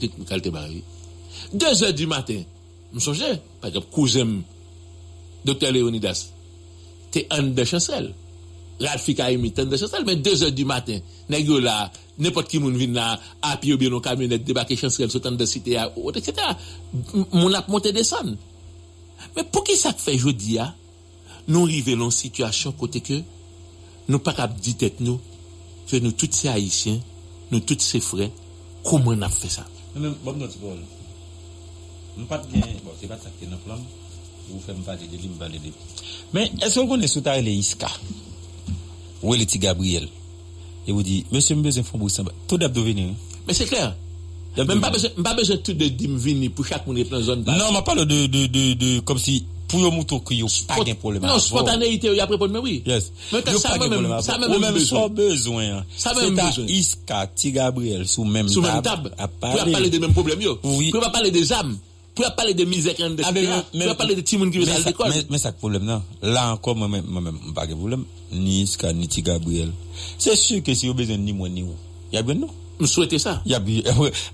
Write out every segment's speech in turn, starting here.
2h du matin. Je me souviens, par exemple, cousin, docteur Léonidas, t'es un de chancel. Ralphic a émis un de chancel, mais 2h du matin, n'est-ce là, n'importe qui moun vin là, à pied ou bien nos camionnettes, débarquer chancel, sur tant de cité, etc. Mon a monté des sons. Mais pour qui ça fait aujourd'hui, nous arrivons dans une situation côté que nous pas capable de dire nous, que nous tous ces haïtiens, nous tous ces frères, comment on a fait ça? Nous pas bien bon c'est pas ça que notre plan vous fait me parler de lui mais est-ce qu'on connaît sous taré les Iska ou les Gabriel et vous dit monsieur me besoin fond pour ça tout d'abord venir mais c'est clair même pas besoin tout de dim venir pour chaque monde dans zone non on parle de comme si pour mouton qui pas de problème non spontanéité il y a répondre mais oui mais ça même sans besoin c'est à Iska ti Gabriel sous même table à parler des mêmes problèmes yo on va parler des âmes. Pour parler de misère quand de pour parler de timon qui veut aller l'école mais ça problème non là encore moi-même pas de problème ni Ska ni Gabriel c'est sûr que si vous besoin ni moi ni vous il y a bien non me souhaiter ça il y a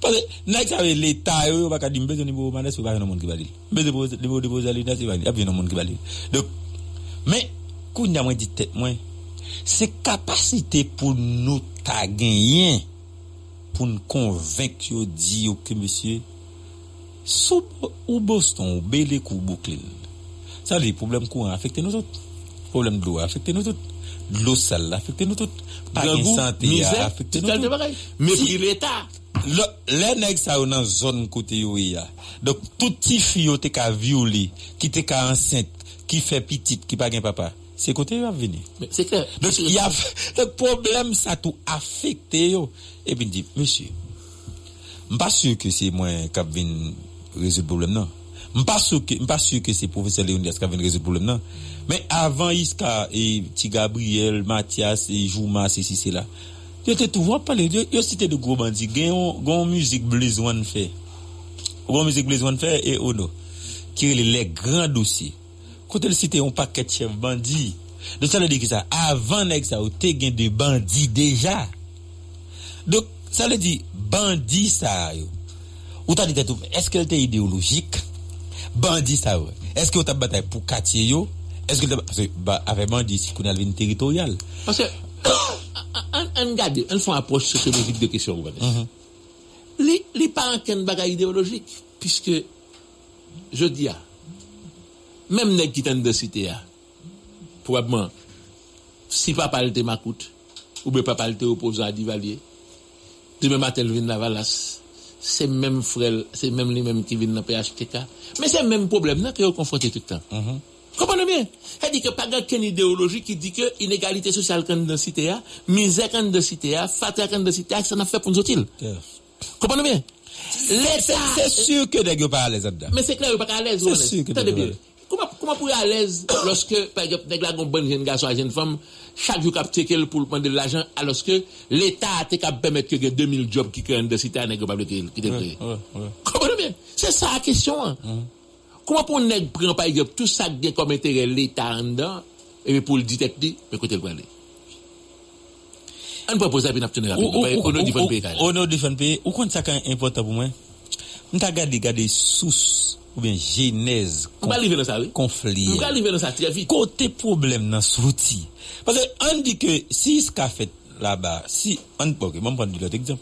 parce que n'avez avec l'état on pas dire besoin ni vous manes pas un monde qui va dire besoin de aller dans il y a bien un monde qui va dire donc mais qu'on a moins dit tête moins c'est capacité pour nous ta gagner pour nous convaincre dire que monsieur sous ou Boston ou Belek ou Brooklyn ça les problèmes courants affectent nous autres problème d'eau affecte nous autres l'eau sale affecte nous autres pas de santé affecte nous autres mais pour l'état les nèg ça dans zone côté ya donc tout petit fille qui ka violé qui te ka enceinte qui fait petite qui pas gain papa c'est côté va venir c'est clair donc il y a le problème ça tout affecte yo et puis dit monsieur pas sûr que c'est moi qui vinn résoudre problème non pas sûr que c'est professeur Léonidas qui va résoudre problème non mais avant Iska et petit Gabriel Mathias et Jouma ceci cela il était toujours parler yo cité de gros bandits gon musique blues one fait et ono qui les grands dossiers quand elle cité un paquet chef bandit donc ça veut dire que ça avant nèg ça ou té gain de bandits déjà donc ça veut dire bandit ça ou t'as dit tout est-ce qu'elle était idéologique bandit ça est-ce que on t'a bataille pour quartier yo est-ce que parce que avec bandit si qu'on a une territoriale parce que on garde on font approche ce type de question vous connaissez les pas en qu'une bagaille idéologique puisque je dis même nèg qui tente de cité probablement si papa le te m'écoute ou bien papa le te oppose à Divalier demain matin il vient la Valas c'est même frère c'est même les mêmes qui viennent dans PHTK mais c'est même problème là que on confronté tout le temps comprenez bien elle dit que pas qu'une idéologie qui dit que inégalité sociale quand dans cité a misère quand dans cité a fatalité quand dans cité a ça n'a fait pour nous utile comprenez bien c'est sûr que nèg pas à l'aise dedans mais c'est clair pas à l'aise attendez bien comment pour à l'aise lorsque par exemple nèg la bonne jeune garçon jeune femme chaque jour capter qu'elle pour prendre de l'argent alors que l'état t'est capable permettre que 2000 jobs qui créent de cité nèg capable qui te créer comment bien c'est ça la question comment pour nèg prend par exemple tout ça gain comme intérêt l'état en dedans et pour le dire tête dit mais côté le parler on propose à bien obtenir on dit compte ça quand important pour moi on t'a garder source ou bien genèse conflit on va arriver dans ça très vite côté problème dans sorti parce que on dit que si ce qu'a fait là-bas si on peut même prendre l'autre exemple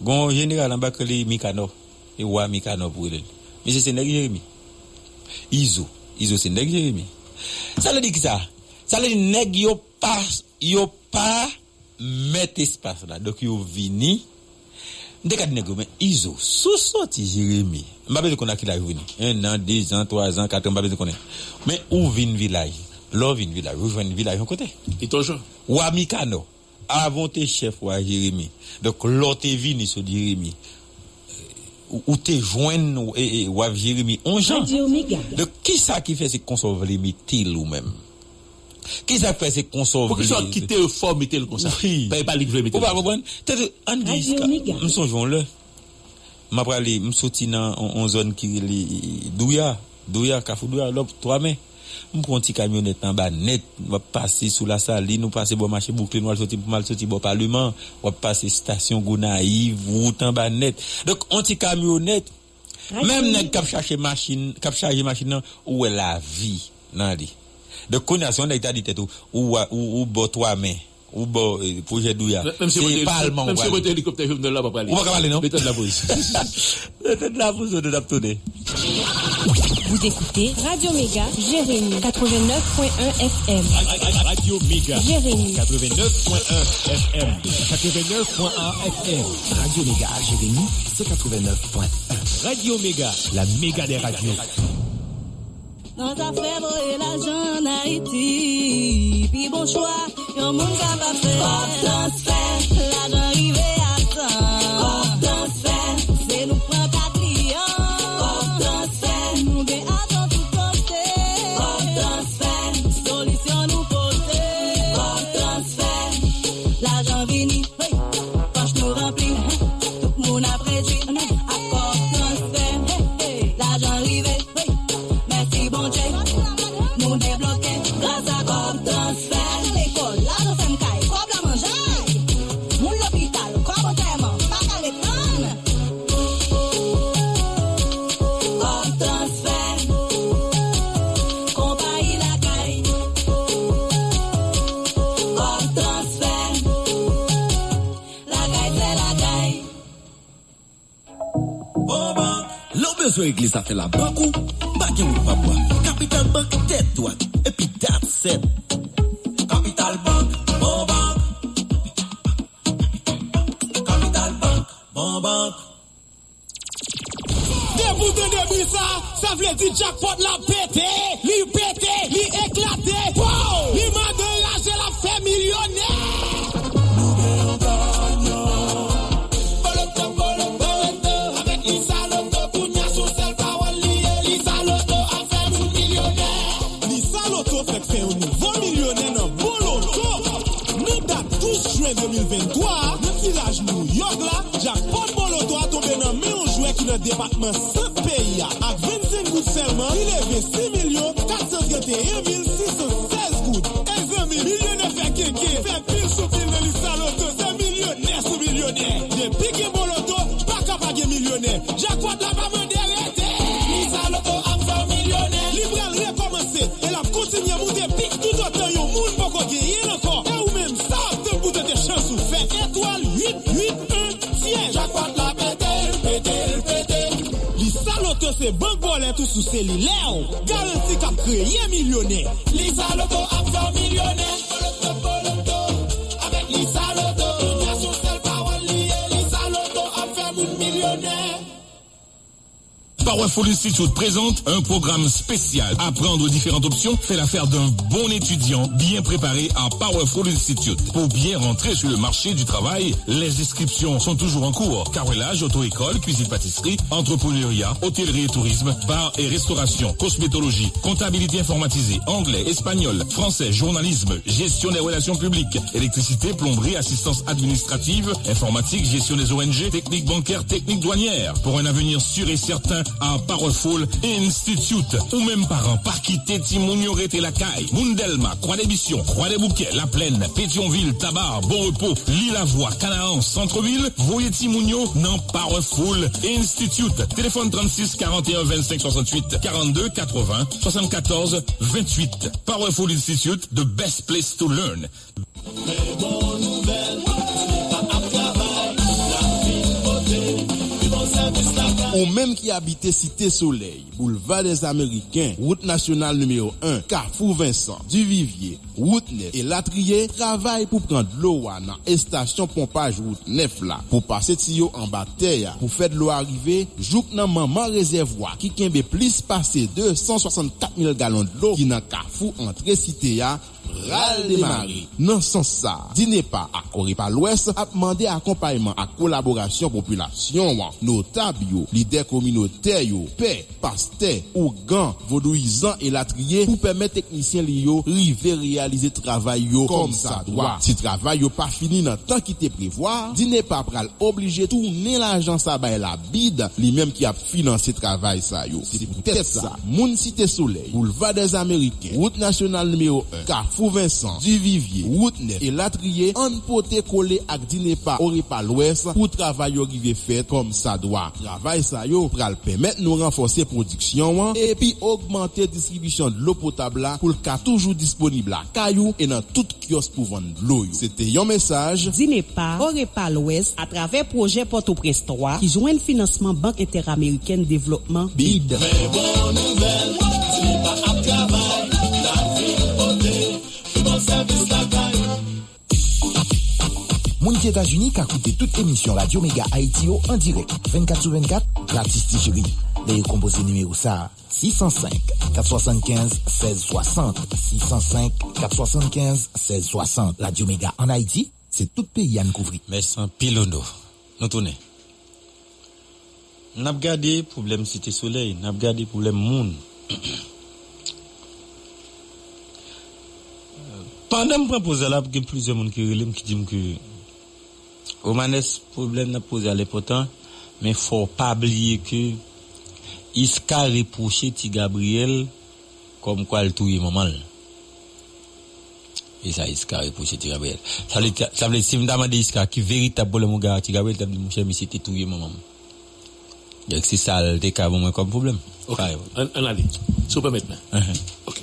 gon général en Bakeli Mikano et wa Mikano pour lui mais c'est nèg Jérémie Izo c'est nèg Jérémie ça le dit que ça le dit nèg yo pas mettre espace là donc yo vini de cadre mais Izo sous sorti Jérémie m'a besoin qu'on a qui là vini 1 an 2 ans 3 ans 4 ans m'a besoin qu'on mais où vinn village Love in village, rejoint village en côté. Et toujours. Ou Amikano, avant tes chefs ou à Jérémie. Donc l'autre vini sur Jérémie. ou t'es joindre et ou Jérémy Onjean. Donc qui ça qui fait c'est qu'on sauve les métiers ou même. Qui ça fait c'est qu'on sauve. Pour qu'ils soient quittés au forme métier comme ça. Pas les métiers. Vous pas comprendre. T'es en disque. Nous songeons là. M'a parlé me sorti dans en zone qui les douya Kafoudouya l'op 3 mai. Mon petit camionnette en bas net on va passer sous la saline nous passer bon marché bouclé nous sortir mal sortir bon parlement on va passer station Gonaïve route en bas net donc on petit camionnette même nèg cap chercher machine où est la vie nan li donc connaissance nèg ta dit tête ou bo trois mains ou bon projet douya c'est parlement même si votre hélicoptère je là pas aller on va aller non de la police de la police de d'abtonner. Vous écoutez Radio Méga, Jérémy, 89.1 FM. Radio Méga, Jérémy, 89.1 FM. 89.1 FM. Radio Méga, Jérémy, c'est 89.1. Radio Méga, la méga des radios. Dans ta fèvre et l'argent en Haïti, puis bon choix, y'a mon capable de faire. L'argent arrivé à temps. So église a fait la banque ou bague ou pas bois capital banque tête droite et puis that's it capital banque bon banque capital banque bon banque debout de débris ça veut dire jackpot la pété li éclaté wow li m'a de l'argent la fait millionnaire. Département 5 pays à 25 gouttes seulement, il est 6 431 616 gouttes. Et 20 millionnaires fait quelqu'un, fait pile sous pile dans les salotos, c'est millionnaire sous millionnaire. J'ai piqué mon loto, pas capable de millionnaire. J'accorde la maman d'arrêter. Les salotos ont fait millionnaire. Libre à recommencer et la continue à monter pique tout autant. Y'a un monde pour qu'on gagne encore. Et ou même ça, te bout de tes chances ou fait étoile 8, 1, 10. J'accorde la c'est bon bolet tout sous c'est l'illéo garantie qu'a créé millionnaire les salotos a fait millionnaire avec les salotos il y a sous celle parole les salotos a fait millionnaire. Powerful Institute présente un programme spécial. Apprendre différentes options fait l'affaire d'un bon étudiant bien préparé à Powerful Institute. Pour bien rentrer sur le marché du travail, les inscriptions sont toujours en cours. Carrelage, auto-école, cuisine-pâtisserie, entrepreneuriat, hôtellerie et tourisme, bar et restauration, cosmétologie, comptabilité informatisée, anglais, espagnol, français, journalisme, gestion des relations publiques, électricité, plomberie, assistance administrative, informatique, gestion des ONG, technique bancaire, technique douanière. Pour un avenir sûr et certain, à Powerful Institute. Ou même parents, pas quitter Timounio et la caille. Mundelma, Croix-des-Bissions, Croix-des-Bouquets, La Plaine, Pétionville, Tabar, Bon Repos, Lille-Lavoie, Canaan, Centreville. Voyez Timounio dans Powerful Institute. Téléphone 36 41 25 68 42 80 74 28. Powerful Institute, the best place to learn. Ou même qui habitait Cité Soleil, Boulevard des Américains, Route Nationale numéro 1, Carrefour Vincent, Duvivier, Route 9 et Latrier, travaille pour prendre l'eau dans station pompage Route 9 là, pour passer tuyau en bataille, pour faire de l'eau arriver, jouk dans maman réservoir qui kembe plus passer 264 000 gallons d'eau qui dans Carrefour entrée Cité ral démarrer. Dans ce sens ça, Dinepa à Orepal Ouest a demandé accompagnement à collaboration population notable yo, leader communautaire yo, paix, pasteur, ougan, vaudouisant et latrier pour permettre technicien yo river réaliser travail yo comme ça doit. Si travail yo pas fini dans temps qui était prévu, Dinepa pral obligé tourner l'argent ça bail la BID, lui-même qui a financé travail ça yo. C'est peut-être ça. Moun Cité Soleil, boulevard des Américains, route nationale numéro 1, Carrefour Vincent, du Vivier, route 9 et Latrier en poté collé ak Dinepa Orepal Ouest pour travail yo river fait comme ça doit. Travail ça yo pral permettre nous renforcer production et puis augmenter distribution de l'eau potable là pour ka toujours disponible à Kayou et dans toute kiosque pour vendre l'eau. C'était un message Dinepa Orepal Ouest à travers projet Port-au-Prince 3 qui joint le financement Banque Interaméricaine Développement BID. Moun ki États-Unis ka koute toute émission Radio Méga Haïti en direct 24/24 gratis tigéri. D'ailleurs composé numéro ça 605-475-1660 605-475-1660 Radio Méga en Haïti, c'est tout pays à couvrir. Mais sans pilono, nous tourner. N'a gardé problème Cité Soleil, n'a gardé problème moun. Pendant me proposer là pour plusieurs monde qui relève qui dit que Omanes problème n'a posé à l'important mais faut pas oublier que Iska reproché ti Gabriel comme quoi le touye maman. Et ça Iska reproché ti Gabriel. Ça veut dire si me demande Iska qui véritable mon gars ti Gabriel t'a dit mon cher monsieur t'es touye maman. Donc c'est ça le cas moi comme problème. OK. On a dit. S'il vous plaît maintenant. OK.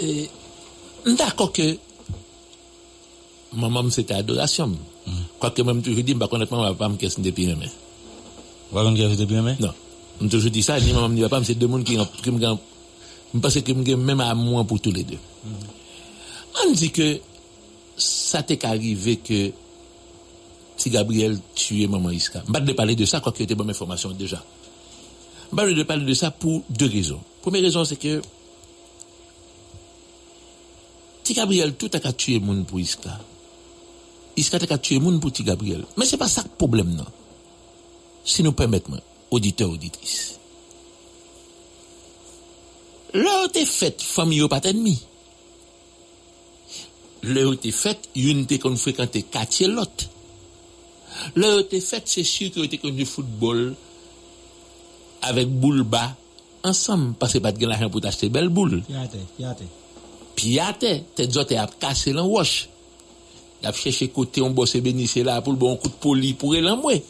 Et d'accord que maman c'était adoration. Quoique même toujours dit bah connaître maman pas me question depuis même. Voilà on dit depuis même. Non. On toujours dit ça ni maman ni papa c'est deux monde qui me pense que même amour pour tous les deux. On dit que ça t'est arrivé que si Gabriel tuait maman Iska. On va de parler de ça quoique était bonne information déjà. On va de parler de ça pour deux raisons. Première raison c'est que Ti Gabriel tout a tué moun pour Iska. Iska a tué moun pour Ti Gabriel. Mais c'est pas ça le problème non. Si nous permettons, auditeurs auditrices. Là où t'es fait famille ou pas ennemi. Là où t'es fait une t'es qu'on fréquenté quartier l'autre. Là où t'es fait c'est sûr que t'es connu football avec boule bas ensemble parce que pas de l'argent pour t'acheter belle boule. Piaté. Piaté, t'es déjà t'es à casser l'enroche. T'as cherché côté on bosse bénissé là pour le bon coup de poli pour l'envoyer.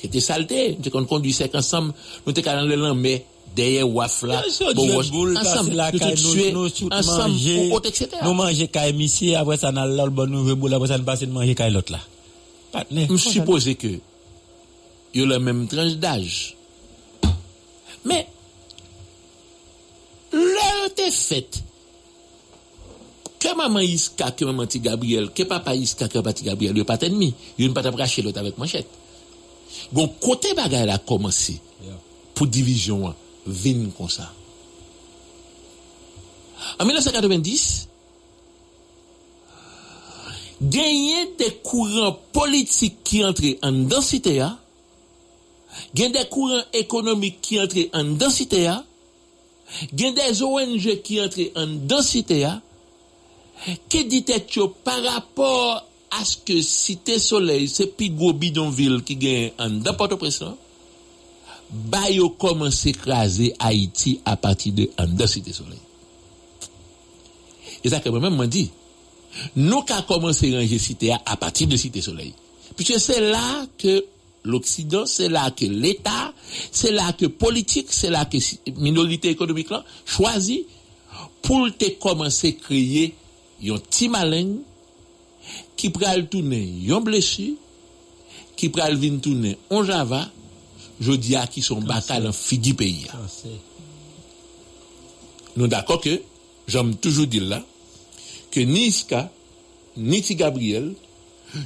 C'était saleté. Nous t'es conduisait ensemble. Nous t'es allé dans mais derrière waf là. Bon wash ensemble là nous ensemble pour autre etc. Nous manger caille ici après ça dans l'autre bon nouveau boule après ça nous passer manger caille l'autre là. Partner. Je suppose que ils ont la même tranche d'âge. Mais l'heure t'es faite. Que maman Iska, que maman Ti Gabriel, que papa Iska, que papa Ti Gabriel, il n'y a pas d'ennemi. Il n'y a pas d'approcher l'autre avec manchette. Donc, côté bagaille a commencé pour division, vin comme ça. En 1990, gagné des courants politiques qui entraient en densité, gagné des courants économiques qui entraient en densité, gagné des ONG qui entraient en densité, qui dit par rapport à ce que Cité Soleil, c'est plus gros bidonville qui gagne en Port-au-Prince, bah yo commence à écraser Haïti à partir de en Cité Soleil. Et ça que moi-même m'a dit, nous qu'a commencé à ranger Cité à partir de Cité Soleil. Puisque c'est là que l'Occident, c'est là que l'État, c'est là que politique, c'est là que minorité économique là choisit pour te commencer à créer yon ti malin qui pral tourner yon blessé qui pral vin tourner on java jodi a qui sont bakal en figi pays a nous d'accord que j'aime toujours dire là que ni Iska ni Ti Gabriel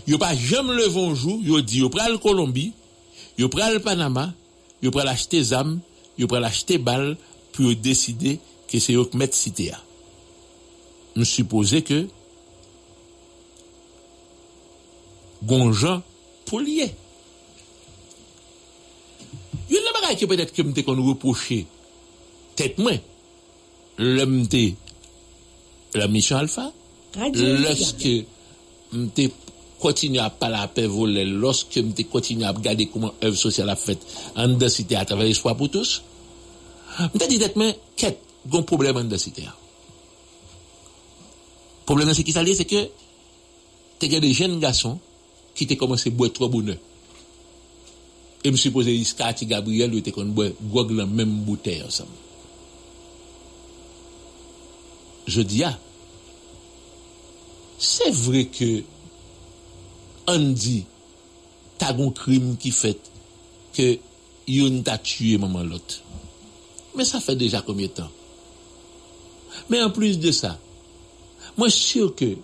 yo pas jamais lever un jour yo dit yo pral Colombie yo pral Panama yo pral acheter zam yo pral acheter balle pour décider que c'est eux qui mettent cité. Je suppose que Gonjan Polier. Il y a des bagages qui peut-être que me qu'on reprocher tête moins. L'homme de la mission Alpha lorsque me continue à parler à paix voler, lorsque me continue à regarder comment œuvre sociale a fait en densité à travers l'espoir pour tous. M'ta dit tête moins quête gon problème en densité. Problème c'est qui ça lié c'est que t'es des jeunes garçons qui t'es commencé boire trois bonheur. Et me supposé Iskati Gabriel était qu'on boit grog la même bouteille ensemble. Je dis ah c'est vrai que on dit t'as un crime qui fait que yon t'a tué maman l'autre. Mais ça fait déjà combien de temps? Mais en plus de ça, moi je suis sûr que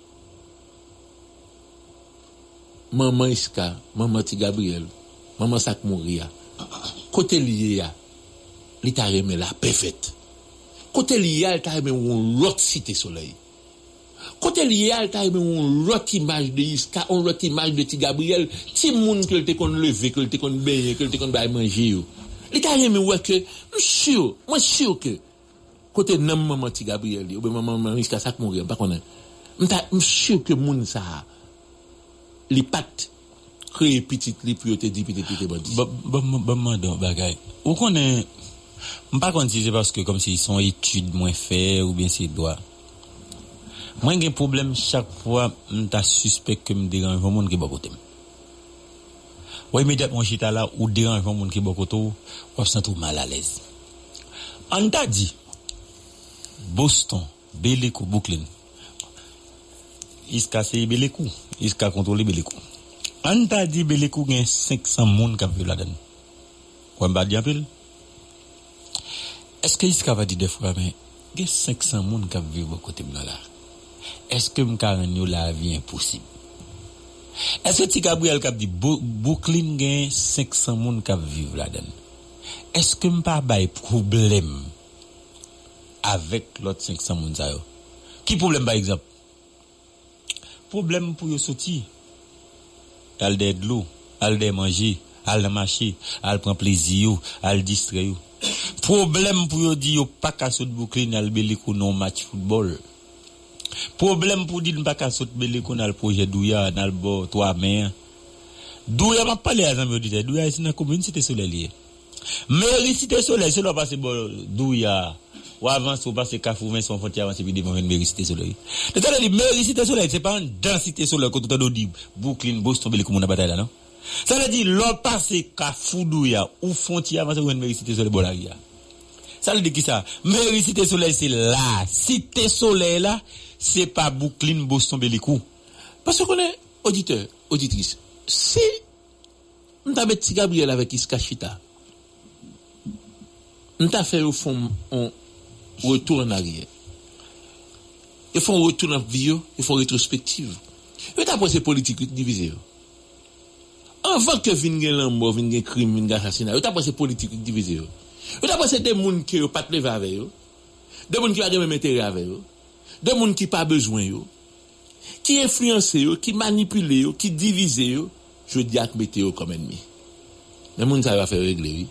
maman Iska, maman Ti Gabriel, maman Sak Mouria, côté lié à l'Italie mais la parfaite. Côté lié à l'Italie mais on l'autre cité soleil. Côté lié à l'Italie mais on l'autre image de Iska, on l'autre image de Ti Gabriel, ti moun que te kon lever, que te kon baigner, que te kon bay manger yo. L'Italie mais ouais que moi sûr que côté nam maman Ti Gabriel ou bien maman Iska Sak Mouria, pas connait. Moi sûr que moun ça les pattes créer petite li pour te dire petit bandit bon mandon bagay on connaît pas qu'on dit c'est parce que comme si ils sont études moins fait ou bien c'est droit moi j'ai un problème chaque fois m'ta suspect que me dérange un monde qui bon côté ouais immédiatement j'étais là ou dérange un monde qui bon côté ou je sens tout mal à l'aise on t'a dit Boston Belico Brooklyn Iska c'est Belico Iska contrôler Belico. On t'a dit Belico gagne 500 monde qui veut la donne. On va dire appel. Est-ce que Iska va dire des fois mais gagne 500 monde qui vivre côté moi là. Est-ce que me carreno la vie impossible? Est-ce que Ti Gabriel qui dit Brooklyn gagne 500 monde qui vivre la donne. Est-ce que me pas bail problème avec l'autre 500 monde ça yo? Qui problème par exemple? Problème pour yo sortir al de l'eau al de manger al marcher al prend plaisir al distraire problème pour yo dire pas ka saute Brooklyn al Belico non match football problème pour dire pas ka saute Belico dans le projet Douya dans le bord trois mains Douya m'a parlé à zami dit Douya c'est dans commune Cité Soleil mais Cité Soleil c'est là passer Douya ou avance ou passer Carrefour 20 son frontière avance puis devant une Cité Soleil. C'est ça dit mais Cité Soleil c'est pas une densité soleil quand on dit Brooklyn Boston Belico mon bataille là non. Ça veut dire l'on passer Carrefour Douya ou frontière avance une Cité Soleil Bolaria. Ça veut dire qui ça mais Cité Soleil c'est là Cité Soleil là c'est pas Brooklyn Boston Belico parce qu'on est auditeur auditrice si on t'a Ti Gabriel avec Iska Chita on t'a fait au fond on retour en arrière. Ils font retour en vidéo, ils font rétrospective. Et après ces politiques divisées. Avant que vienne l'ambo, vienne le crime, vienne l'assassinat, et après ces politiques divisées. Et après c'est des monde qui pas de lever avec eux. Des monde qui a des mêmes intérêts avec eux. Des monde qui pas besoin eux. Qui influencer eux, qui manipuler eux, qui diviser eux, je dis à mettre eux comme ennemi. Mais monde ça va faire régler.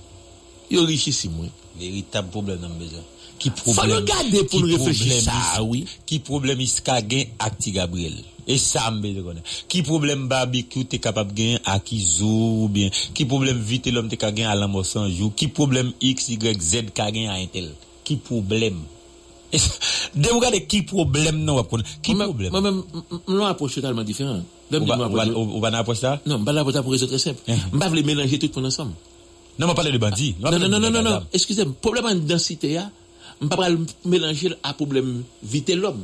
Yo richissime. Véritable problème dans besoin. Qui problème regarder pour réfléchir ça oui qui problème Iska gain ak Ti Gabriel et ça me connaît qui problème barbecue t'es capable gain à qui zou bien qui problème vite l'homme t'es capable gain à l'amour sans jour qui problème x y z ka gain à intel qui problème de regarder qui problème non qui problème moi même on approche totalement différent on va approche ça non pas là pour ça pour résoudre très simple on pas veut mélanger tout pour ensemble non on parler de bandit non excusez-moi problème en densité là on pas pas mélanger à problème vite l'homme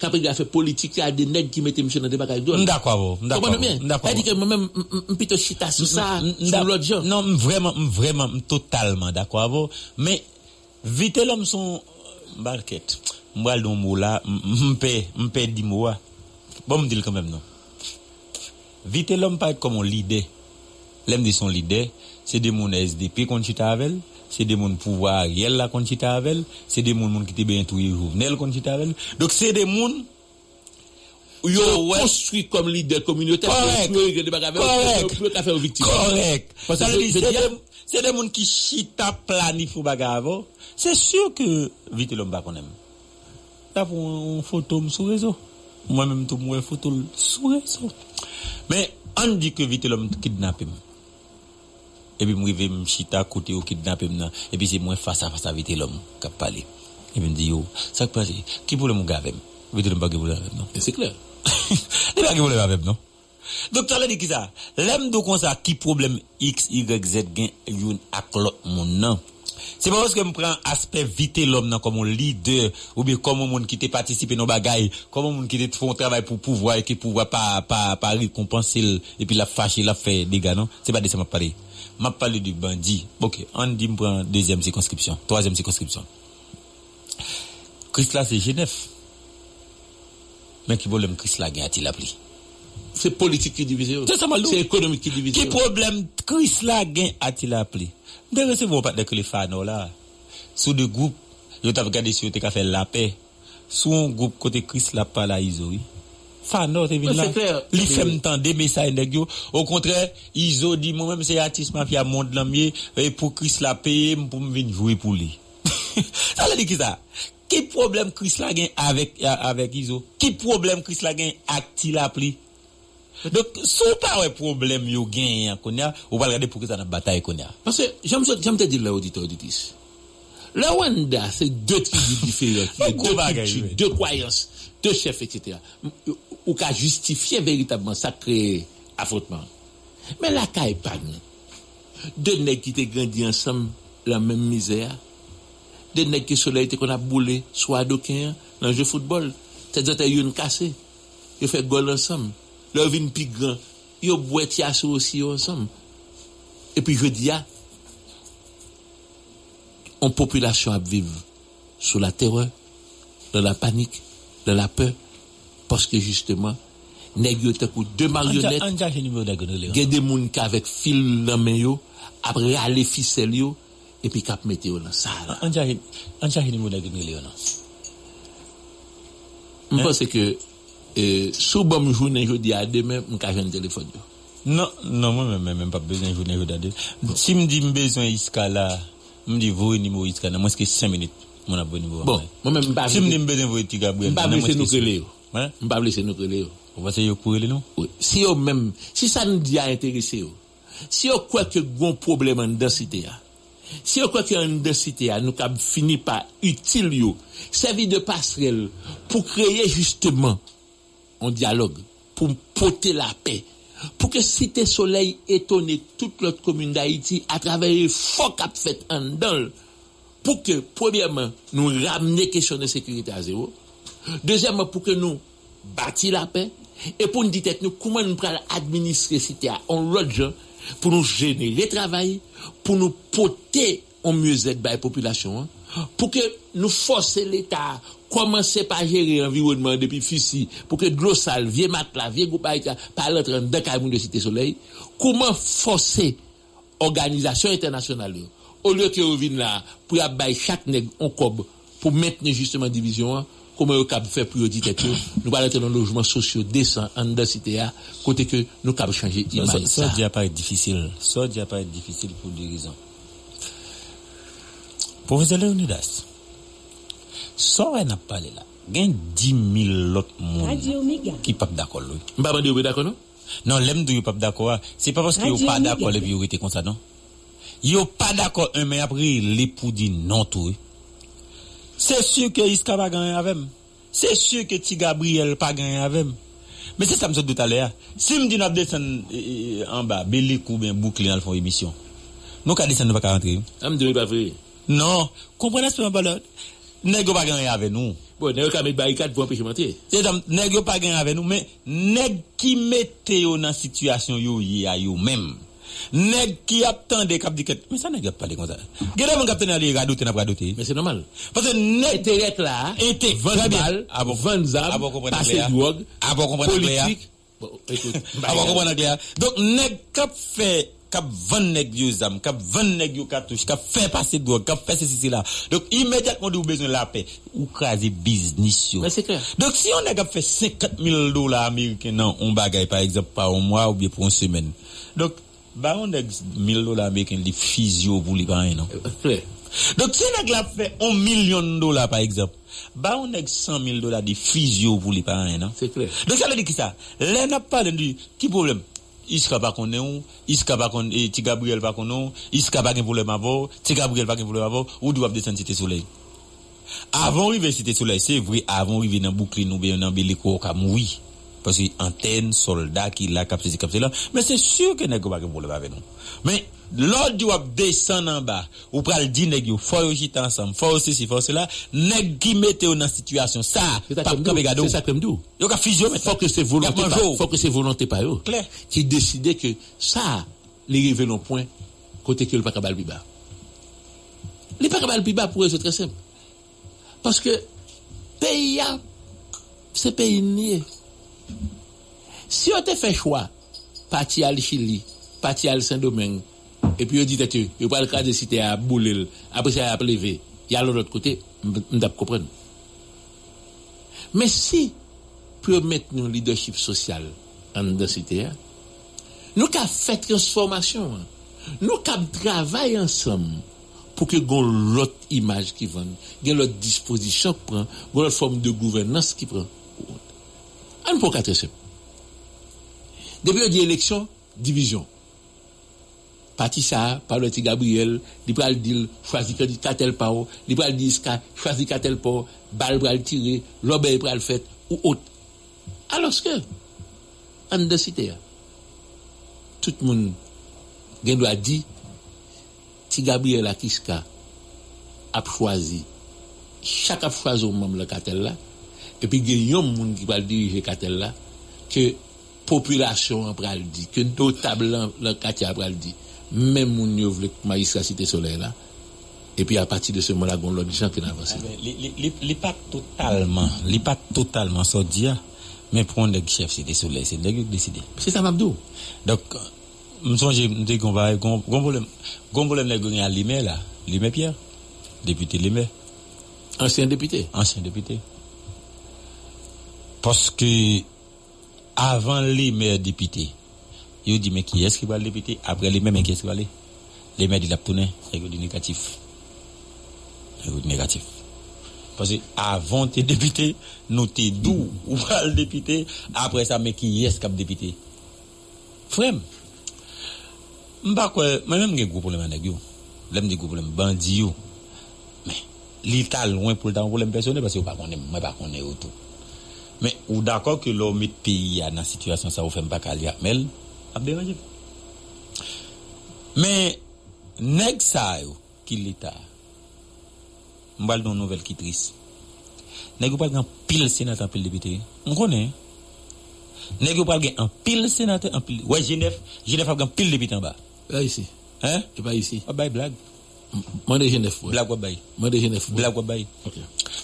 quand il a fait politique il y a des nègres qui mettaient monsieur dans des bagages d'eau d'accord dit que moi même plutôt chita sur ça sur l'autre genre non vraiment totalement d'accord mais vite l'homme son barquette moi le mot là m'pè dit moi bon me dit quand même non vite l'homme pas comme un leader l'aime de son leader c'est des mon SDP qu'on chita avec c'est des monde pouvoir réel la conchita avec, c'est des monde qui te bien tout Jovenel conchita avec. Donc c'est des monde yo construit comme leader communautaire correct parce que c'est des monde qui chita planifie bagarre avant. C'est sûr que vite l'homme pas connaît. T'as une photo sur réseau. Moi-même tout moi photo sur réseau. Mais on dit que vite l'homme kidnappé. Et puis moi vais me chita côté au kidnappé maintenant et puis c'est moi face à vite l'homme qui parler. Et puis me dit yo ça qui passe qui pour le mon gars même. Vite l'homme pas qui voulait avec non. C'est clair. Il pas qui voulait avec non. Donc tu as dit qui ça l'homme donc ça qui problème x y z gain une ak l'autre mon non. C'est pas parce que me prend aspect vite l'homme comme un leader ou bien comme un monde qui t'est participé dans bagaille, comme un monde qui t'est font travail pour pouvoir et qui pouvoir pas récompenser et puis la fâcher la faire des gars non, c'est pas de ça m'a parlé. M'a parlé du bandit. OK, on dit me prend deuxième circonscription, troisième circonscription. Chris là c'est Genève. Mais qui problème Chris là gagne a-t-il appelé? C'est politique qui divise. C'est économique qui divise. Qui problème Chris là gagne a-t-il appelé? De recevoir pas de que les fans là sous deux groupes je t'ai regardé sur t'es fait la paix sous un groupe côté Christ la pas la Iso fano t'es venu là il fait m'entendre message nèg yo au contraire Iso dit moi même c'est artiste mafia monde l'amier et pour Christ la payer pour me venir jouer pour lui ça veut dire qui ça qui problème Christ la gagne avec Iso qui problème Christ la gagne acti la pli donc sous pas un problème yo gagne connait on va regarder pour que ça dans bataille connait parce que j'aime te dire l'auditeur auditrice le Rwanda c'est deux tribus différentes deux croyances deux chefs etc. ou qu'a justifier véritablement ça crée affrontement mais la caille pas deux nèg qui t'ai grandi ensemble la même misère deux nèg qui soleil qu'on a boulé soit d'aucun dans jeu football c'est-à-dire une cassé ils fait goal ensemble leur vin plus grand yo boîte à aussi ensemble et puis je dis a on population à vivre sous la terreur dans la panique dans la peur parce que justement nèg yo tant deux marionnettes gè des moun k avec fil dans main yo après aller ficelle yo et puis cap mettre dans ça anja numéro d'agréléon on pense que sous bonne journée jeudi à demain on ca joindre téléphone non moi même pas besoin journée jeudi si me dit me besoin Iska là me dit vous numéro Iska moi c'est 5 minutes mon abonné bon moi même pas si me dit me besoin vous Gabriel pas laisser nous créer hein pas laisser nous créer on va essayer courir non si eux même si ça nous dit intéressé si eux croit que gon problème en densité là si eux croit que en densité là nous cap fini par utile yo servir de passerelle pour créer justement on dialogue pour porter la paix pour que Cité Soleil étonne toute l'autre commune d'Haïti à travers l'effort qu'a fait en dedans pour que premièrement nous ramener question de sécurité à zéro deuxièmement pour que nous bâtir la paix et pour nous dire nous comment nous pral administrer cité en l'autre gens pour nous générer travail pour nous porter en mieux-être by population pour que nous forcer l'état commencer par gérer environnement depuis Fissi pour que de l'eau sale vieux matelas vieux goupaïta par l'entrée dans caillou de Cité Soleil comment forcer organisation internationale au lieu que revienne là pour y bailler chaque nèg on cob pour maintenir justement division comment on cap faire pour dire que nous pas rentrer dans logement sociaux décent en densité à côté que nous cap changer image ça dia pas difficile pour deux raisons professeur Leonidas so n'a pas là gain 10,000 autres monde qui pas d'accord lui m'pas pas d'accord non l'aime de pas d'accord c'est pas parce que yo pas d'accord les priorités comme ça non yo pas d'accord un mais après les pour dire non tout c'est sûr que Iska pas gagner avec c'est sûr que Ti Gabriel pas gagner avec mais c'est ça me tout à l'heure si me dit n'a descendre en bas belé cou bien bouclé dans font émission nous ca descendre pas rentrer me dit pas vrai non comprenez pas valeur nèg pas gagner avec nous bon nèg ka met barricade pour empêcher monter c'est nèg pas gagner avec nous mais nèg qui mettait yo dans situation yo ya yo même nèg qui attendait cap dit mais ça nèg pas parler comme ça gèdè mon capitaine aller radoter n'a pas radoter mais c'est normal parce que nèg était là était verbal avant vanzab avant comprendre clair avant comprendre clair politique bon écoute avant comprendre clair donc nèg cap fait cap vend nèg yo zam, cap vend nèg yo cartouche, cap faire passer drogue, cap faire ceci là. Donc immédiatement vous besoin la paix ou craser business yo. Mais c'est clair. Donc si on a fait $50,000 américains dans on bagaille par exemple par un mois ou bien pour une semaine. Donc bah on a $1,000 américains les physio pour les rien non. Donc si on a fait $1 million par exemple, bah on a $100,000 de physio pour les rien non. C'est clair. Donc ça veut dire qui ça? Là n'a pas de qui problème. Iska pa konne ou, iska pa konne, ti Gabriel pa konne ou, iska pa gen problème avou, ti Gabriel pa gen problème avou, ou doivent descendre cité soleil. Avant rive cité soleil, c'est vrai, avant rive nan boucle nou be nan beliko ka mouri. Parce que antenne soldat qui la cap cap là, mais c'est sûr que nèg pa gen problème avec nous. Mais l'autre doivent descendre en bas, ou pral di nèg yo faut yo chita ensemble, faut ceci, faut cela, nèg qui mette ou nan situation ça, pa camper gado. C'est ça que me dou. Yo ka fusion mais faut que c'est volonté pas yo. Claire qui décider que ça les révélons point côté que le pas capable plus bas. Les pas capable plus bas pour eux c'est très simple. Parce que pays a c'est pays nié. Si on te fait choix parti à Chili, parti à Saint-Domingue et puis on dit que il va le cas de cité à Boulel, après ça à Plévé, il y a l'autre côté, on doit comprendre. Mais si pour mettre nous leadership social en dans cité, nous qu'a fait transformation, nous qu'a travailler ensemble pour que gon l'autre image qui vend, gon l'autre disposition qui prend, gon l'autre forme de gouvernance qui prend. On pour 4 simple. Depuis des élections, division. Parti ça, par le petit Gabriel, il pral dire choisir candidat tel pas, il pral dire choisir tel pas, balle pral tirer, l'obé pral fait ou autre. Alors que en de cité tout le monde gen doit dire petit Gabriel a kiska a choisi. Chaque a choisi même le cartel là. Et puis il y a un monde qui va diriger cartel là que population en pral dit que notable le quartier pral dit même moun yo vle magistrat cité soleil là et puis à partir de ce moment là gon l'autre gens qui avancent il pas totalement ça dire mais prendre le chef cité soleil c'est nèg décider c'est ça Mabdou donc me songe me qu'on va gon problème nèg à Limé là Limé Pierre député Limé ancien député parce que avant les maires députés, ils disent mais qui est-ce qui va le député? Après les maires, mais qui est-ce qui va aller? Les maires disent la tournée, c'est du négatif. Parce que avant tes députés, nous t'es doux ou pas le député. Après ça, mais qui est-ce qui va député? Frère, moi-même j'ai un gros problème avec eux. J'ai des gros problèmes bandits. Mais l'État loin pour le temps problème personnel parce que moi pas connais autour. Mais ou d'accord que l'homme pays a dans situation ça ou fait pas calia mais a dérangé mais nèg ça yo qui l'état m'bal don nouvelle qui triste nèg pas grand pile sénateur pile député on connaît nèg pas grand pile sénateur en pile ouais Genève pas grand pile député en bas là ici hein et pas ici pas blague moi de Genève blague ouais moi de Genève blague ouais OK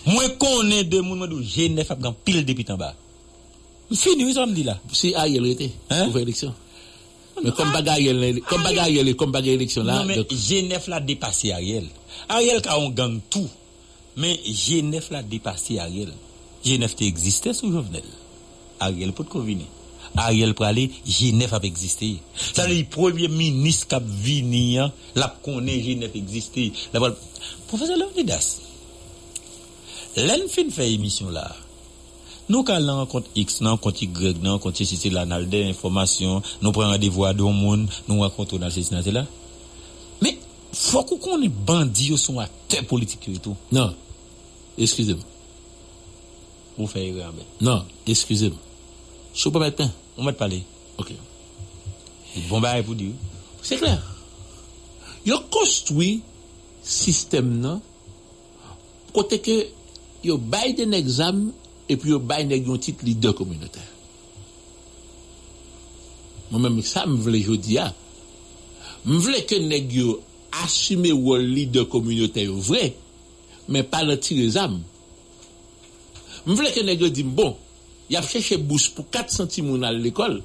moi connais deux monde de Genève a grand pile député en bas. Fini ça me dit là. Si Ariel était pour élection. Mais comme bagarre élection là. Non mais Genève l'a dépassé Ariel. Ariel ka on gang tout. Mais Genève l'a dépassé Ariel. Genève existait sous Jovenel. Ariel peut convenir. Ariel pralé Genève a existé. Ça le premier ministre qui venir l'a connaît Genève existé. Professeur Leonidas l'enfin fait émission là. Nous quand on rencontre X, non rencontre Y, non rencontre ceci là, n'a des informations, nous prend rendez-vous à deux monde, nous rencontre dans ceci là. Mais faut qu'on est bandit sont acteurs politiques et tout. Non. Excusez-moi. Vous faites erreur. Non, excusez-moi. Je peux mettre on va parler. OK. Bon bah vous dire. C'est clair. Yo construit système non côté que yo bay des examen et puis yo bay nèg yon titre leader communautaire. Moi même ça me vle jodi a. Me vle que nèg yo assumer rôle leader communautaire vrai mais pas le tirer zam. Me vle que nèg yo di bon, y a chercher bourse pour 4 centimes à l'école.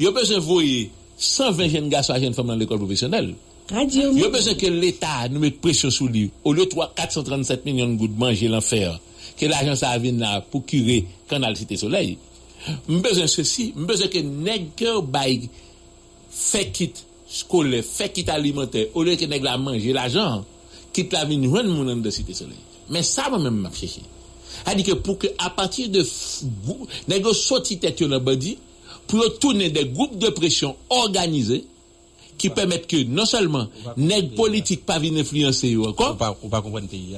Yo besoin voyer 120 jeunes garçons et jeunes femmes dans l'école professionnelle. Radio Méga. Il y a besoin que l'État nous mette pression sur lui. Au lieu de 437 millions de gouttes manger l'enfer, que l'argent ça vienne là pour curer Canal Cité Soleil. Nous besoin ceci, nous besoin que nègre bail fait quitte scolaire, fait quitte alimentaire, au lieu que nègre la manger l'argent, quitte la vienne joindre mon dans Cité Soleil. Mais ça moi même m'a cherché. A dit que pour que à partir de nègre sorti tête dans bandi pour tourner des groupes de pression organisés qui permettent que non seulement nèg politique pas venir influencer encore on pas comprendre pays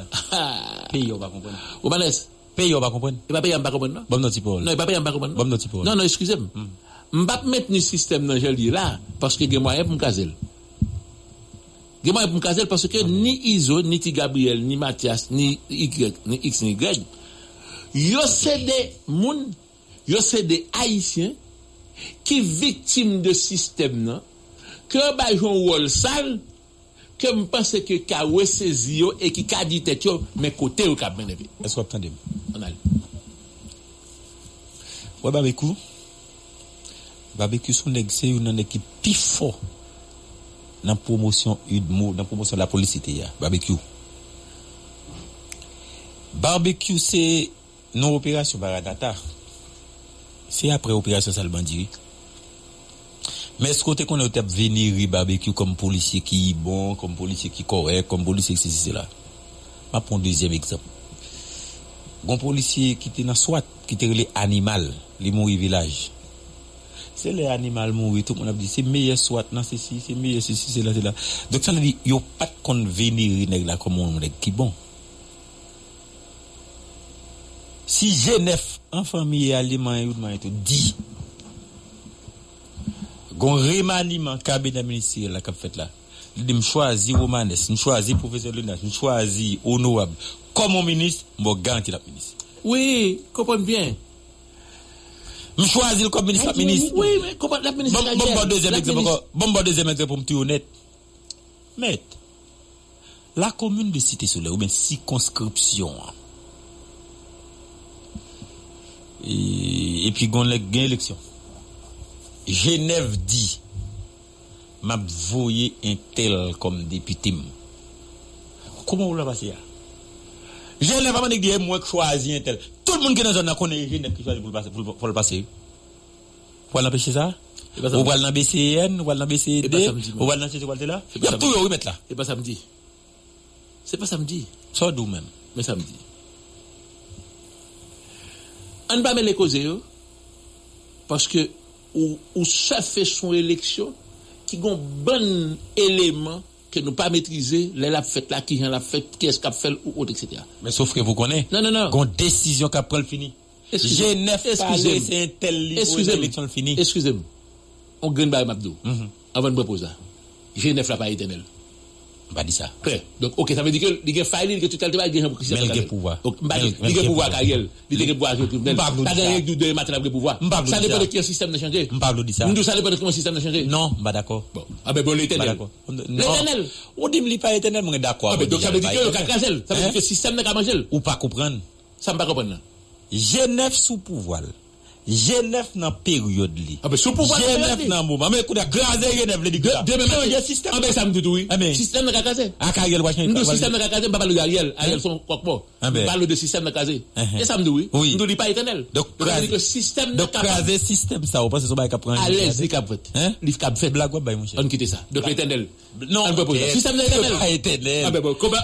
pays on pas comprendre on balance pays on pas comprendre et pas pays on pas comprendre bon non tipol non pas pays on pas comprendre bon non tipol non excusez-moi m'pas mettre ni système dans joli là parce que gen moyen pour m'cazel parce que ni Iso ni Ti Gabriel ni Mathias ni Y ni X ni Y yo c'est des moun yo c'est des haïtiens qui victimes de système là que ba yon rôle sale que me pense que ka ressaisi yo et qui ka dit tête yo mais côté yo ka bénévé est-ce que attendez on allez ouais barbecue son nèg c'est une équipe pi fort dans promotion Udmo dans promotion la publicité ya barbecue c'est non opération Baradata c'est après opération Salbandiri. Mais ce côté qu'on est au tap vénérer barbecue comme policier qui est bon, comme policier qui est correct, comme policier qui c'est là. Ma prend deuxième exemple. Gon policier qui était dans SWAT, qui était les animal, les mourir village. C'est les animal mourir tout le monde a dit c'est meilleur SWAT dans ceci, c'est meilleur ceci, c'est là c'est là. Donc ça veut dire yo pas qu'on vénérer nèg là comme on nèg qui bon. Si G9 en famille aliment et tout dit gon remaniement cabinet ministériel la qu'a fait là il me choisi Romanes me choisi professeur Lenas me choisi honorable comme mon ministre mon garanti la ministre oui comprendre bien me choisi comme ministre ministre oui mais comprendre la ministre bon deuxième exemple pour me dire honnête mais la commune de Cité Soleil ou bien circonscription et puis gon l'élection Genève dit m'a voyé un tel comme député. Comment on l'a passé? Genève a dit moi choisi un tel. Tout le monde qui est dans zone connaît Genève qui choisit pour le passer. Pour l'empêcher ça? On va dans BCN, on va dans BCD, on va dans ce quoi là? Il y a tout remettre là. C'est pas samedi. Ça d'où même, mais samedi. On ne va pas les causer parce que ou ça fait son élection qui gon bon élément que nous pas maîtriser l'a fait là qui en l'a fait qui est-ce qu'a fait ou autre etc. mais sauf que vous connaissez non gon décision qu'a prend le fini G9 c'est un tel livre l'élection le fini excusez-moi on gagne ba Mabdou avant de proposer G9 là pas éternel on va dire ça donc OK ça veut dire que il y a faille que tout tel pas il y a pouvoir donc il y a pouvoir Ariel il y a pouvoir tribunal pas gagner de deux matins après pouvoir ça dépend de quel système n'a changé on parle de ça nous ça dépend de comment système n'a changé non pas d'accord bon ah ben bon l'éternel on dit il pas éternel on est d'accord donc ça veut dire que cancel ça veut dire que système n'a pas manger ou pas comprendre ça pas comprendre G9 sous pouvoir G9 dans période li. Ah ben sous pouvoir G9 dans moment. Mais écoutez, graser G9 le dit. Demain il y a système. Ah ben ça me dit oui. Système n'a casé. Ah Ariel Washington. Nous système n'a casé, pas parler d'Ariel. Ariel son croque-mort. Parle de système n'a casé. Et ça me dit oui. Nous dit pas éternel. Donc le système n'a casé. Donc graser système ça, on pense son bail qu'a prendre. Allez-y qu'a fait. Hein? Livre qu'a fait blague quoi bail mon cher. On quitte ça. Donc éternel. Non, on peut pas. Système n'a pas éternel. Ah ben bon, comment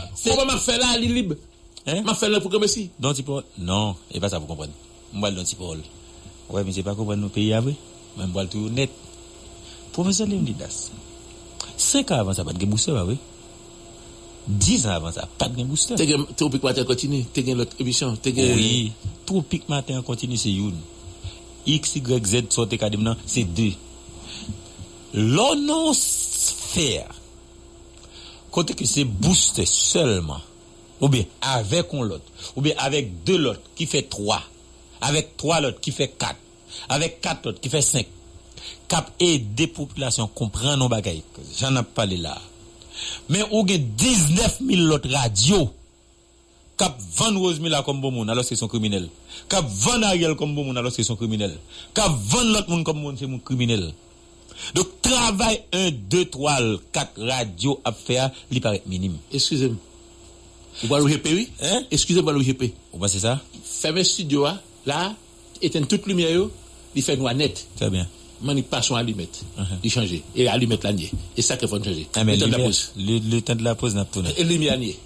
m'a fait là libre. Hein? M'a fait là pour comme si. Donc pas non, et pas ça vous comprendre. Moi le petit Paul. Ouais, mais c'est pas comment nous payer après. Même pas tout net. Professeur Leonidas. 5 ans avant ça, pas de booster, oui. 10 ans avant ça, pas de booster. T'es un tropique matin continue, t'es l'autre émission, oui, tropique matin continue, c'est une. X, Y, Z, sortez cadiment, c'est 2. L'onosphère. Côté que c'est booster seulement. Ou bien avec un l'autre. Ou bien avec 2 l'autre qui fait 3. Avec 3 l'autre qui fait 4, avec 4 l'autre qui fait 5. Cap et des populations comprennent nos bagailles. J'en ai parlé là. Mais on a 19 000 l'autre radio. Cap 20 Rose Mila comme bon monde alors c'est son criminel. Cap 20 Ariel comme bon monde alors c'est son criminel. Cap 20 l'autre monde comme bon monde c'est mon criminel. Donc, travail 1, 2, 3, 4 radios à faire, il paraît minime. Excusez-moi. Vous parlez l'OGP, oui? Hein? Excusez-moi l'OGP. Vous pensez ça? Fermez le studio, là, éteindre toute lumière, il fait noir net. Très bien. Man, il passe son allumette. Il change. Et allumette l'année. Et ça qu'il faut changer. Ah, mais le temps de la pause. Le temps de la pause n'a pas tourné. Et lumière l'année.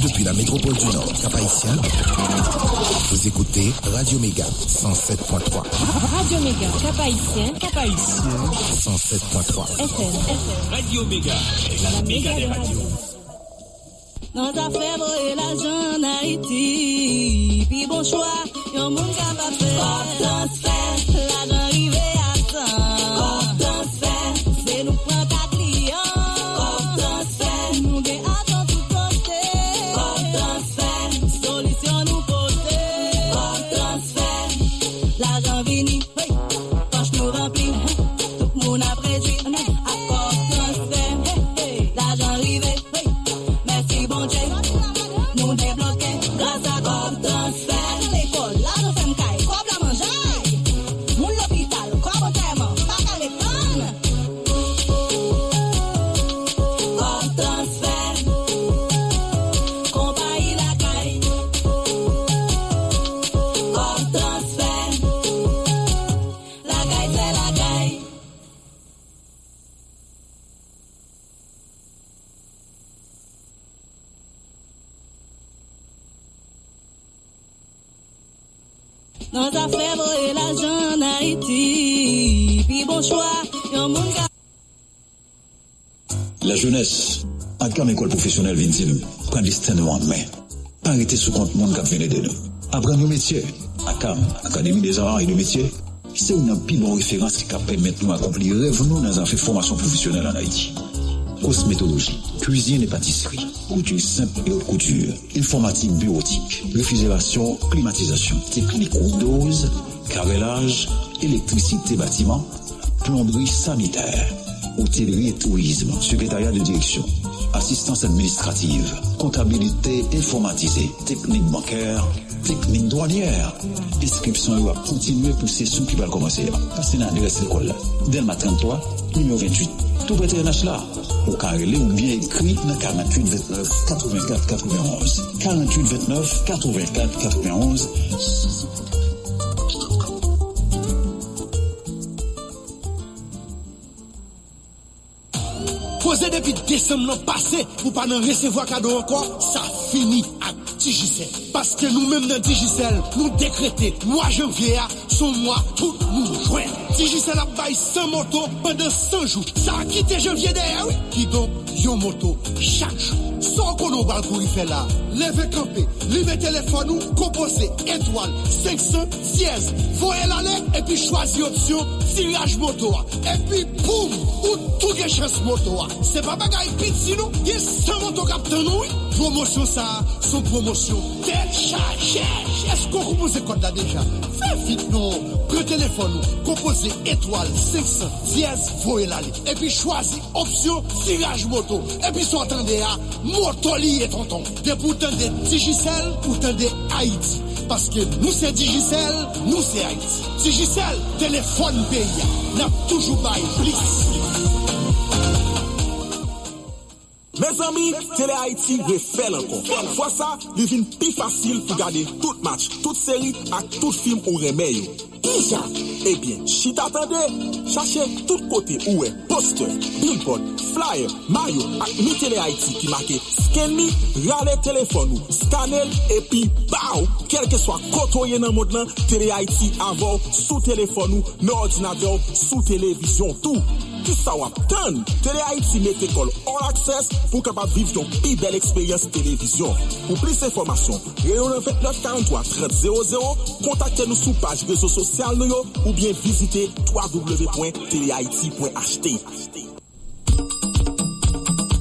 Depuis la métropole du Nord, Cap-Haïtien, vous écoutez Radio Méga 107.3. Radio Méga, Cap-Haïtien, Cap-Haïtien 107.3. FM. Radio Méga, la méga des radios. Dans ta fèvre et la jeune Haïti, puis bon choix, y'a mon capable de faire. La jeune arrivée à temps. La jeunesse, en tant qu'école professionnelle, vient-il, prend destinement en main. Arrêtez sous compte monde qui vient de nous. Apprendre nos métiers. À CAM, Académie des arts et des métiers, c'est une pile en référence qui permet de nous accomplir rêve nous dans une formation professionnelle en Haïti. Cosmétologie, cuisine et pâtisserie, couture simple et haute couture, informatique bureautique, réfrigération, climatisation, technique dose, carrelage, électricité bâtiment, plomberie sanitaire, hôtellerie et tourisme, secrétariat de direction, assistance administrative, comptabilité informatisée, technique bancaire, technique douanière. Inscription doit continuer pour ces sous qui va commencer. Passez dans l'adresse école. Delma 33, numéro 28. Tout près de NH là. Au carrelé ou bien écrit dans 48 29 84 91. 48 29 84 91. Posé depuis décembre passé pour pas nous recevoir cadeau encore, ça finit à Digicel. Parce que nous-mêmes dans Digicel, nous décrétons mois janvier, son mois, tout nous joint. Digicel a baillé 100 motos pendant 100 jours. Ça a quitté janvier derrière, oui. Qui donc, yon moto chaque jour. Sans qu'on nous balle pour y faire là. Levez camper, levez téléphone ou composez étoile 500 dièse. Voyez l'aller et puis choisissez option tirage moto. Et puis boum, ou tout les chances moto. C'est pas bagaille piti nous, il y a 100 motos capteurs nous. Promotion ça, son promotion. Tête chargée. Est-ce qu'on vous a code là déjà? Fais vite non. Prends téléphone nous, composez étoile 500 dièse. Voyez l'aller et puis choisissez option tirage moto. Et puis s'entendez à Motoli et tonton. Des boutons de Digicel, boutons de Haïti. Parce que nous c'est Digicel, nous c'est Haïti. Digicel, téléphone pays. N'a toujours pas mes amis, Télé Haïti refait encore. Fois ça, devine plus facile pour garder tout match, toute série et tout film ou remède. Qui ça? Eh bien, si t'attendais, cherchez tout côté où est poster, billboard, flyer, maillot, et mi Télé Haïti qui marque scan me, rale téléphone ou, scanel, et puis, bao, quel que soit côtoyé dans le monde, Télé Haïti avant, sous téléphone ou, nos ordinateurs, sous télévision, tout. Qui ça ou attend? Télé Haïti met école all access pour capable vivre ton plus belle expérience télévision. Pour plus d'informations, réunion 29 43 30 00, contactez-nous sous page réseaux sociaux ou bien visitez www.telehaiti.ht.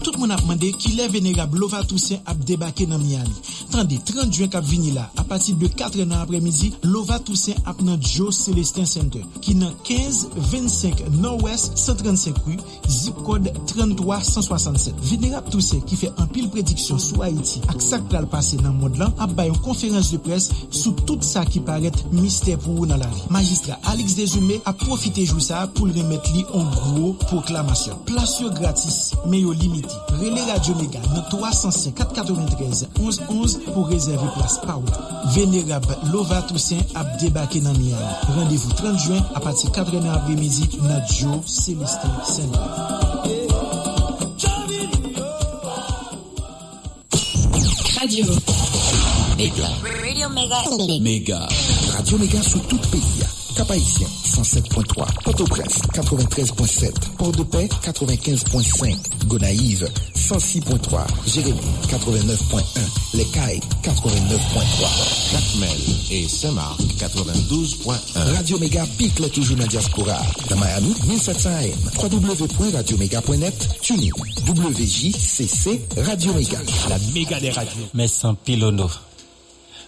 Tout le monde a demandé qui les vénérables Lova Toussaint a débarqué dans Miami. Tandis 30 juin qui a venu là, partir de 4 dans l'après-midi, Lova Toussaint ap nan Joe Celestin Center, qui nan 15-25 Nord-Ouest 135 rue, zip code 33-167. Vénérable Toussaint qui fait un pile prédiction sur Haïti, ak sa pral passer dans le monde là, a bay une conférence de presse sur tout ça qui paraît mystère pour dans la vie. Magistrat Alex Desumé a profité jou ça pour remettre li en gros proclamation. Place yo gratis, mais yo limité. Relé Radio Méga dans 305-493-1111 pour réserver place par où. Vénérable Lova Toussaint a débarqué dans Miami. Rendez-vous 30 juin à partir de 4h de l'après-midi dans Joe Celestin Center. Radio Méga. Radio Méga. Méga. Radio Méga sur tout pays. Cap-Haïtien 107.3, Port-au-Prince 93.7, Port-de-Paix 95.5, Gonaïves 106.3, Jérémy 89.1, Les Cayes 89.3, Jacmel et Saint-Marc 92.1. Radio Méga pique toujours dans la diaspora. Dans Miami 1700 AM, www.radioméga.net, TuneIn, WJCC, Radio Méga. La méga des radios. Mais sans pilono.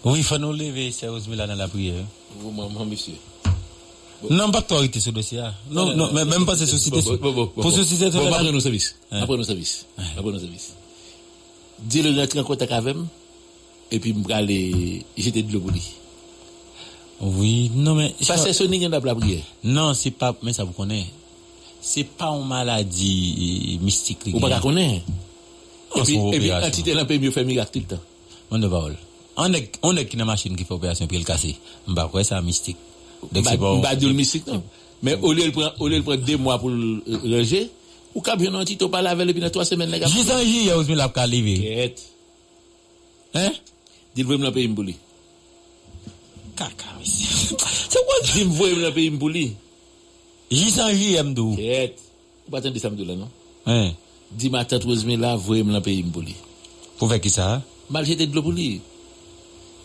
Oui, il faut nous lever, c'est Ousmila dans la prière. Vous, maman, monsieur. Non, pas toi, ce dossier. Non, non, même pas ce société. Pour ce société, après nos services. Après nos services. Après nos services. Dis-le rentrer en contact avec moi. Et puis, je vais jeter de l'eau pour lui. Oui, non, mais. Parce que ce n'est pas la prière. Non, c'est pas, mais ça vous connaît. C'est pas une maladie mystique. Vous ne la connaissez pas. Et puis, l'entité là peut mieux faire miracle tout le temps. On ne va pas. On est qu'une machine qui fait opération puis elle casse. On va croire ça mystique. Bah du mystique non mais au lieu de prendre 2 mois pour le ranger ou quand bien on dit tu parles avec lui dans 3 semaines les gars j'ai envie il a osé la caliver hein dit vous me la payer mbuli caca c'est quoi dit vous me la payer mbuli j'ai envie amdou quête on va attendre samedi là non hein dit matin 13000 là vous me la payer mbuli pour faire qui ça mal jeter de l'eau pour lui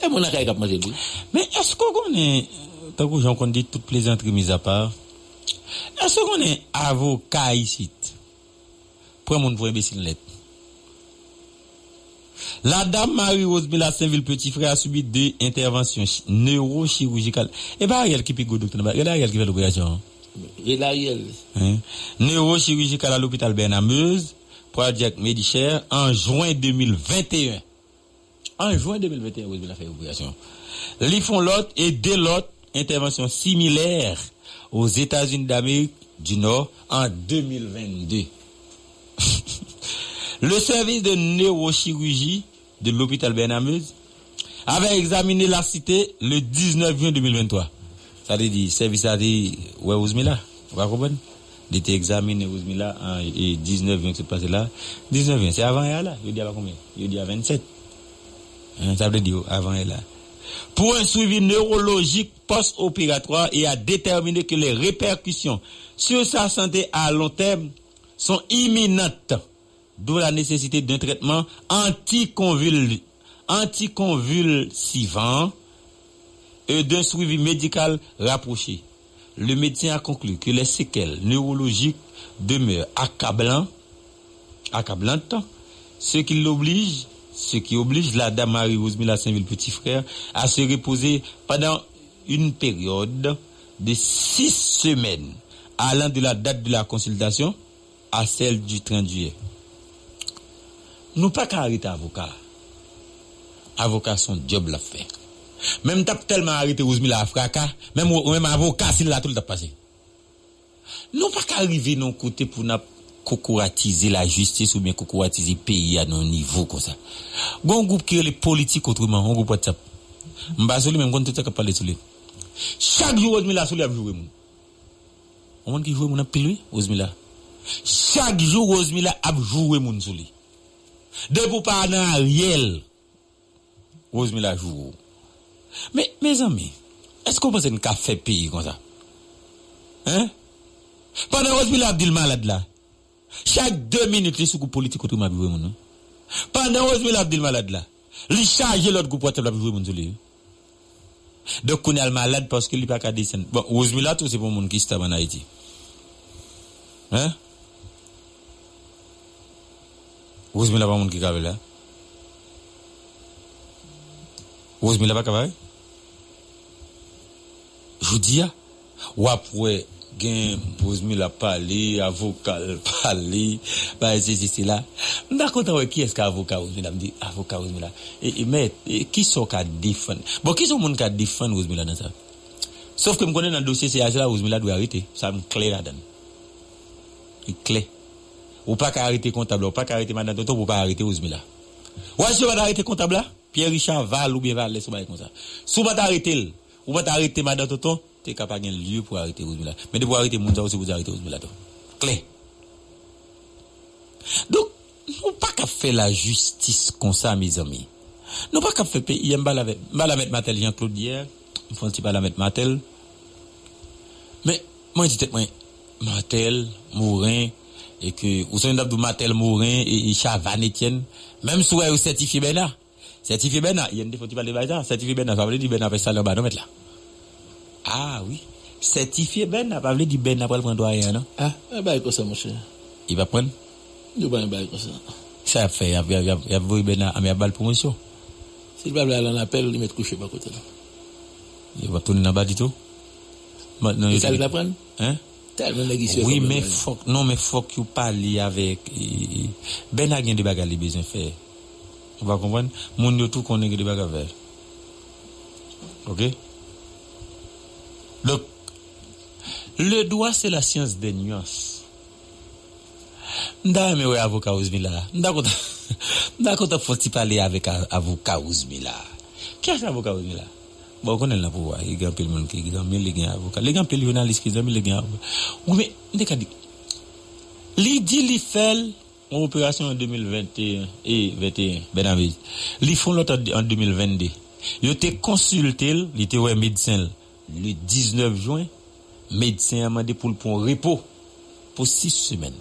et mon accueil cap manger lui mais est-ce qu'on connaît tant que j'en conduis toute plaisanterie mise à part. Est-ce qu'on est avocat ici? Pour mon vrai imbécile. La dame Marie-Rose Mila Saint-Ville petit frère a subi 2 interventions neurochirurgicales. Et bien, Ariel qui pique docteur. Regarde Ariel qui fait l'opération. Ariel. Neurochirurgicale à l'hôpital Bernameuse, Project Medichère, en juin 2021. En juin 2021, Rose Mila fait l'opération. Ils font l'autre et dès l'autre. Intervention similaire aux États-Unis d'Amérique du Nord en 2022. Le service de neurochirurgie de l'hôpital Bernameuse avait examiné la cité le 19 juin 2023. Ça veut dire, service a dit, ouais, Ousmila, vous comprenez? Il était examiné Ousmila en 19 juin, c'est passé là. 19 juin, c'est avant et là. Il dit à combien? Il dit à 27. Ça veut dire, avant et là. Pour un suivi neurologique post-opératoire et à déterminer que les répercussions sur sa santé à long terme sont imminentes, d'où la nécessité d'un traitement anticonvulsivant et d'un suivi médical rapproché. Le médecin a conclu que les séquelles neurologiques demeurent accablantes, ce qui oblige la dame Marie-Rose Mila Saint-Ville petit frère à se reposer pendant une période de 6 semaines allant de la date de la consultation à celle du 30 juillet. Nous pas qu'arrêter avocat. Avocat son job l'a fait. Même t'as tellement arrêté Rose Mila à fracas, même avocat s'il l'a tout le temps passé. Nous pas qu'arriver non côté pour n'a cocouratiser la justice ou bien cocouratiser pays à nos niveaux comme ça. Gon groupe qui est les politiques autrement, on groupe WhatsApp. Mbasoli même quand tu as parlé sur lui. Chaque jour Ousmila sur lui a joué mon. On monde qui joue mon a pilé Ousmila. Chaque jour Ousmila a joué mon sur lui. De pour pas dans Ariel. Ousmila joue. Mais mes amis, est-ce qu'on pense qu'on fait pays comme ça? Hein? Pendant Ousmila Abdil malade là. Chaque 2 minutes, les sous-groupes politiques autour de ma vie, mon nom. Pendant Ousmila Abdil malade là, les charger l'autre groupe WhatsApp la vie, mon nom. Donc, on est malade parce qu'il n'y a pas qu'à descendre. Bon, Ousmila, tout c'est pour mon qui se tape en Haïti. Hein? Ousmila, pas mon qui cave là. Rose Mila Bakabay. Joudia. Ou après, gain, Rose Mila parler, avocat parler, bah, c'est là. N'a content, qui est-ce qu'avocat Rose Mila me dit, avocat Rose Mila. Et, mais, qui sont qu'à défendre? Bon, qui sont mon qu'à défendre Rose Mila dans ça? Sauf que me connais dans le dossier, c'est à là, Rose Mila doit arrêter. Ça me clé là-dedans. Il clé. Ou pas qu'à arrêter comptable, ou pas qu'à arrêter madame Toto, ou pas arrêter Rose Mila. Ou est-ce que vous arrêter comptable là? Pierre Richard Val ou bien Val, laisse comme ça. Si vous arrêtez, ou vous arrêtez madame Toto, tu es capable de gagner lieu pour arrêter Rose Mila. Mais de vous arrêter Mounza aussi, vous arrêtez Rose Mila. Clé. Donc, nous pas qu'à faire la justice comme ça, mes amis. Nous pas qu'à faire payer. Malamette Matel, Jean-Claude hier, nous font un petit Malamette Matel. Mais, moi, je dis, Matel, Mourin, et que ou son d'abdou Matel Morin et Chavan Etienne même si vous certifié Bena certifié Bena il y a des fois tu parles de ça certifié Bena ça veut dire Bena fait ça le baromètre là ah oui certifié Bena ça veut dire Bena pour le prendre doyen non ah bah comme ça mon cher il va prendre il va bah comme ça ça fait il a voulu Bena à mes balle promotion s'il va là en appel il met coucher pas côté là il va tourner là-bas du tout maintenant il va prendre hein. Oui, mais faut non, mais faut que vous parliez avec Ben a gagné des bagages les besoins faire. On va comprendre. Mon yo tout connaît des bagages. Ok. Donc, le droit c'est la science des nuances. Nda mais ouais avocat Ousmila. Nda quand faut tu parler avec avocat Ousmila. Qui est avocat Ousmila? Bon connaît la pouvoir il grand pile monde qui grand mille les avocats les grand pile journalistes qui aiment les gars mais dit li dit li fait en opération en 2021 et 21 Benavid li font l'autre en 2022 il était consulté il était ouais médecin le 19 juin médecin a demandé pour un repos pour 6 semaines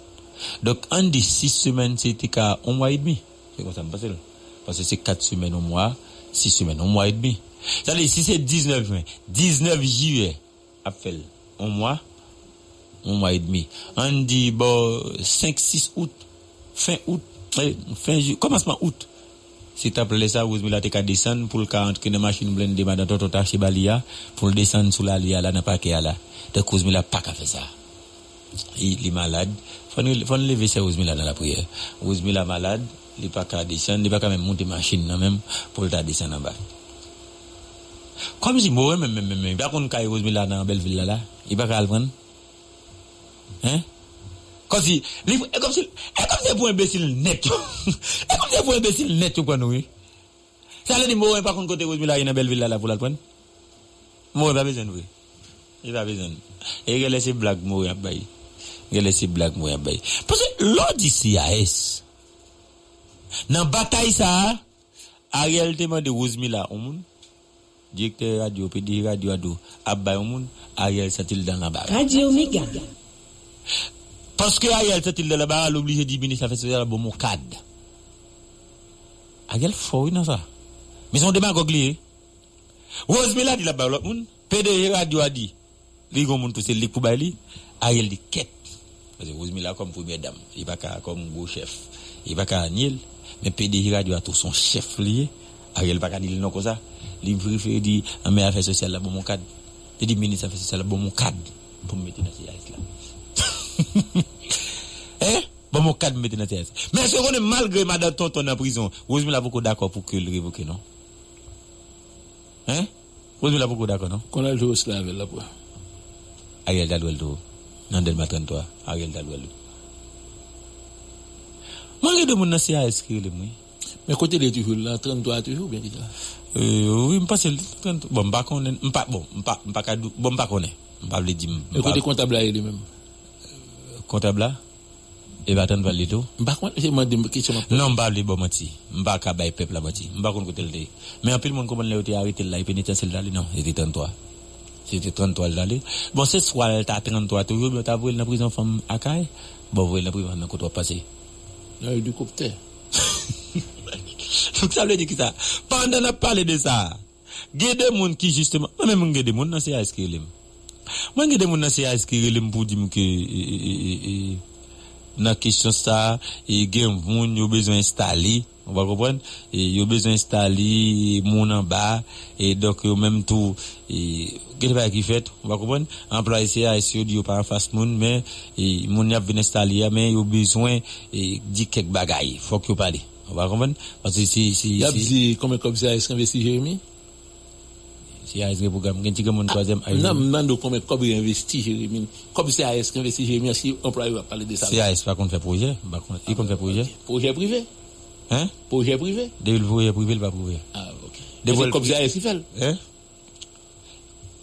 donc en des 6 semaines c'était qu'à un mois et demi c'est comme ça me passe parce que c'est 4 semaines au mois 6 semaines au mois et demi. C'est-à-dire, si c'est 19 juin, 19 juillet, appel, un mois et demi. On dit, bon, 5-6 août, commencement août. Si tu appelles ça, vous avez qu'à descendre pour le cas entre une machine blindée, madame Totota chez Balia, pour le descendre sous la lia, là, n'a pas qu'à là. Donc, vous avez pas qu'à faire ça. Il est malade. Faut lever ça, vous avez dans la prière. Vous avez malade, il n'est pas qu'à descendre, il n'est pas qu'à même monter machine, non, même, pour le tas descendre en bas. Comme si moi même pas qu'on caille Rosemilla dans Belleville là il va pas prendre hein comme si pour imbécile net comme si pour imbécile net quoi nous ça le dit moi pas qu'on côté Rosemilla dans Belleville là pour la prendre moi pas besoin oui il va besoin et laisser blague moi à bail parce que l'ODCAS dans bataille ça Ariel demande Rosemilla au monde directeur radio PD radio ado abay moun Ariel Satil dans la barre Radio Méga parce que Ariel Satil dans la barre l'obligé de ministre affaires sociales bon mon cadre Ariel faut dans ça mais on démagogue lié Rose Mila dit la barre l'autre moun PD radio a dit li gon moun tout c'est li pou bay li Ariel dit quête parce que Rose Mila comme première dame il pas comme gros chef il pas Ariel mais PD radio a tout son chef lié Ariel pas dit non comme ça il préfère dire en mes affaires sociales là bon mon cadre il dit ministre affaires sociales là bon mon cadre pour me mettre dans ces là hein bon mon cadre me mettre dans ces mais ce qu'on est malgré madame tonton en prison Rose Mila beaucoup d'accord pour que le révoque non hein Rose Mila beaucoup d'accord non qu'on a joué au slave là pour Ariel Daloueldo dans del matin toi Ariel Daloueldo malgré de mon ancien inscrit le moi mais côté les toujours là 33 toujours bien dit oui me passe bon pas connait pas bon pas bon pas connait pas veut dire côté comptable là lui-même comptable là et va attendre valer tout pas connait c'est moi des questions non pas les bon menti pas ka bay peuple là menti pas connait côté le mais en pile monde comment le était arrêté là pénitentiaire là non c'était 33 là bon c'est soit elle t'a 33 toujours mais t'as voulu dans prison femme akay bon voulu dans prison dans côté passé là du copter donc ça veut dire que ça pendant on a parlé de ça gay des monde qui justement même gay des monde dans CAS qui relève moi gay des monde dans CAS qui relève pour dire que dans question ça et gen moun yo besoin installer on va comprendre et yo besoin installer moun en bas et donc yo même tout et quelque part qui fait on va comprendre employé CAS yo di yo pas en face moun mais et moun y a venir installer mais yo besoin et di quelque bagaille faut que yo parler on va comprendre parce que si y a dit comment comme ça est investi Jérémy CAS le programme gen ti mon troisième non mando comment comme investi Jérémy comme CAS investi Jérémy si employé va parler de ça CAS pas qu'on fait projet pas qu'on fait projet privé. Hein? Projet privé? De projet privé, il va prouver. Ah, ok. C'est comme ça, il fait. Hein?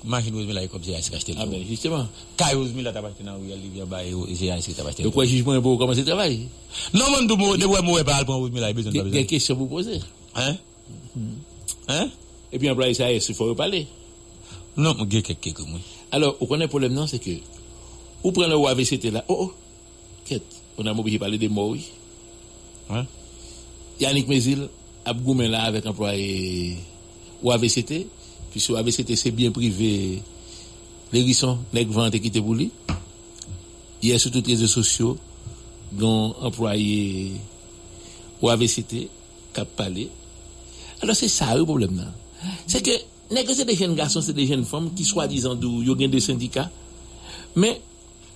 Machine 12 000, il comme ça, il s'achète. Ah, ben, justement. 12 000, il a acheté dans Olivia Baye, il a acheté. Donc, quoi, jugement, pour commencer le travail? Non, mais de quoi, moi, par rapport à 12 000, il a besoin de. Des questions vous poser. Hein? Hein? Et puis, employé ça, il faut parler. Non, mon gars, quelqu'un comme moi. Alors, vous connaissez le problème, non? C'est que, vous prenez le WVCT là. Oh, qu'est-ce qu'on a obligé de parler des morts, oui? Hein? Yannick Mézil a goumé là avec employé ou AVCT puisque AVCT c'est bien privé les rissons nèg vente qui était pour lui hier sur toutes les réseaux sociaux dont employé ou AVCT cap parler alors c'est ça le problème là c'est que négocier des jeunes garçons c'est des jeunes femmes qui soi-disant d'où yo gain des syndicats mais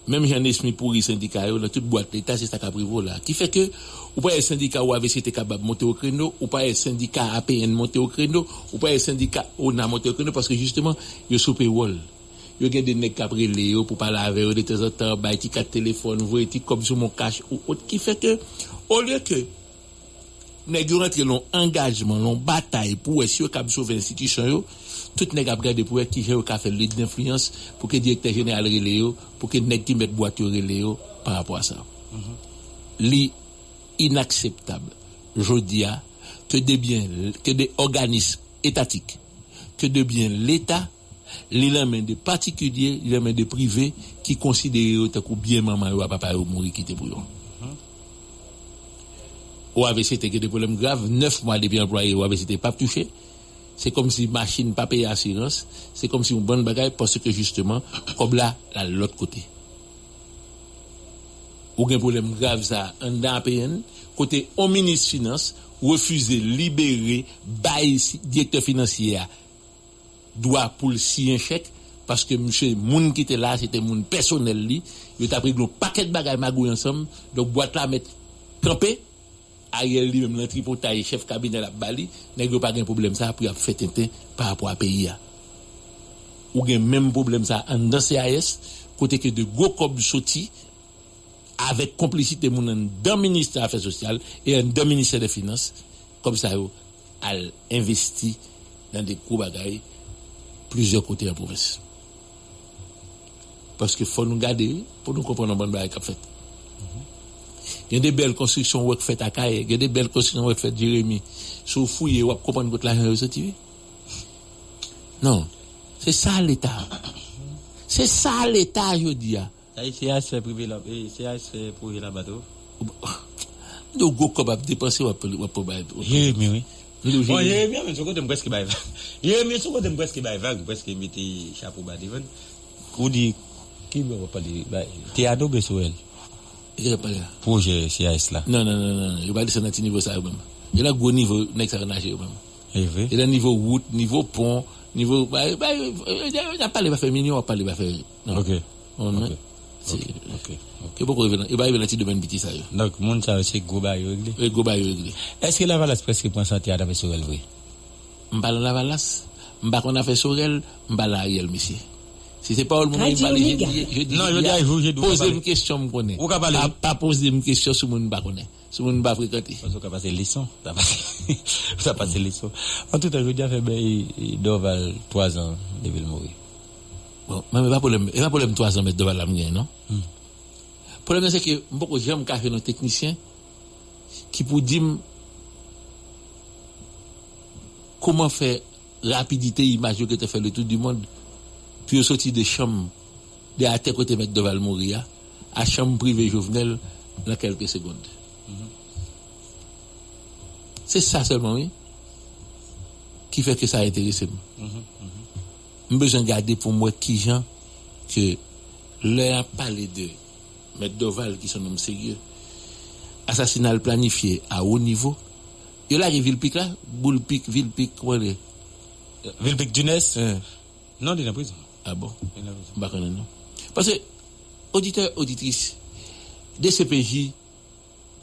même j'en ai mis pour les syndicats dans toute boîte l'état c'est ça qu'a prévu là qui fait que ou pas les syndicats ou AVCT capable monter au créneau ou pas les syndicats APN monter au créneau ou pas les syndicats ONA monter au créneau parce que justement yo sous paywall yo gagne des nèg capre léo pour parler avec eux de temps en temps ba ti carte téléphone voyer ti comme sur mon cash ou autre qui fait que au lieu que nèg yo rentre long engagement long bataille pour essayer cap sauver institution yo tout nèg a regarder pour qui j'ai qu'a fait lead d'influence pour que directeur général reléo pour que nèg qui met boîte reléo par rapport à ça li inacceptable jodia que des biens que des organismes étatiques que de bien l'état li la main des particuliers li la main des privés qui considèrent tant que bien maman ou papa ou mourir qui était pour eux ou avait c'était des problèmes graves 9 mois depuis employé ou avait c'était pas touché. C'est comme si machine pas payer assurance, c'est comme si une bonne bagaille parce que justement comme là la l'autre côté. Ou un problème grave ça en APN côté au ministre finance refuser libérer bail directeur financier doit pour le signer chèque parce que monsieur moun qui était là c'était moun personnel li, il t'a pris un paquet de bagaille magouille ensemble donc boîte là mettre camper Ariel lui même l'entripotaille chef cabinet la Bali nèg yo pas gain problème ça pour faire tintin par rapport à pays a ou gain même problème ça en dans CAS côté que de gros cob sorti avec complicité mon dans ministère affaires sociales et dans ministère des finances comme ça yo al investi dans des gros bagailles plusieurs côtés en province parce que faut nous garder pour nous comprendre bonne bagaille qu'a fait. Il y a des belles constructions qui faites à Kaye, il y a des belles constructions qui faites Jérémy. Sous fouiller, on va comprendre que l'argent est ressorti. Non, c'est ça l'État. C'est ça l'État, je dis. CAS fait privé là, CAS fait pour la bateau. Donc, go capable de dépenser, on va pas bailler. Jérémy, oui. Bon, Jérémy, mais sur quoi tu me presque bailler? Jérémy, sur quoi tu me presque bailler? Presque mettre chapeau bas devant. On dit qui me va pas les bailler? Théado Bessoel. Projet CAS là. Non. Il va descendre à ce niveau ça même. Il a gros niveau next à nager même. Il a niveau route, niveau pont, niveau il a pas les va faire mignon, pas les va faire. OK. OK. Et pourquoi il va venir domaine petit ça. Donc monde ça c'est gros bail réglé. Gros bail réglé. Est-ce que la Valas presque prend santé à avec Sorel vrai? On parle la Valas, on pas qu'on a fait Sorel, on parle Ariel monsieur. Si c'est pas le moment de parler, je dis, poser une question, me connaît. Pas poser une question sur mon pas connaît, sur mon pas fréquenté. Parce qu'on a passé leçon, ça passé leçon. En tout cas, je dis à Fébé, Doval 3 ans, il veut mourir. Bon, mais pas problème 3 ans, mais Doval l'a mourir, non? Problème c'est que beaucoup de gens me cachent nos techniciens qui pour dire comment faire rapidité, imagine que tu fais le tour du monde. Puis sorti des chambres de à tes côtés mettre Doval Moria à chambre privée Jovenel dans quelques secondes. C'est ça seulement oui qui fait que ça intéresse moi. Besoin garder pour moi qui gens que leur parler de Maître Doval, qui sont un homme sérieux, assassinat planifié à haut niveau. Et là, il y a Villepic là, Villepic, comment est Villepic Dunès Non, il est en prison. Ah bon? Il est en prison. Non. Parce que, auditeurs, auditrices, DCPJ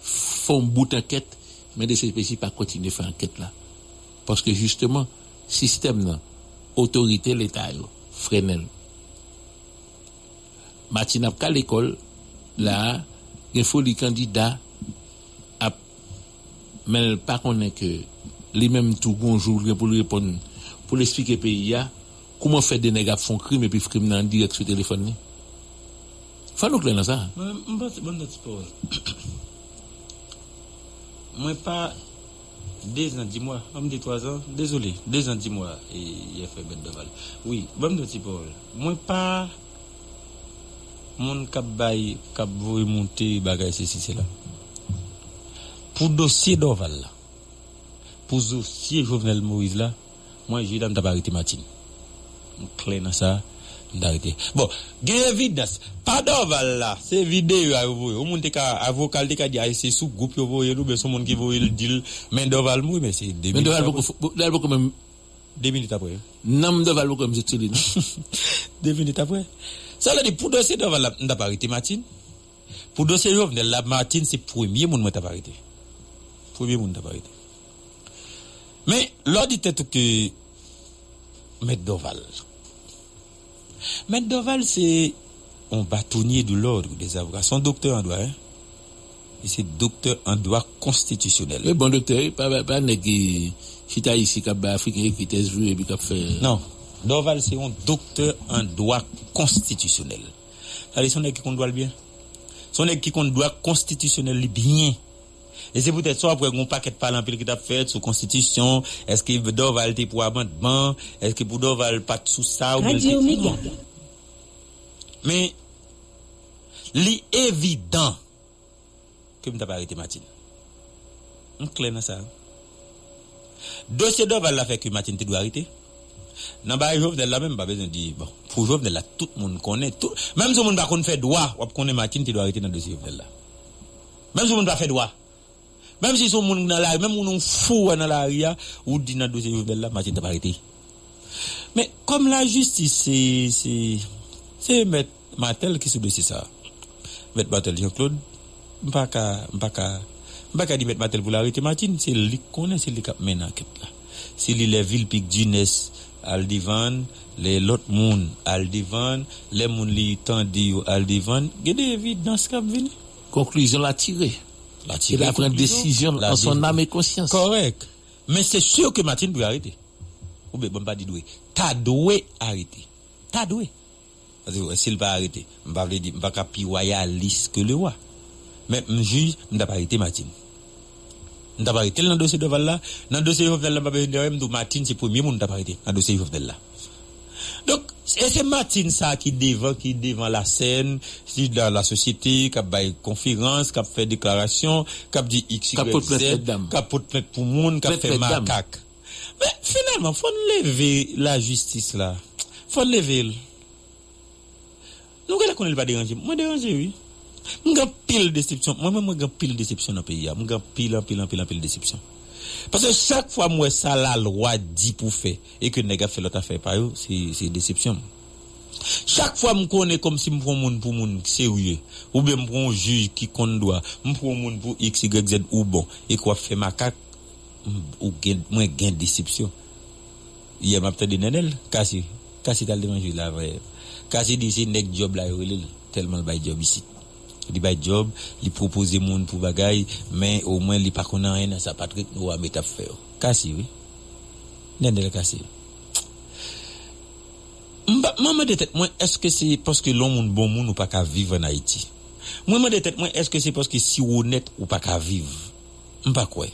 font bout enquête, mais DCPJ pas continuer à faire enquête là. Parce que justement, système là, autorité l'État, Frenel. Matinap qu'à l'école, là, il faut les candidats à, mais pas qu'on est que les mêmes tout bonjour pour lui répondre, pour l'expliquer pays, comment faire des nègres font crime et puis crime en direct sur téléphone là. Faut nous clair dans ça. Moi pas 2 ans 10 mois, on me dit 3 ans, désolé, 2 ans 10 mois et il a fait bête de val. Oui, bon petit Paul. Moi pas mon cap bail cap vous monter bagage ceci cela. Pour dossier d'Oval là. Pour dossier Jovenel Moïse là, moi j'ai dame d'arrêter Martine. Clair dans ça. D'arrêter. Bon, gain évidence. Pas d'Oval là, c'est vidéo à vous. On monte qu'à avocat de dire c'est sous groupe vous voyez nous ben son monde qui voit le deal mais d'Oval moi mais c'est 2 minutes. Mais d'Oval beaucoup même 2 minutes après. Non d'Oval beaucoup comme c'est lui. 2 minutes après. Ça veut dire pour dossier d'Oval on pas arrêté Martine. Pour dossier Jovenel la Martine c'est premier monde moi t'a arrêté. Premier monde t'a arrêté. Mais l'auditeur que Maître Doval. Maître Doval, c'est un bâtonnier de l'ordre des avocats. Son docteur en droit, hein? Et c'est docteur en droit constitutionnel. Mais bon docteur, pas qui est ici, qui est africain, qui est vu et qui fait. Non, Doval, c'est un docteur en droit constitutionnel. Allez, son nègre qui compte droit bien. Son nègre qui compte droit constitutionnel bien. Et c'est peut-être ça après qu'on paquet parlant pile qui t'a fait sous constitution, est-ce que Doval était pour amendement, est-ce que pour Doval pas sous ça ou bien. Mais li évident que me t'a pas arrêté Martine. On clair dans ça. Dossier Doval l'a fait que Martine te doit arrêter. Nan ba Jovenel la même pas besoin dire bon, pour Jovenel là tout le monde connaît tout, même si monde pas connaît fait droit, ou connaît Martine te doit arrêter dans dossier Jovenel là. Même si monde pas fait droit. Même si son monde dans la même on fou dans la ria ou dit dans dossier Jovenel là Martine t'a pas arrêté. Mais comme la justice c'est mettre Martel qui sous dossier ça. Mettre Martel Jean-Claude pas dit mettre Martel pour l'arrêter Martine, c'est lui connaît c'est lui qui mène enquête là. C'est lui les villes pic Dunès al divan les l'autre monde al divan les monde li tandi al divan, gade évidence cap venir. Conclusion la tirée. Il a pris une décision en son âme et conscience. Correct. Mais c'est sûr que Martine doit arrêter. Ou bien, bon, pas dit doué. T'as doué arrêter. T'as doué. S'il va arrêter, m'ba vle di, m'ba ka pi royaliste que le roi. Mais m'juge, m'da pas arrêté Martine. M'da pas arrêté dans dossier de Valla. Dans dossier de Valla, m'ba ben de Martine, c'est premier monde m'da pas arrêté. Dans dossier de Valla. Donc, c'est Martine ça qui devant la scène, qui dans la société, qui a fait conférence, qui a fait déclaration, qui a dit X, Y, Z, qui a porté pour monde, qui a fait macaque. Mais finalement, faut lever la justice là. Faut lever. Nous, on ne pas déranger. Moi, déranger, oui. Nous avons pile déception. Moi-même, j'ai pile déception dans le pays. Nous avons pile déception. Parce que chaque fois moi ça la loi dit pour faire et que nèg a fait l'autre affaire par eux c'est déception. Chaque fois me connais comme si me prend monde pour monde sérieux ou bien me prend un juge qui compte droit, me prend monde pour x y z ou bon et quoi fait macaque ou gain moins gain déception. Hier m'a tendé nenel kasi t'al devant juge la vraie. Kasi dit c'est nèg job la relève tellement bay job ici. Li bay job, li proposer monde pour bagay, mais au moins li pa connait rien dans sa Patrick nous a mettre faire. Kasi oui. Nenel kasi. Maman de tête moi est-ce que c'est parce que l'on monde bon monde ou pas ka vivre en Haïti. Maman de tête moi est-ce que c'est parce que si honnête ou pas ka vivre. On pas croire.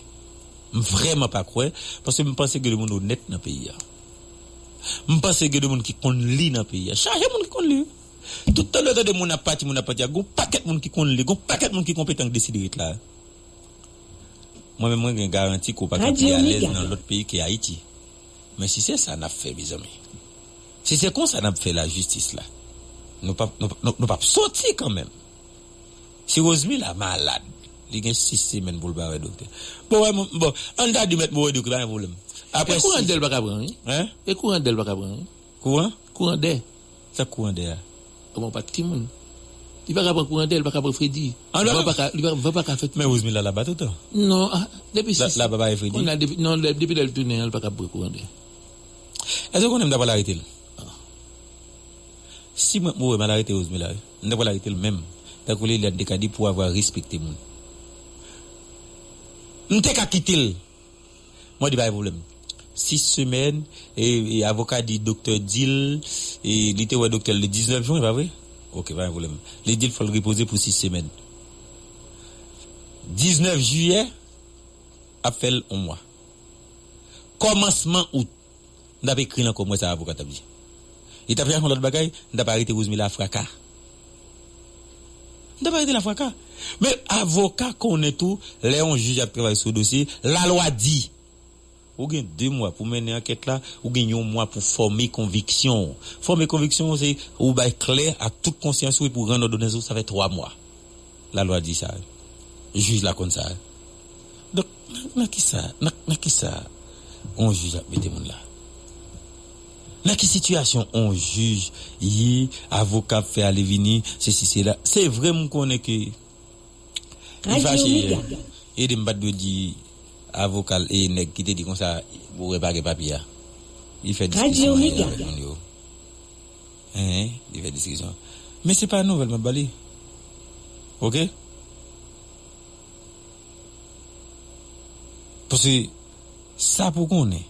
Vraiment pas croire parce que me penser que le monde honnête dans pays. Me penser que le monde qui connait li dans pays. Chargé monde qui connait li. Tout le temps de mon appart, il y a un paquet de monde qui connaît, un paquet de monde qui compétent de décider là. Moi-même, je garantis qu'on ne peut pas à l'aise dans l'autre pays qui est Haïti. Mais si c'est ça, n'a fait, mes amis. Si c'est comme ça, n'a fait la justice là. Nous ne pouvons pas sortir quand même. Si Rosemary la malade, il y a 6 semaines pour le barrer docteur. Bon, on a dû mettre mon docteur dans un problème. Après courant d'elle pas capable. Hein? Et courant d'elle pas capable. Courant d'elle. Ça courant d'elle. Comment pas petit monde. Il va pas courant d'elle, pas capable Freddy. On va pas faire. Mais Rosemary là là-bas tout le temps. Non, depuis là papa et Freddy. On a non depuis le tourner, elle pas capable courant d'elle. Est-ce qu'on aime d'abord arrêter? Si moi moi mal arrêté Rosemary là, on doit l'arrêter le même. T'as collé il a décadé pour avoir respecté mon. On t'a quitté. Moi dis pas de problème. 6 semaines et avocat dit docteur Dil et il était au docteur le 19 juin, pas vrai? OK, pas de problème. Les Dil faut le reposer pour 6 semaines. 19 juillet appel au mois. Commencement août. On avait écrit encore moi ça avocat t'a dit. Il t'a pris un autre bagaille, on t'a arrêté Rosemary la fracas. D'abord de la fois cas mais avocat connaît tout Léon juge a travaillé sur dossier la loi dit ou gain 2 mois pour mener enquête là ou gain 1 mois pour former conviction c'est ou bail clair à toute conscience ou pour rendre ordonnance ça fait 3 mois la loi dit ça juge la comme ça donc na qui ça on juge à mettre monde là dans quelle situation on juge y avocat fait aller venir ceci cela c'est vrai me connaît que il va chez et me pas de dire avocat et nèg qui te dit comme ça pour réparer papier il fait discussion il fait discussion mais c'est pas nouvelle ma balé OK parce que ça pour qu'on est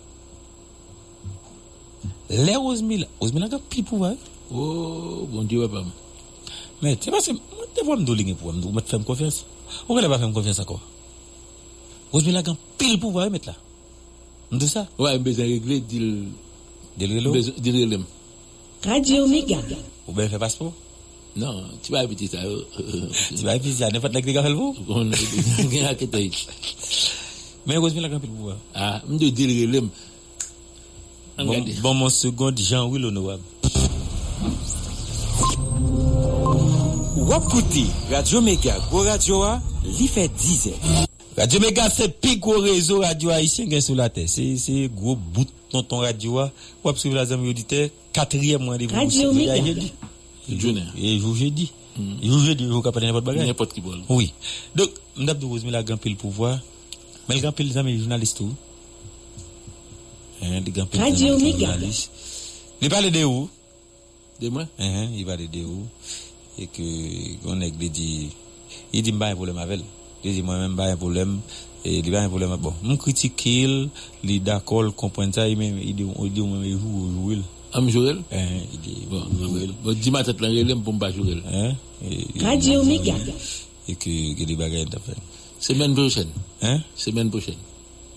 les Rosemary a plus pouvoir. Oh, bon Dieu, papa. Mais c'est parce que je ne sais pas si je vais faire confiance. On ne va pas faire confiance encore. Rosemary a pile pouvoir mettre là. On dit ça? Ouais, mais régler Dilrelem. Radio Méga. Ou bien faire passeport? Non, tu vas habiter ça. Tu vas habiter ça, n'importe quel gars vous. On a quitté. Mais Rosemary a pile pouvoir. Ah, on dit Dilrelem. Bon, mon seconde, Jean-Louis Honorable. Wapouti, Radio Méga, gros radio a, li fait 10 ans. Radio Méga, c'est plus gros réseau radio haïtien qui est sur la terre. C'est gros bout de tonton radio a. Wap suivre la amis auditeurs, 4e rendez-vous. Radio Méga. Et jour jeudi. Jour jeudi, vous capable n'importe bagage. N'importe qui bol. Oui. Donc, m'dap de Rosemary la grand pile pouvoir. Mais le grand pile les amis journalistes tout. Radio Omega. Il parle de où? De moi? Il parle de où? Et que, on est dit, il dit, pas un problème avec elle. Il dit, moi-même, pas un problème. Et il pas un problème. Bon, je critique il, est d'accord, il comprend ça, il dit, moi-même, il joue, il Amjourel? Il dit, bon, Amjourel. Bon, dis-moi, t'as plein de pour pas jouer. Radio Omega. Et que, il bagaille d'affaires. Semaine prochaine. Semaine prochaine.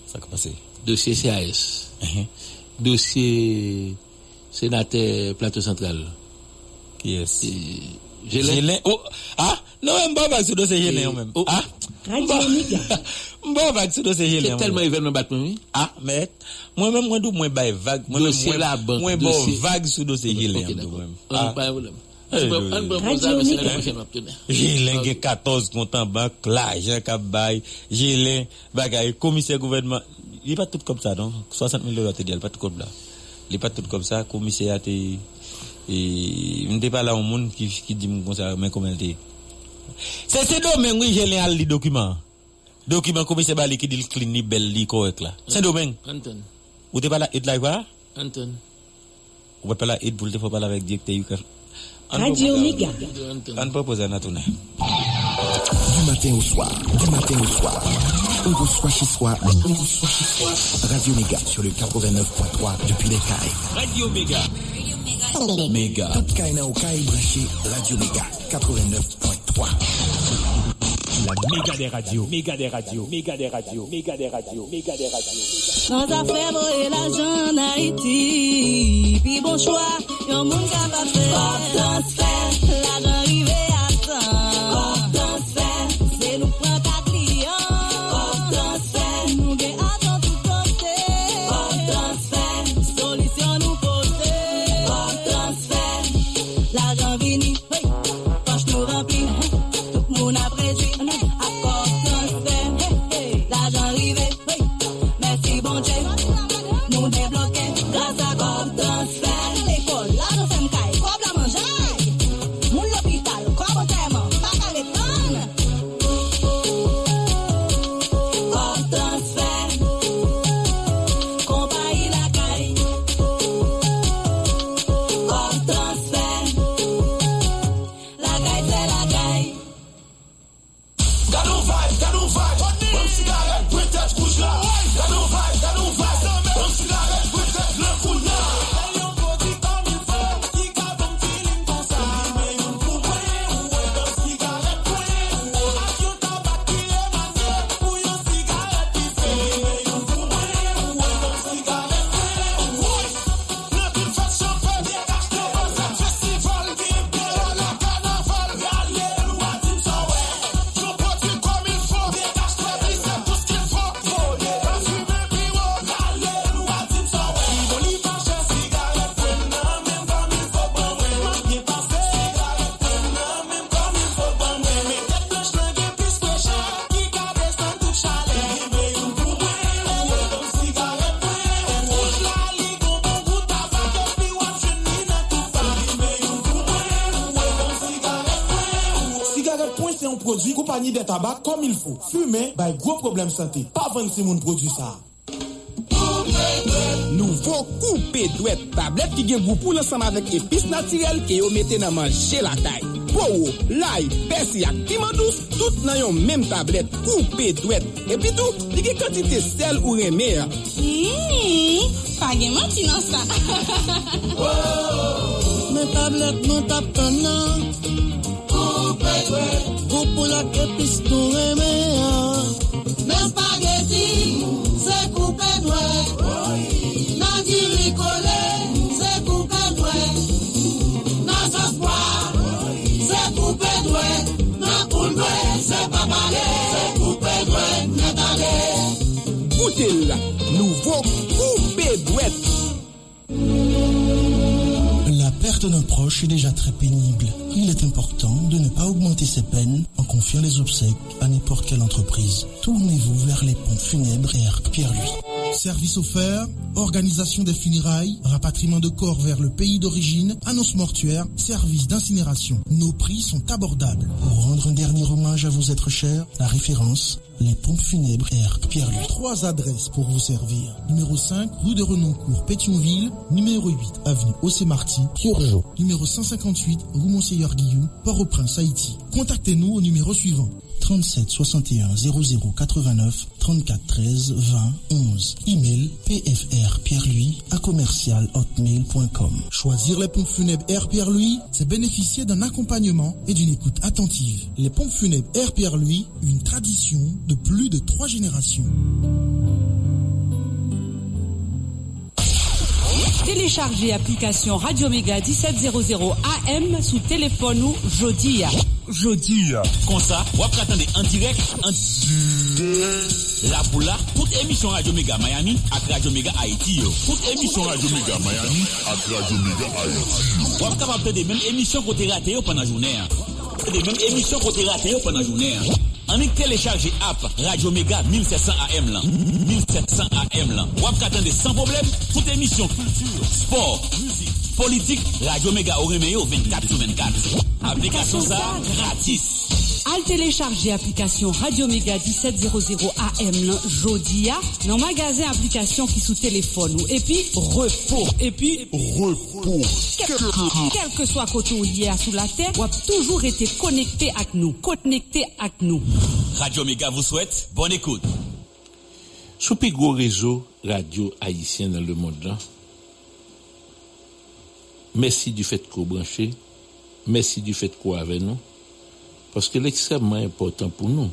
Ça va passer. Dossier CAS. Dossier sénateur Plateau Central. Qui est-ce? Gélin. Oh, ah, non, m'bon va sur dossier Gélin même. Ah, m'bon va sur dossier Gélin. C'est tellement événement battre moi. Ah, mais moi même moi dou moi bail vague, moi même la banque. Moi bon vague sur dossier Gélin. Ah, pas problème. On propose ça la prochaine obtenir. Gélin qui 14 compte en banque, l'argent qu'a bail, Gélin bagaille commissaire gouvernement. Il n'est pas tout comme ça, non? 60 000 dollars, il n'est pas tout comme ça. Il n'est pas tout comme ça. Commissaire, il n'était pas là au monde qui dit comme ça, mais comment il est. C'est ce domaine, oui, j'ai l'air les documents. Documents, commissaire, qui dit le clinique, belle, li correct là. C'est domaine. Anton. Vous n'êtes pas là, aide là, quoi? Anton. Vous n'êtes pas là, aide, vous n'êtes pas là avec directeur. Radio Omega. On propose un atona. Du matin au soir. Du matin au soir. On reçoit chez soi. Radio Méga sur le 89.3 depuis les Cailles. Radio Méga. Méga. Tout Cailles n'a au Cailles branché. Radio Méga 89.3. La méga des radios. Méga des radios. Méga des radios. Méga des radios. Méga des radios. Sans affaire, et l'argent en Haïti. Puis bon choix, y'a mon capable de faire. Transfert, l'argent arrivé à temps. Una Compagnie de tabac comme il faut. Fumer, bah, gros problème santé. Pas 26 moun produit ça. Nouveau coupé douette tablette qui gagne pour l'ensemble avec épices naturelles que vous mettez dans manger la taille. Powo, l'ail, persil et piment douce, toutes dans yon même tablette coupé douette. Et puis tout, il y a quantité sel ou remè. Pas de menti dans ça. Mes tablettes non tapent non. Coupé douette. Pour la épice nous remet, mais spaghetti, c'est coupé doué. N'a dit ricolé, c'est coupé doué. N'a sauce poire, c'est coupé doué. N'a poule doué, c'est pas balé, c'est coupé doué. N'a d'aller. Goûtez là, nouveau coupé doué. La perte d'un proche est déjà très pénible. Il est important de ne pas augmenter ses peines en confiant les obsèques à n'importe quelle entreprise. Tournez-vous vers les pompes funèbres et Arc Pierre-Louis. Service offert, organisation des funérailles, rapatriement de corps vers le pays d'origine, annonce mortuaire, service d'incinération. Nos prix sont abordables. Pour rendre un dernier hommage à vos êtres chers, la référence, les pompes funèbres et Arc Pierre-Louis. 3 adresses pour vous servir. Numéro 5, rue de Renoncourt, Pétionville. Numéro 8, avenue Océ-Marty, Turgeot. Numéro 158, rue Monseigneur Guillou, Port-au-Prince, Haïti. Contactez-nous au numéro suivant. 37 61 00 89 34 13 20 11. Email pfr-pierre-louis@commercial-hotmail.com. Choisir les pompes funèbres Air Pierre-Louis, c'est bénéficier d'un accompagnement et d'une écoute attentive. Les pompes funèbres Air Pierre-Louis, une tradition de plus de 3 générations. Téléchargez l'application Radio Méga 1700 AM sous téléphone ou jeudi. Comme ça, vous attendez en direct, La poula, toute émission Radio Méga Miami à Radio Méga Haïti. Toute émission Radio Méga Miami à Radio Méga Haïti. Vous attendez des mêmes émissions qu'on t'a raté pendant la journée. On est téléchargé app Radio Méga 1700 AM là. 1700 AM là. Ou attendez sans problème toute émission culture, sport, musique, politique, Radio Méga Oremeo 24/24. Application ça gratis. Al télécharger application Radio Méga 1700 AM là jodia dans magasin application qui sous téléphone ou et puis repos quel que soit côté ou hier sous la terre ou toujours été connecté avec nous. Radio Méga vous souhaite bonne écoute. Sous plus gros réseau radio haïtien dans le monde là. Merci du fait que vous branchez. Merci du fait que vous avec nous. Parce que l'extrêmement important pour nous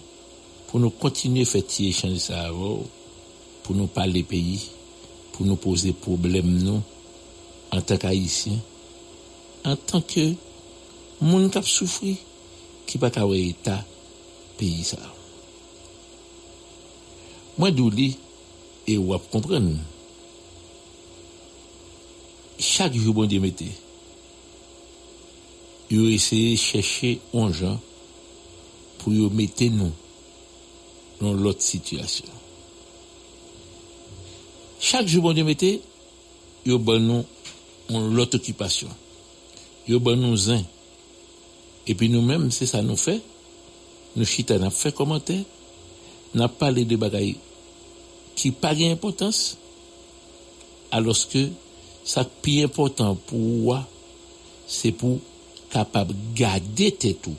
continuer à faire tirer changer ça, pour nous parler pays, pour nous poser problème nous, en tant qu'Haïtiens, en tant que monde qui souffre, qui pas qu'à état pays ça. Moi douli et ou à comprendre. Chaque jour bon Dieu mettez, il essaie chercher un gens. Pour y mettre nous dans l'autre situation. Chaque jour, bon Dieu mettez, y a nous on l'autre occupation, y a nous un. Et puis nous-mêmes, c'est ça nous fait. Nous chita n'a fait commentaire, n'a parlé de bagaille qui pas d'importance, alors que ça plus important pour moi, c'est pour capable garder tête tout.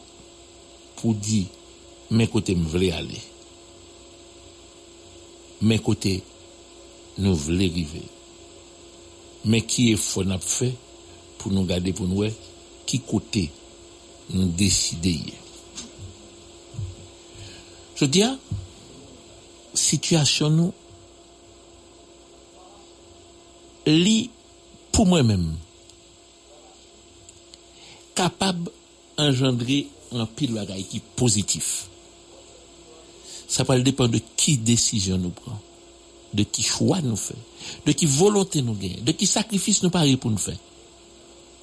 Pour dire mais côté me voulait aller, mais côté nous voulait arriver, mais qui est faut n'a fait pour nous garder pour nous qui côté nous décider. Je dis situation nous li pour moi-même capable engendrer un pile bagaille qui positif. Ça va dépendre de qui décision nous prend, de qui choix nous fait, de qui volonté nous gagne, de qui sacrifice nous parie pour nous faire,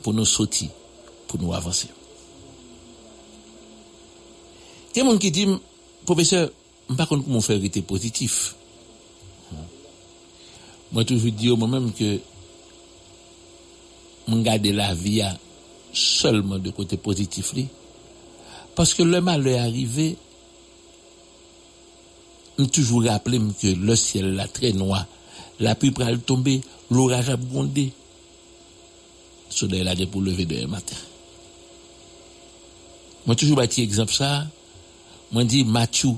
pour nous sortir, pour nous avancer. Il y a des gens qui disent, professeur, je ne sais pas comment faire été positif. Moi, toujours dis moi-même que je garde la vie seulement de côté positif. Parce que le mal est arrivé, je toujours rappelé que le ciel là très noir, la pluie va tomber, l'orage a grondé. Le soleil là pour lever demain matin. Moi, toujours bâti exemple ça. Moi, dis Mathieu,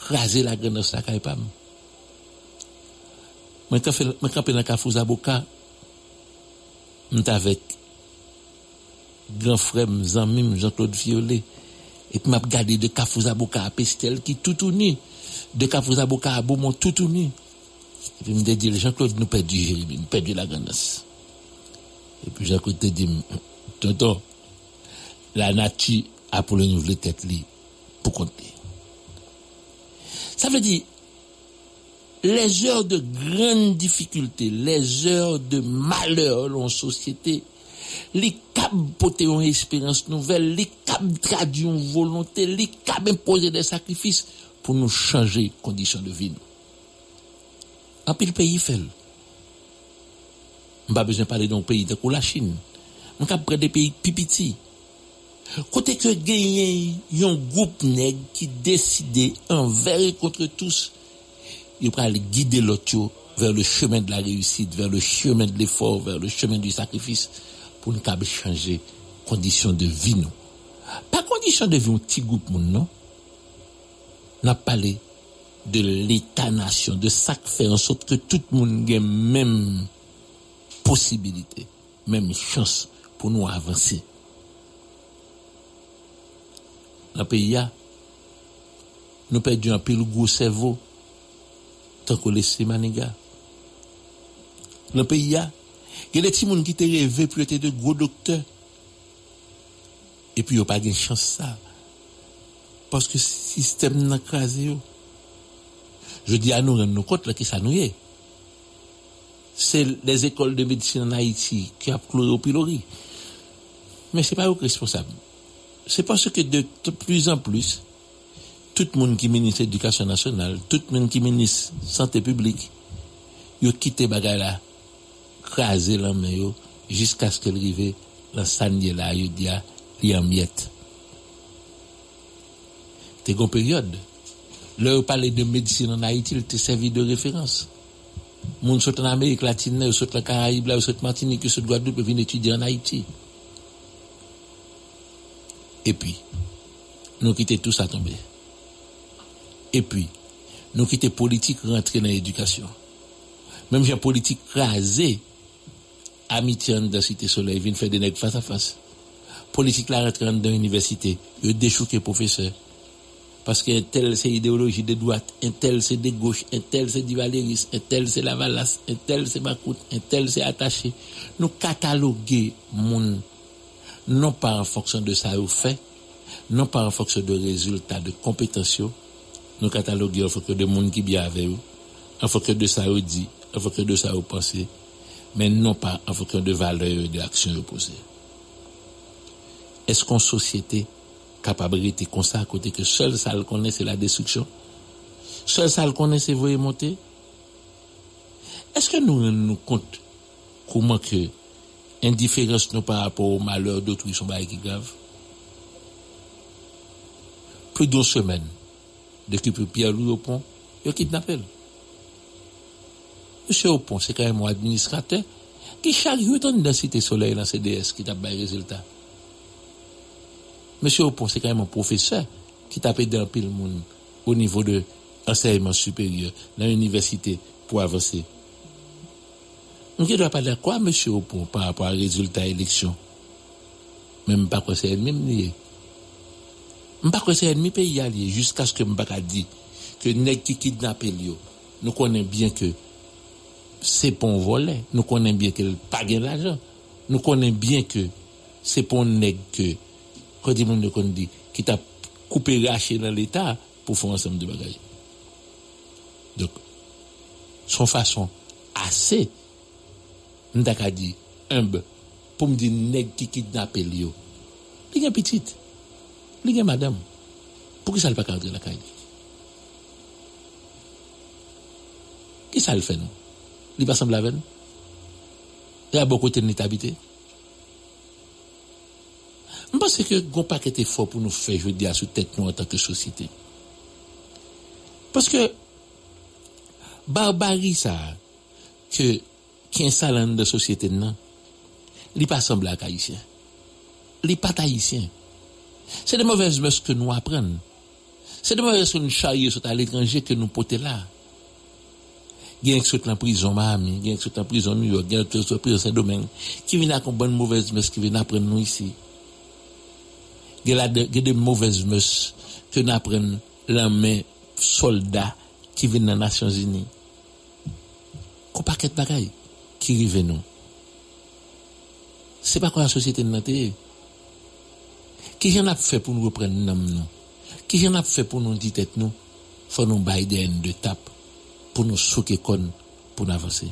raser la grande sacaille pas. Moi quand dans Carrefour Aboka m'étais avec grand frère m'zami Jean-Claude Violet et m'a regardé de Carrefour Aboka à Pestel qui tout tourné de Carrefour Aboka à Beaumont tout tourné et puis me dit Jean-Claude nous perdu Jérémie nous perdu la grandesse et puis Jean-Claude te dit tonton la nature a pour le nouveau tête li pour compter ça veut dire les heures de grandes difficultés, les heures de malheur en société, les capables porter une expérience nouvelle, les capables traduire une volonté, les capables imposer des sacrifices pour nous changer les conditions de vie. En pile pays fait. On pas besoin de parler d'un pays de la Chine. On cap près des pays pipiti. Côté que gagner un groupe nèg qui décidait envers et contre tous. Il va aller guider l'autre vers le chemin de la réussite, vers le chemin de l'effort, vers le chemin du sacrifice pour nous capable changer conditions de vie nous. Pas conditions de vie un petit groupe monde non. N'a parlé de l'état nation, de ça qui fait en sorte que tout le monde ait même possibilité, même chance pour nous avancer. Dans pays a nous perdu un pile gros cerveau. Tant qu'on laisse maniga. Dans le pays, il y a des petits gens qui étaient rêvés pour être de gros docteurs. Et puis, ils n'ont pas de chance ça. Parce que le système n'a pas crasé. Je dis à nous rendre compte que ça nous est. C'est les écoles de médecine en Haïti qui ont cloué au pilori. Mais ce n'est pas eux responsables. C'est parce que de plus en plus, tout le monde qui ministre l'éducation nationale, tout le monde qui ministre santé publique, ils ont quitté bagay là, crasé la main, jusqu'à ce qu'elle arrive, la sanie là, ils disent, ils en miette. C'est une période. Là, on parlait de médecine en Haïti, il te servi de référence. Les gens sont en Amérique latine, ils sont en Caraïbe, ils sont en Martinique, ils sont en Guadeloupe, ils viennent étudier en Haïti. Et puis, nous quittons tout ça tomber. Et puis, nous quitter politique, rentrer dans l'éducation. Même si la politique rasée, amitié dans la Cité Soleil, vient faire des nègres face à face. Politique là rentre dans l'université, il déchouque les professeurs. Parce qu'un tel c'est idéologie de droite, un tel c'est de gauche, un tel c'est Valéris, un tel c'est Lavalas, un tel c'est Macoute, un tel c'est Attaché. Nous cataloguer monde, non pas en fonction de ça au fait, non pas en fonction de résultats, de compétences. Nous cataloguer en fonction de monde qui bien avec eux, en fonction de ça eux dit, en fonction de ça eux pensé, mais non pas en fonction de valeurs et de actions opposées. Est-ce qu'en société capable de comme ça à côté que seul ça le connaît c'est la destruction, seul ça le connaît c'est voyer monter? Est-ce que nous nous compte comment que indifférence nous par rapport au malheur d'autrui sont pas qui grave? Plus d'une semaine. Depuis que Pierre-Louis Opon, il a kidnappé. Monsieur Opon, c'est quand même un administrateur qui charge dans la Cité Soleil, dans CDS, qui a fait des résultats. Monsieur Opon, c'est quand même un professeur qui tapait dans pile monde au niveau de enseignement supérieur dans l'université pour avancer. On ne doit pas dire quoi monsieur Opon par rapport à résultat élection. Même pas que c'est ennemi lié. On pas que c'est ennemi pays allié jusqu'à ce que m'pa ka dit que nèg qui kidnapper yo. Nous connaissons bien que c'est pour un volet, nous connaissons bien que pas gain l'argent. Nous connaissons bien que c'est pour un nèg que quand dit monde qu'on dit qui t'a coupé raché dans l'état pour faire ensemble de bagages. Donc son façon assez m'ta ka dit humble pour me dire nèg qui kidnapper yo. Il est petit. Il est madame. Pourquoi ça le pas rentrer la caille? Qui ça le fait non? Il pas semble avec nous. Il y a beaucoup de nèg habité. Je pense que gon paquet est fort pour nous faire jeudi à sous tête nous en tant que société. Parce que barbarie ça que qu'un salon de société non, il pas semble à haïtien. Il pas haïtien. C'est des mauvaises mœurs que nous apprenons. C'est des mauvaises choses charriées sont à l'étranger que nous portons là. Gagne qui sont en prison Miami, gagne qui sont en prison New York, gagne qui sont en prison Saint-Domingue, qui viennent à comprendre mauvaises mœurs qui viennent apprendre nous ici. Gagne des mauvaises mœurs que nous apprenons l'armée soldats qui viennent des Nations Unies. Qu'on paquet de bagaille qui arrive nous. C'est pas quoi la société de notre. Qui j'en a fait pour nous reprendre nous? Qui j'en a fait pour nous dire tête nous? Faut nous bailler des haines de tape pour nous souquer con pour nous avancer.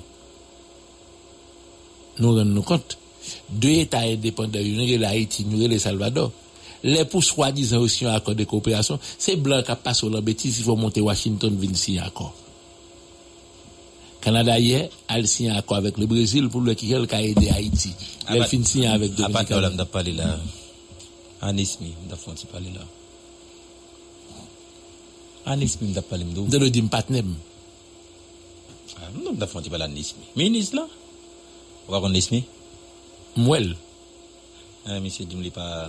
Nous rendons compte deux États indépendants, une l'Haïti, une le Salvador. Les pour soi-disant aussi un accord de coopération, c'est blanc qui passe sur la bêtise. Il faut monter Washington venir signer un accord. Canada hier a signé un accord avec le Brésil pour le qui a aidé Haïti. Elle finit signer avec Dominicain. À part que on n'a pas parlé là. Anismi, m'd'affonti parler là. Anismi m'd'a parler m'dou. De le dim patnem. Ah non m'd'affonti parler anismi. Ministre là. On va connaître anismi. Mouel. Ah monsieur dim li pas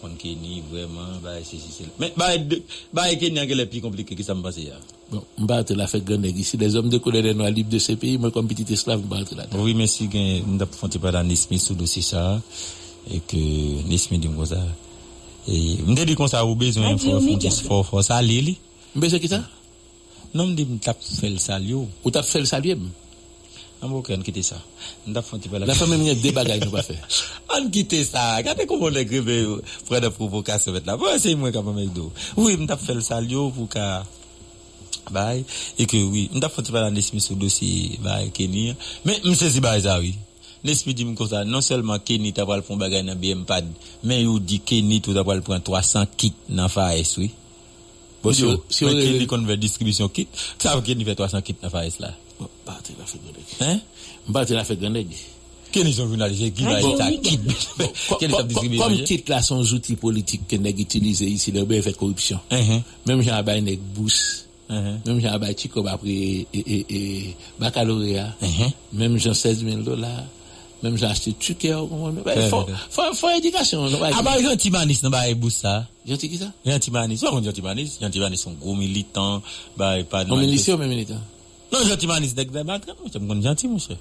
connait Kenny vraiment bah c'est mais bah Kenny a les plus compliqué que ça me passe là. Bon, m'ba te la fait grande ici les hommes de couleur des noirs libres de ce pays moi comme petit esclave m'ba te là. Oui monsieur gain m'd'affonti parler anismi sous dossier ça. Et que Nismi dit comme ça et me dit comme ça au besoin fort ça lili mais c'est qui ça non me dit me tape faire le salio ou tape faire le salio on va qu'on quitter ça on tape font la femme même des bagages nous pas faire on quitter ça regardez comment les grive frère de provocation mettre là c'est moi qui me do oui me tape faire le salio pour ka bye et que oui on tape font pas la Nismi sur dossier bye Kenny mais me saisi bye ça oui Nesmi dit comme ça non seulement Kenny t'a pas le fond bagage dans BM pad mais il dit Kenny tout t'a pas le prendre 300 kits dans FAS oui parce que si on dit qu'on veut distribution kit ça Kenny fait 300 kits dans FAS là battre la fête grande hein battre la fête grande Kenny son journaliste qui va être kit Kenny t'a distribué comme kit là son outil politique que nèg utiliser ici le bien fait corruption même Jean Abay nèg bourse. Même Jean Abay Chico après baccalauréat même Jean $16,000 même j'ai acheté tucker faut éducation ah bah Gentimanis non bah Eboussa Gentil qui ça Gentimanis on Gentimanis Gentimanis sont gros militants bah pas non militant mais militant non Gentimanis dès que matin je me gentil monsieur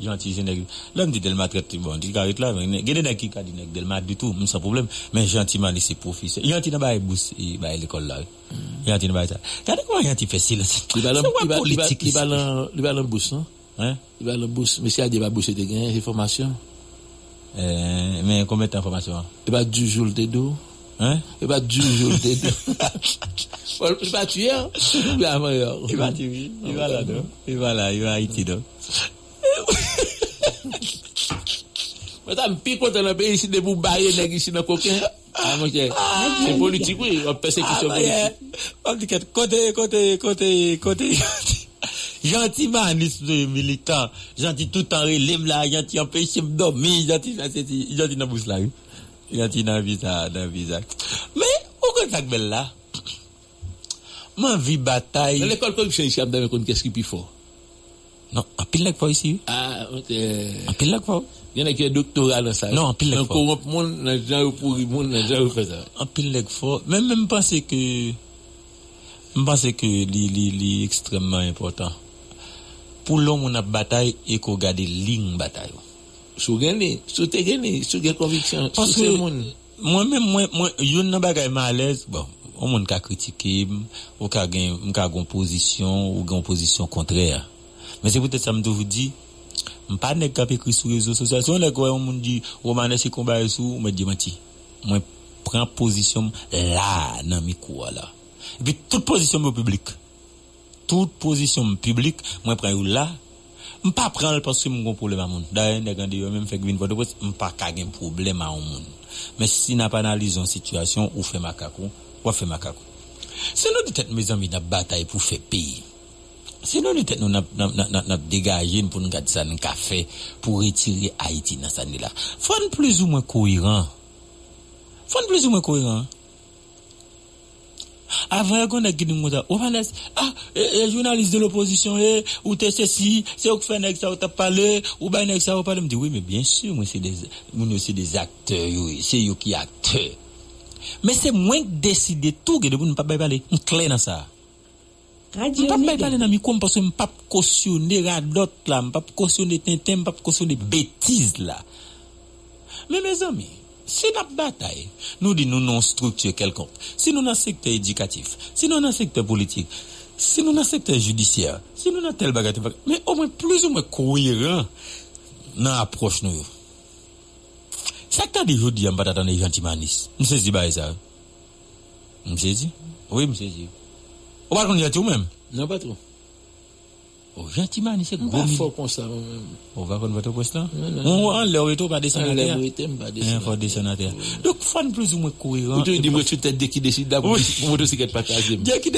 gentil générique l'homme dit del maltraite bon dit carré là gêné nèg qui cadine nèg del mal du tout sans problème mais Gentimanis c'est professeur gentil dans bah Eboussa bah l'école là gentil bah ça t'as quoi gentil fait silence il va Eboussa hein il va le bourse monsieur a dit va bourse de gain information mais combien d'informations il va du jour de dos hein il va du jour de dos il va tuer il va Haïti donc madame pico dans le pays ici de vous barrer nèg ici dans coquin ah mon cher c'est politique oui on persécution politique on dit côté gentil manis militant gentil tout en relève là gentil empêcher de dormir gentil ça c'est gentil dans bouche là gentil dans visa mais au grand sac belle là mon vie bataille l'école corruption ici me donne qu'est-ce qui plus fort Non, en pile la fois ici. Ah, OK. En pile la fois. Il y en a qui est doctorat dans ça. Non, en pile la fois. On corrompt monde, les gens pourri monde, les gens fait ça. En pile la fois, même penser que li extrêmement important. Pour l'homme on a bataille et qu'on garde ligne bataille. Sous gagner conviction, sous ce monde. Moi yon nan bagay malaise, bon, on moun ka critiquer, ou ka gen position ou gen position contraire. Mais c'est peut-être ça me vous dit, on pas nèg ka écrit sur réseaux sociaux, là quoi on moun dit Romanes se combat sous, me dit menti. Moi prend position là dans micro là. Et puis toute position publique. Moi prend là. On pas prendre parce que mon problème à monde. D'ailleurs nèg gande même fait une photo, on pas ka gen problème à monde. Mais si n'a pas analysé une situation ou fait macaco, c'est nous de tête mes amis n'a bataille pour faire pays. C'est nous de tête nous n'a dégager pour nous garder ça un café pour retirer Haïti dans ça là. Fond plus ou moins cohérent. Avant qu'on ait guidé nous ça, journaliste de l'opposition ou t'es ceci, c'est au fait nèg ça ou t'a parlé ou ben nèg ça ou parlé me dit oui mais bien sûr moi c'est des acteurs oui, c'est eux qui acteurs. Mais c'est moi qui décide tout que de ne pas parler, on clair dans ça. Radio Méga. Pas parler dans micro parce que me pas cautionner radot là, me pas cautionner tintin, me pas cautionner bêtises là. Mais mes amis, c'est la bataille. Nous disons nous non structure quelconque. Si nous dans secteur éducatif, si nous dans secteur politique, si nous dans secteur judiciaire, si nous dans tel bagarre, mais au moins plus ou moins cohérent dans approche nous. Ça t'a dit aujourd'hui en bataille dans les gentils. Monsieur dit bah ça. Monsieur dit oui monsieur dit. On va qu'on y a tout même. Non pas trop. Oh gentiment c'est gros fort comme ça. On va prendre votre poste là. On va le retour pas descendre à terre. Donc fan plus ou moins cohérent. Tu dis moi tu tête de qui décide d'abord pour motocyclette pas casé. Donc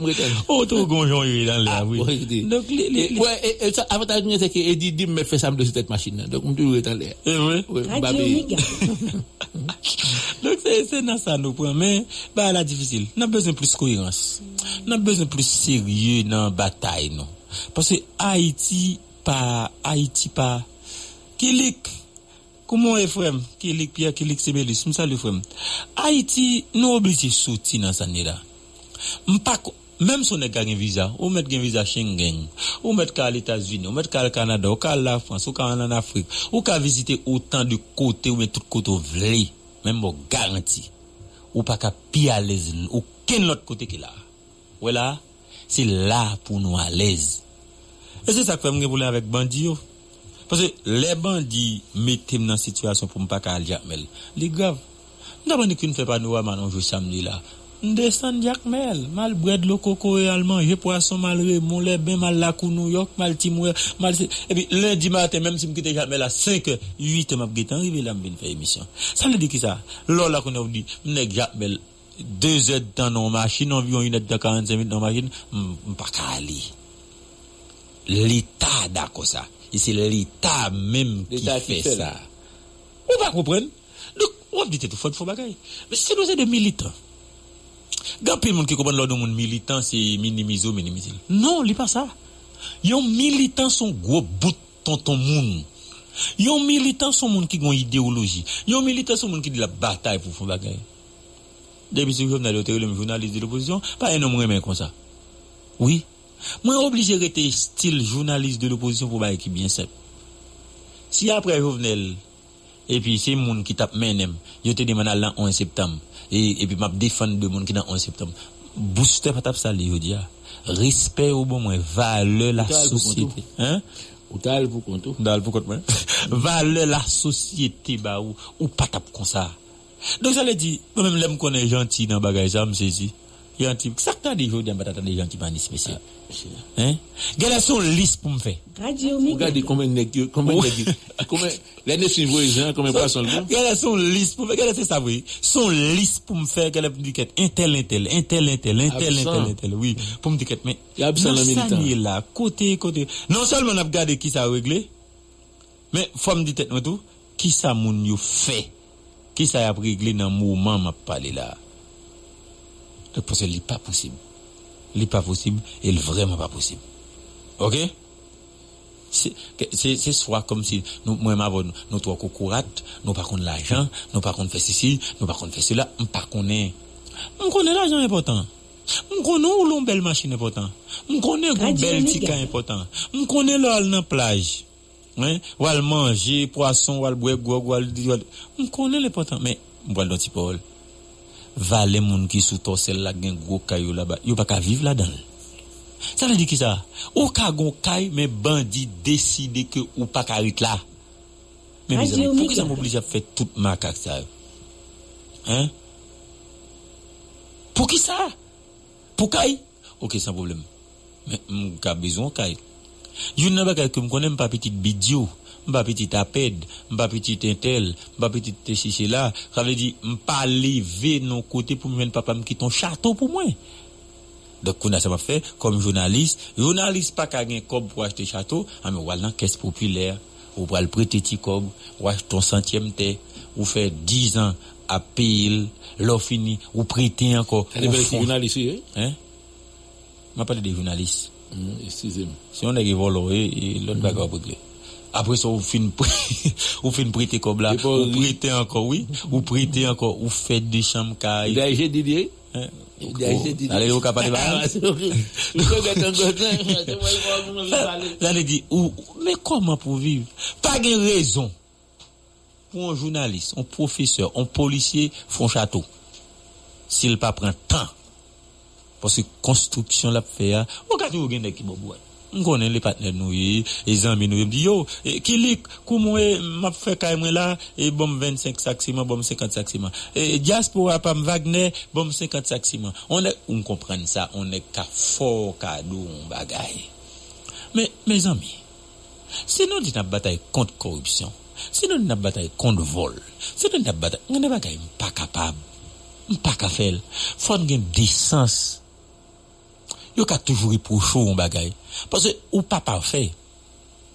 moi auto gonjon il dans là oui. Donc ouais ça avantage c'est que Eddie dit me fait ça me de cette machine là. Donc on toujours est en l'air. Oui oui. Donc c'est dans ça nous prend mais bah la difficile. On a besoin plus cohérence. On a besoin plus sérieux dans bataille non. Parce que Haïti pas. Kélik, comment est frère? Kélik Pierre, Kélik Sebelis, nous salut frère. Haïti, nous obligés sortir dans cette année là. Même si on a gagné visa, on met un visa Schengen, on met qu'à l'États-Unis, on met qu'à le Canada, on qu'à la France, on qu'à en Afrique, on qu'à visiter autant de côtés, on met tout côté au vrai, même au garantie, on pas qu'à pire à l'aise, aucun autre côté que là. Voilà. C'est là pour nous à l'aise. Et c'est ça que je voulais avec bandits. Parce que les bandits mettent dans une situation pour ne pas aller à Jacmel. C'est grave. D'abord, nous ne faisons pas nous à Manon jour samedi là. Nous descendons Jacmel. Mal bread, le coco et allemand. J'ai poisson, mal remon, les bains, mal la cou New York, mal timoué. Et puis lundi matin, même si je quitte Jacmel à 5 h 8 h je suis arrivé là, je vais faire émission. Ça veut dire que ça. Lola qu'on a dit, nous sommes Jacmel. 2 heures dans nos machines, environ 1 heure de 45 minutes dans nos machines, pas qu'à aller. L'État d'accord ça. Et c'est l'État même qui fait ça. Vous ne comprenez pas? Donc, on dit que tout faut bagaille. Mais si nous sommes des militants, quand les gens qui comprennent l'ordre de militants, c'est minimiser. Non, ce n'est pas ça. Les militants sont gros bout tonton moun. Les militants sont moun qui ont une idéologie. Les militants sont moun qui de la bataille pour faire bagaille. Depuis que journal au télé, le journaliste de l'opposition, pas un homme remet comme ça. Oui. Moi obligé rester style journaliste de l'opposition pour bailler qui bien simple. Si après Jovenel et puis c'est moun qui tape menem, je te demande à l'an 11 septembre et puis m'a défendre de moun qui dans 11 septembre. Booster pas tape ça les jodi a. Respect au bon moins valeur la société, hein? Ou tal pour compte. Dal pour compte. Valeur la société ba ou pas tape comme ça. Donc ça le dit même l'aime qu'on est gentil dans bagage ça me dit gentil ça t'as dit aujourd'hui batata des gens qui panissent monsieur hein gars sont listes pour me faire regardez combien les ne suivent les gens combien pas sont bon gars sont listes pour regarder c'est ça oui sont listes pour me faire qu'elle dit qu'être intel oui pour me dire qu'être mais il y a absent militant là côté non seulement on a regardé qui ça réglé mais faut me dire tête tout qui ça moun yo fait qui ça a réglé dans le moment m'a parlé là. Donc parce que c'est pas possible. Il est pas possible, il vraiment pas possible. OK? c'est soit comme si nous moi m'avons nous trois cocorates, nous pas connait l'argent, nous pas connait faire ceci, nous pas connait faire cela, on pas connait. On connait l'argent important. On connait une belle machine important. On connait un bel petit cas important. On connait l'ol dans plage. Hein, ou al manger poisson, ou al boire gogoal. On connait l'important mais moi l'autre Paul. Va les moun qui sous torsel la gen gros caillou là-bas, yo pas ka vivre là-dedans. Ça veut dire qui ça? Ou ka gon caille mais bandit décide que ou pas ka rit là. Mais mes amis, pourquoi ça m'oblige à faire toute macaque ça? Hein? Pour qui ça? Pour caille? OK, sans problème. Mais on ka besoin caille. Yo n'a pas que me connais pas petite bidio. M'pa petit taped, m'pa petit intel, m'pa petit chiché là, ça veut dire m'pa lever non côté pour me venir papa me quitte ton château pour moi. Donc on a ça m'a fait comme journaliste pas ka gain cob pour acheter château, mais ou dans caisse populaire, ou pour le prêter ti cob, ou acheter ton centième terre, ou faire 10 ans à payer, l'on fini, ou prêter encore. C'est des journalistes hein? M'a parlé des journalistes. Excusez-moi. Si on est volé et l'autre va pas brûler. Après ça, on fait une prêter comme là, on prêter encore, oui, on prêter encore, on fait des chambres caille. D'ailleurs, Didier, allez, on capable de parler. Là, il dit, mais comment pour vivre? Pas de raison pour un journaliste, un professeur, un policier, font château. S'il pas prend temps, parce que construction l'a fait, on a toujours gagné qui m'a boit. On connaît les partenaires nous les amis nous dit yo kilik comment m'a fait caille moi là et bon 25 sacs ciment bon 50 sacs ciment et diaspora pam Wagner bon 50 sacs ciment on comprend ça on est ca fort cadeau on bagaille mais mes amis si nous dit la bataille contre corruption si nous dit la bataille contre vol si nous dit la bataille on est bagaille pas capable pas ca faire faut une décence yo ka toujours reprocher on bagaille parce que ou pas parfait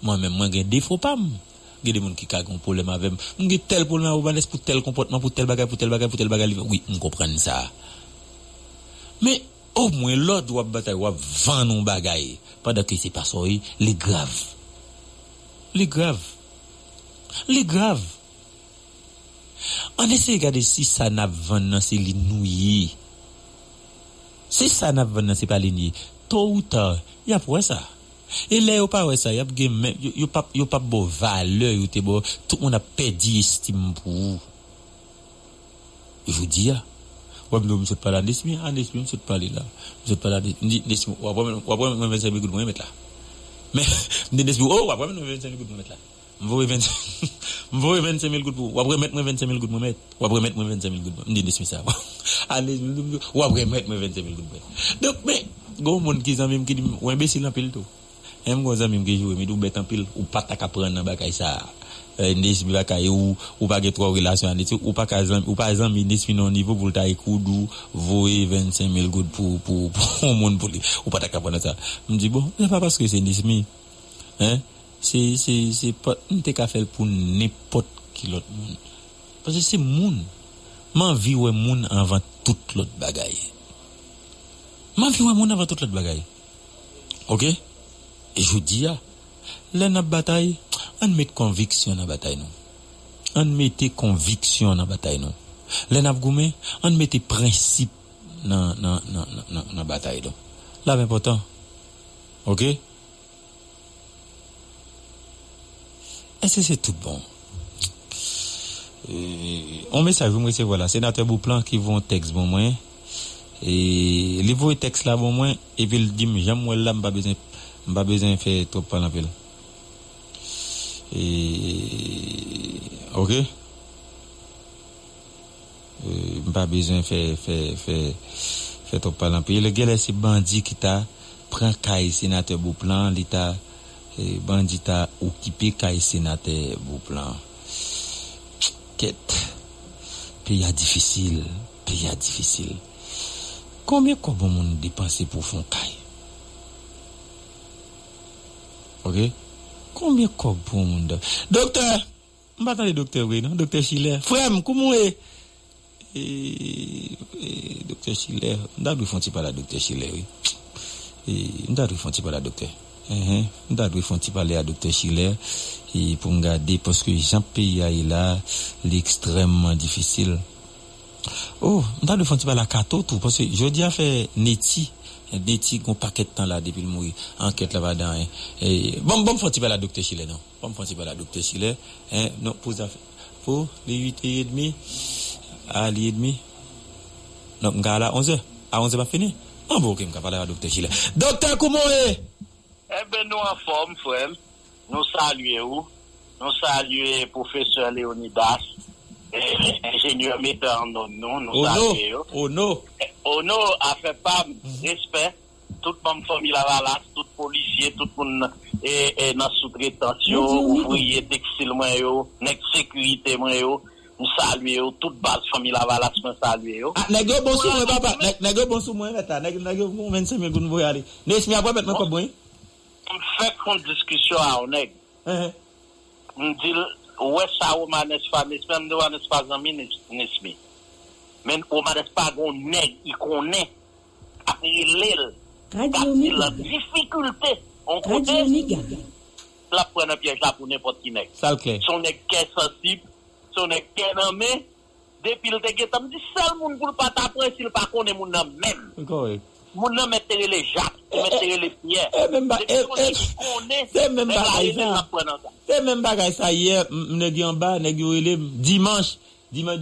moi même moi j'ai défaut pas j'ai des monde qui ka un problème avec moi j'ai tel problème pour tel comportement pour tel bagaille pour tel bagaille pour tel bagaille oui on comprend ça mais au moins l'autre doit bataille ou vendre on bagaille pendant que c'est pas ça les graves les graves les graves on essaie regarder si ça n'a vendre c'est les nouiller. Si ça n'a pas c'est pas ligné tôt ou tard il y a pour ça et là au pas ouais ça il y a game il y a pas beau valeur il était beau tout le monde a perdu estime pour vous je vous dis ouais mais monsieur pas là d'estime en estime monsieur pas là monsieur pas là d'estime ouais ouais 25 000 moi mettre là mais d'estime oh ouais 25 000 moi mettre là m'voye 25 000 gouttes pour ou après mettre moi 25 000 gouttes moi mettre ou après mettre moi 25 000 gouttes me dis ça allez ou après mettre moi 25 000 gouttes donc mais gon monde qui zanmi qui dit ou imbécile en pile tout aime gon zanmi qui joue mais dou bête en pile ou pas ta ka prendre dans bagay ça n'est pas ka ou pas get trois relations ou pas zanmi n'est au niveau pour ta écoudou voye 25 000 gouttes pour monde pour ou pas ta ka prendre ça me dit bon c'est pas parce que c'est n'est hein c'est pas une te ka faire pour n'importe qui l'autre monde parce que c'est monde man vie ouais monde avant toute l'autre bagaille man vie ouais monde avant toute l'autre bagaille OK et je vous dis là n'a bataille on met conviction dans bataille nous on mettait conviction dans bataille nous là n'a goumé on mettait principe dans bataille donc là important OK. Est-ce que c'est tout bon? On message vous me recevez voilà, sénateur Bouplan qui vont texte bon moins et les vos texte là bon moins et puis il dit j'aime moi là m'pas besoin faire trop pas l'appel. Et OK. M'pas besoin faire trop pas l'appel. Le gars là c'est bandit qui t'a prend caille sénateur Bouplan, l'état bandita occupé caille sénateur Bouplan. Quête. Pays difficile. Combien bon monde dépenser pour fond caille? OK? Combien bon monde? Docteur, m'pas attendre docteur oui non, docteur Schiller. Frère, comment est docteur Schiller, on doit lui font pas la docteur Schiller oui. Et on doit lui font pas la docteur. Nous devons parler à Dr. Schiller et pour nous garder parce que chaque pays est là, l'extrêmement difficile. Oh, nous devons parler à Kato tout parce que je dis à faire Neti. Neti, qu'on paquet de temps là depuis le mourir. Enquête là-bas dedans. Bon, faut parler à Dr. Schiller, non? Bon, faut parler à Dr. Schiller. Non, pour les 8h30, à 8h30. Non, on va là 11h. À 11h, pas fini. On va ok, on va parler à Dr. Schiller. Docteur, comment est? Eh bien, nous en forme, frère. Nous saluons. Nous saluons professeur Léonidas, ingénieur metteur en nom. Nous saluons. Ono a fait pas respect. Tout le monde famille la valasse, tout policier, tout le monde est dans sous-traitation, ouvrier, textile, sécurité, nous saluons. Toute base famille la valasse, nous saluons. N'est-ce bon sous moi, papa? N'est-ce bon sous moi, papa? N'est-ce bon 25 000 que nous voyons aller? N'est-ce pas maintenant pas bon? On fait une discussion à Oneg. On dit, ouais, ça, on m'a n'est pas, pas un ministre. Mais on m'a pas un nègre, il connaît. Après, il est la difficulté. On connaît. La prenne piège là pour n'importe qui nègre. Son nègre qui est sensible, son nègre qui est nommé. Depuis le dégât, on me dit, seul monde pour le pas t'apprendre s'il pas connaît mon nom même. Mon nom est les Jacques, mettre les Pierre. C'est même bagaille ça hier, ne dit en bas, ne dit dimanche,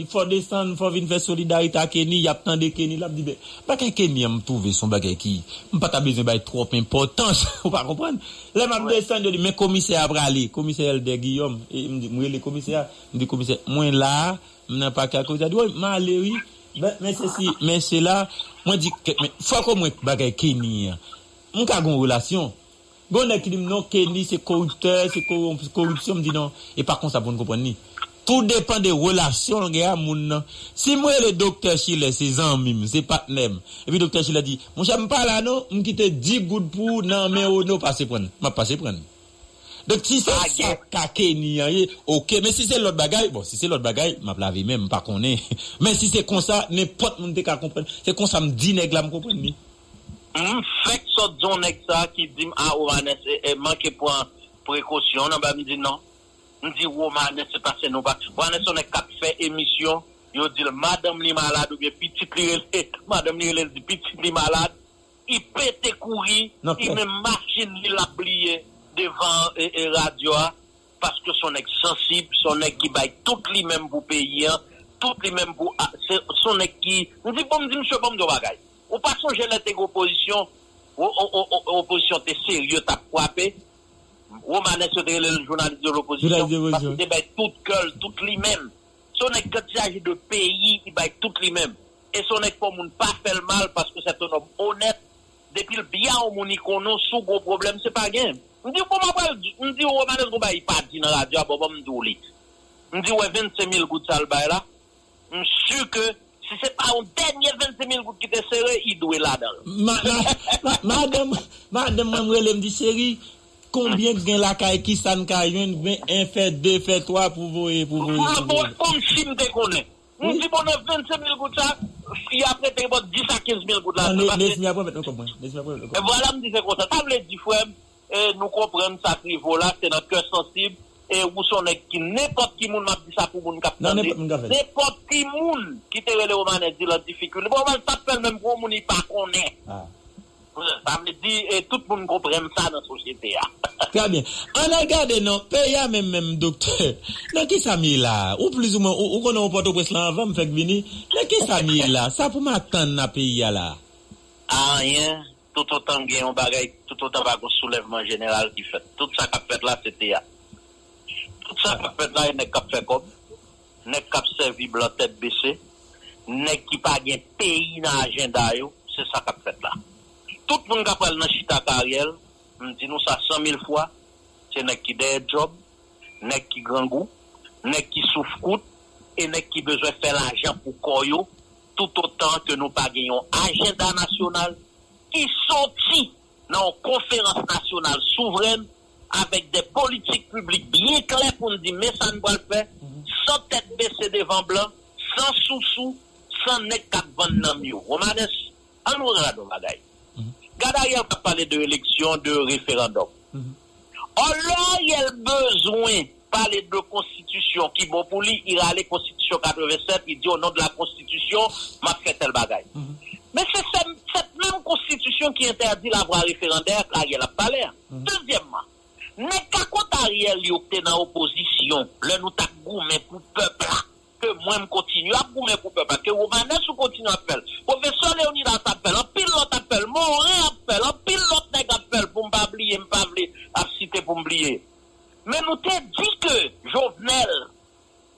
faut descendre, faut venir faire solidarité à Kenny, y a tant de Kenny là, dit pas que Kenny me trouver son bagaille qui, pas ta besoin de trop importance, vous pas comprendre. Là m'a descendre dit mais commissaire après aller, commissaire Elder Guillaume et me dit moi le commissaire, me dit commissaire, moi là, n'a pas quelque chose à dire, oui. Mais ceci, mais cela, moi dis que faut que moi bagaille Kenny. On ka gon relation. Gon est qui dit non Kenny c'est corrupteur, c'est corruption, me dit non et par contre ça pour ne comprendre ni. Tout dépend des relations gars moun. Si moi le docteur Chile ses amis, ses partenaires. Et puis docteur Chile dit, "Mon cher, me pas là non, me quitter 10 gouttes pour non mais on passer prendre. M'a passer prendre." Donc si c'est ça kakeni, OK, mais si c'est l'autre bagaille, m'a laver même pas connait. Mais si c'est comme ça, n'importe monde ka comprendre. C'est comme ça me dit nèg là me comprendre ni. Fait ça don nèg ça qui dit ah Romanes et manquer point précaution, on va me dire non. On dit Romanes c'est passé non pas. Romanes on est cap fait émission, yo dit madame li malade ou bien petite li madame li dit petite li malade, il pété courir, il même machine li l'a plié devant radio parce que son ex sensible, son ex qui baille tout lui même pour payer, tout lui même pour son ex qui on dit bon dit monsieur bon de bagaille. Ou pas songer l'intégrer opposition, opposition t'es sérieux t'as frappé. Romanes était le journaliste de l'opposition parce qu'il baille toute gueule, tout lui-même. Son est quand il s'agit de pays, il baille tout lui-même. Et son est pour moun pas faire mal parce que c'est un homme honnête. Depuis le bien au moun ikono sous gros problème, c'est pas gain. On dit comment on dit Romanes qu'on baille pas dit dans la radio bon me douli. On dit ouais 25 000 gouttes ça le bail là. On sûr que si c'est pas un dernier 25 000 gouttes qui te serré, il doit là-dedans. Madame Mamrel me dit chérie combien gain la caille qui ça ne caille une un fait deux fait trois pour vous ah bon comme si me déconner on dit bon 25 000 gouttes ça il après t'es bon 10 à 15 000 gouttes là laisse-moi après mettre comprendre et voilà me dit c'est comme ça ça veut dire frère nous comprendre ça privo là c'est notre cœur sensible et où sont qui n'importe qui monde m'a dit ça pour monde capter n'importe qui monde qui te relé Romanes dit la difficulté bon on s'appelle même gros monde il pas connaît ça me dit tout le monde comprend ça dans la société. Très bien. On a regardé non, paya même docteur. Là qui ça mis là ou plus ou moins ou qu'on on porte au presse là avant me fait venir. Là qui ça mis là, ça pour m'attendre dans pays là. Ah rien, tout autant gain on bagaille, tout autant va un soulèvement général qui fait. Tout ça qu'a fait là c'était là. Tout ça qu'a fait là n'est qu'a fait comme n'est qu'a servi blanc tête baissée, n'est qui pas gain pays dans agenda yo, c'est ça qu'a fait là. Tout le monde qui parle dans Chita Carriel, on dit nous ça 100 000 fois, c'est nèg qui des job, nèg qui grand goût, nèg qui souffre coûte, et nèg qui besoin faire l'argent pour koyo, tout autant que nous pas gagnons agenda national qui sorti dans une conférence nationale souveraine avec des politiques publiques bien claires pour nous dire mais ça ne va pas le faire, sans tête baissée devant blanc, sans sous-sous, sans nèg qui vend dans mieux. Romanes, on nous regarde dans bagaille. Gadaïa a parlé de élection, de référendum. Alors, il y a besoin de parler de constitution qui bon pour lui, il a la constitution 87, il dit au nom de la constitution, m'a fait tel bagaille. Mm-hmm. Mais c'est cette même constitution qui interdit la voie référendaire qu'Ariel a parlé. Mm-hmm. Deuxièmement, mais quand Ariel est dans l'opposition, le nous t'a gourmé pour le peuple, que moi je continue à gourmer pour le peuple, que Romanes continue à faire, professeur Léonidas appelle, un pile l'autre appelle, Morin appelle, un pile l'autre appelle, pour ne pas oublier, Mais nous t'ai dit que Jovenel,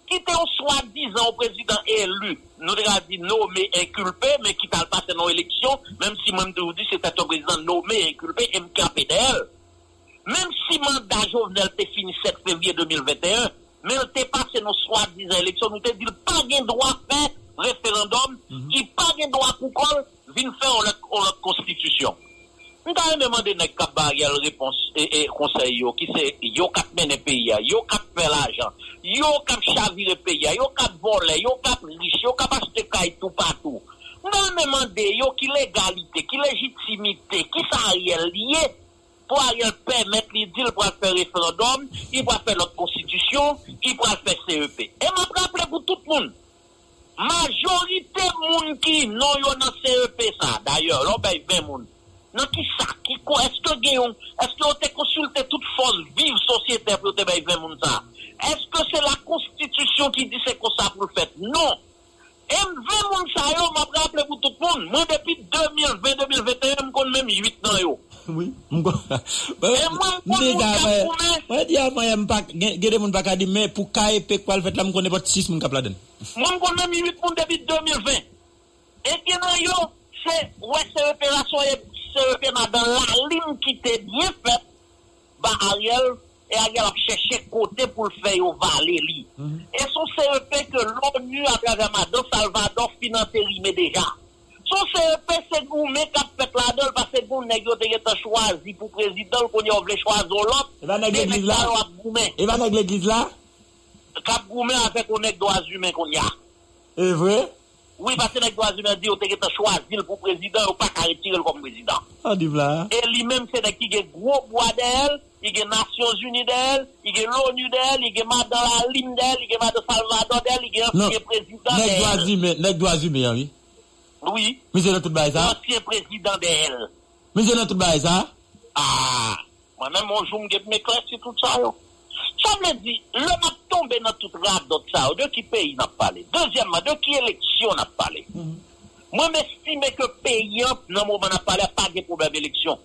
qui était en soi-disant président élu, nous avons dit nommé inculpé, mais qui t'a passé dans l'élection, même si même de vous dit c'était un président nommé inculpé, MKPDL, même si mandat Jovenel t'est fini 7 février 2021, mais il t'est passé dans soi-disant élection, nous t'ai dit pas de droit à faire référendum, il pas de droit pour qu'on vienne faire notre constitution. Nous avons demandé à Kabariel réponse et conseil qui c'est yo cap mener pays yo cap faire l'argent yo cap chavirer pays yo cap voler yo cap riche yo cap acheter caille tout partout. Nous avons demandé yo qui légalité qui légitimité qui ça Ariel lié pour Ariel permettre lui dire pour faire référendum, il va faire notre constitution, il va faire CEP. Et m'a rappelé pour tout le monde. Majorité monde qui non yo dans CEP ça d'ailleurs l'on ben 20 monde. Non, qui ça? Qui quoi? Est-ce que on t'a consulté toute force vive société pour te bailler mon ça? Est-ce que c'est la constitution qui dit c'est qu'on ça pour le fait? Non. Et même mon ça, yo, m'a rappelé pour tout le monde. Moi, depuis 2020-2021, me connais même 8 ans, yo. Oui. Et moi, pour les gars, moi, dire, moi, mon pas dit, mais pour KEP, quoi, le fait là, me connais pas 6 mon capladin. Moi, me connais même 8 mon depuis 2020. Et puis, non, yo, c'est, ouais, c'est l'opération, dans la ligne qui était bien faite, bah Ariel, et Ariel a cherché côté pour le faire au valet li. Mm-hmm. Et son CEP que l'ONU à travers Madame Salvador finantérimet déjà. Son CEP c'est gourmet qui a fait la dole parce que gourmet qui a choisi pour président qu'on y a voulu choisir l'autre. Et va négler l'église là. Et va négler l'église là. Cap gourmet avec on est droits humains qu'on y a. C'est vrai? Oui, parce que les droits humains disent qu'il a choisi pour président ou pas qu'à retirer comme président. Ah, du là. Et lui-même, c'est qu'il y a gros bois d'elle, il y a Nations Unies d'elle, il y a l'ONU d'elle, il y a Madame Aline d'elle, il y a Madame Salvador d'elle, il y a président d'elle. Les droits humains, oui. Oui. Monsieur le Toubaï, ça. L'ancien président d'elle. Monsieur le Toubaï, ça. Ah. Moi-même, mon jour, je me classe tout ça, yo. Ça me dit, l'homme a tombé dans toute rade d'autres ça, de qui pays n'a pas parlé. Deuxièmement, de qui élection n'a pas parlé. Mm-hmm. Moi, j'estime que pays, dans le moment n'a parlé, pas de problème d'élection.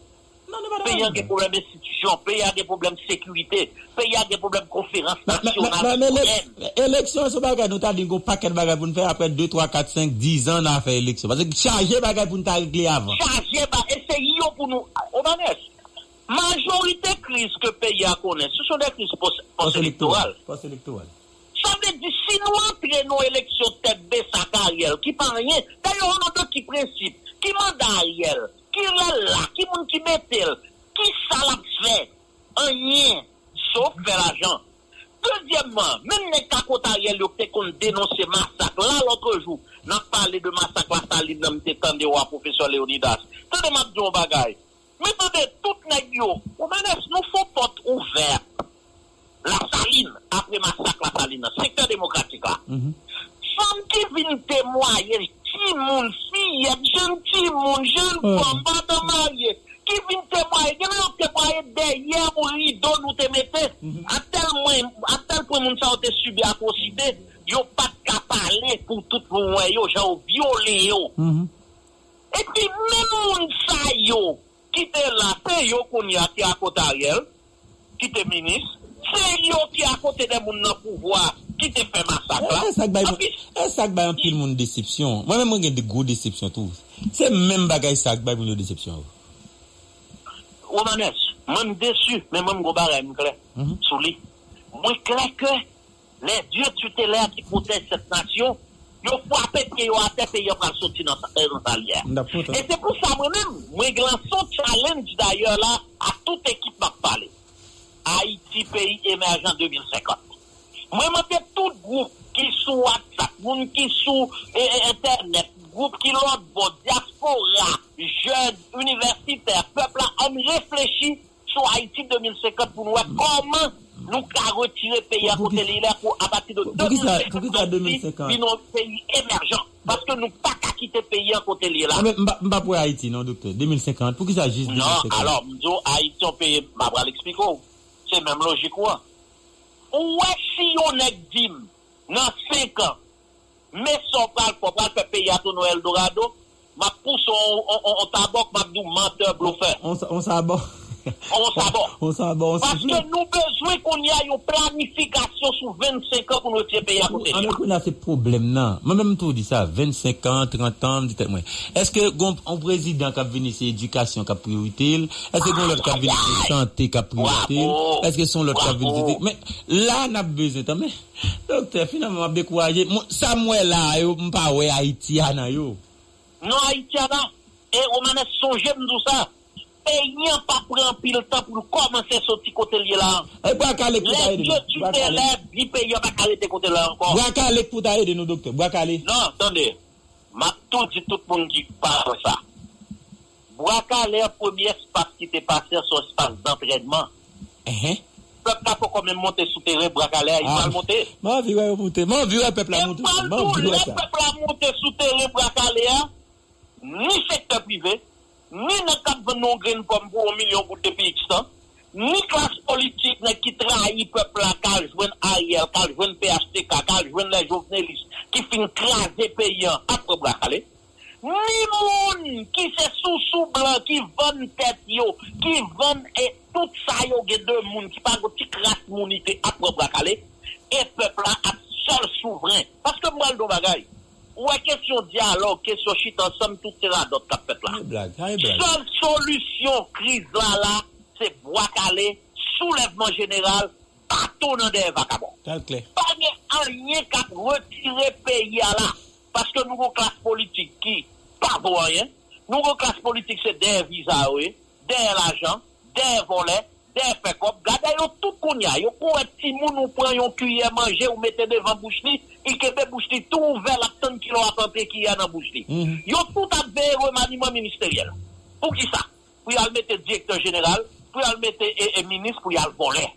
Pays a des problèmes d'institution, pays a des problèmes de sécurité, pays a des problèmes de conférence nationale. Mais l'élection, ce bagage, nous avons dit qu'on paquet de bagages pour nous faire après 2, 3, 4, 5, 10 ans, on a fait élection. Parce que charger bagages pour nous régler avant. Charger bagages, essayons pour nous. On en est. Majorité crise que pays a connaît, ce sont des crises post-électorales. Ça veut dire, si nous entrons nos élections tête de sa carrière, qui parle rien, d'ailleurs, on a deux qui principes, qui mandat Ariel, qui l'a là, qui moun qui met-elle, qui ça l'a fait, rien, sauf faire l'argent. Deuxièmement, même les cacottes Ariel, qui ont dénoncé massacre, là, l'autre jour, n'a parlé de massacre à Saline, n'a pas entendu à professeur Léonidas. C'est de ma petite bagaille. Mais attendez, tout négio, on menace, nous faut porte ouverte. La Saline, après massacre la Saline, secteur démocratique là. Femme qui vient témoigner, petit monde, fille, gentil monde, jeune femme, madame mariée, qui vient témoigner, qui vient témoigner derrière mon rideau, nous te mettez, à tel point, mon sang, on te subit à considérer, y'a pas qu'à parler pour tout le monde, genre violé, Et puis, même mon sang, qui était là, c'est yo qui a côté Ariel, qui était ministre, c'est yo qui a côté des moun nan pouvoir, qui te fait massacre. Ça bail un pile moun déception. Moi-même, moi j'ai de gros déception tout. C'est même bagay ça bail moun déception. Romanes, même déçu, mais même gros bagay me clair. Sous lui. Moi clair que les dieux tutélaires qui protègent cette nation, yo frappé que yo a tête et yo va sortir dans sa lière. Et c'est pour ça moi-même, moi glançon challenge d'ailleurs là à toute équipe m'a parlé. Haïti pays émergent 2050. Moi monter tout groupe qui sous WhatsApp, moun qui sous internet, groupe qui l'autre diaspora, jeunes universitaires, peuple a réfléchi sur Haïti 2050 pour nous voir comment nous allons retirer le pays à côté de l'île pour à partir de 2050 nous sommes pays émergent parce que nous pas quitter le pays à côté de l'île. Pas pour Haïti, non, docteur. 2050, pour qu'il s'agisse de 2050. Non, alors, nous, Haïti, on peut l'expliquer. C'est même logique. Ouais, si on est dim dans 5 ans, mais son parle pour faire payer à ton Eldorado, ma pousse, on t'aborde, ma doux menteur, bluffeur. On s'aborde. Parce que nous besoin qu'on y ait une planification sur 25 ans pour notre pays à côté. On a ce problème là. Moi-même tout dit ça, 25 ans, 30 ans, dites moi. Est-ce que un président qui a venu c'est éducation qui a priorité? Est-ce que l'autre qui a venu c'est santé qui a priorité? Est-ce que son l'autre qui a venu? Mais là on a besoin mais docteur finalement m'a découragé. Ça moi là, on pas ouais Haïti là yo. Non Haïti là et on m'a songé tout ça. Et n'y a pas prendre pile temps pour commencer sorti côté là. Et pas caler pour aider. Tu te lèves, il paye pas caler côté là encore. Pas caler pour aider nous docteur, pas caler. Non, attendez. M'a tout dit tout le monde qui parle ça. Pas caler premier espace qui t'est passé sur espace d'entraînement. Peuple là faut quand même monter sous terrain Bracalais, il va monter. Mon vieux va monter. Mon vieux peuple a monter. Mon vieux peuple a monter sous terrain Bracalais. Ni secteur privé. Ni dans cap non grain comme pour 1 million pour depuis existant ni classe politique qui trahit peuple la cage joine Ariel cage joine PHTK cage joine les journalistes qui fin craser pays après bracalé ni moun qui se sous blanc qui vend tête yo qui vend et tout ça yo gè de moun qui pas petit crasse monité après bracalé et peuple là a seul souverain parce que moi le bagay ouais, question dialogue, question shit ensemble, tout sera dans ta pète là. Seule solution crise là, c'est bois calé, soulèvement général, bateau dans des vagabonds. Pas rien qu'à retirer pays là. Parce que nous, classe politique qui, pas pour rien, nous, classe politique, c'est des visas, oui, des l'argent, des volets, des pécops. Gardez tout qu'on y a. Yo, pour un petit moun, nous prenons une cuillère manger, ou mettez devant bouche li. Il kebe bouchli tout ouvert la tonne qui l'a tenté qui a dans bouchli. Yo tout a fait remaniement ministériel. Pour qui ça? Pour y aller mettre directeur général, pour y aller mettre ministre, pour y aller voler,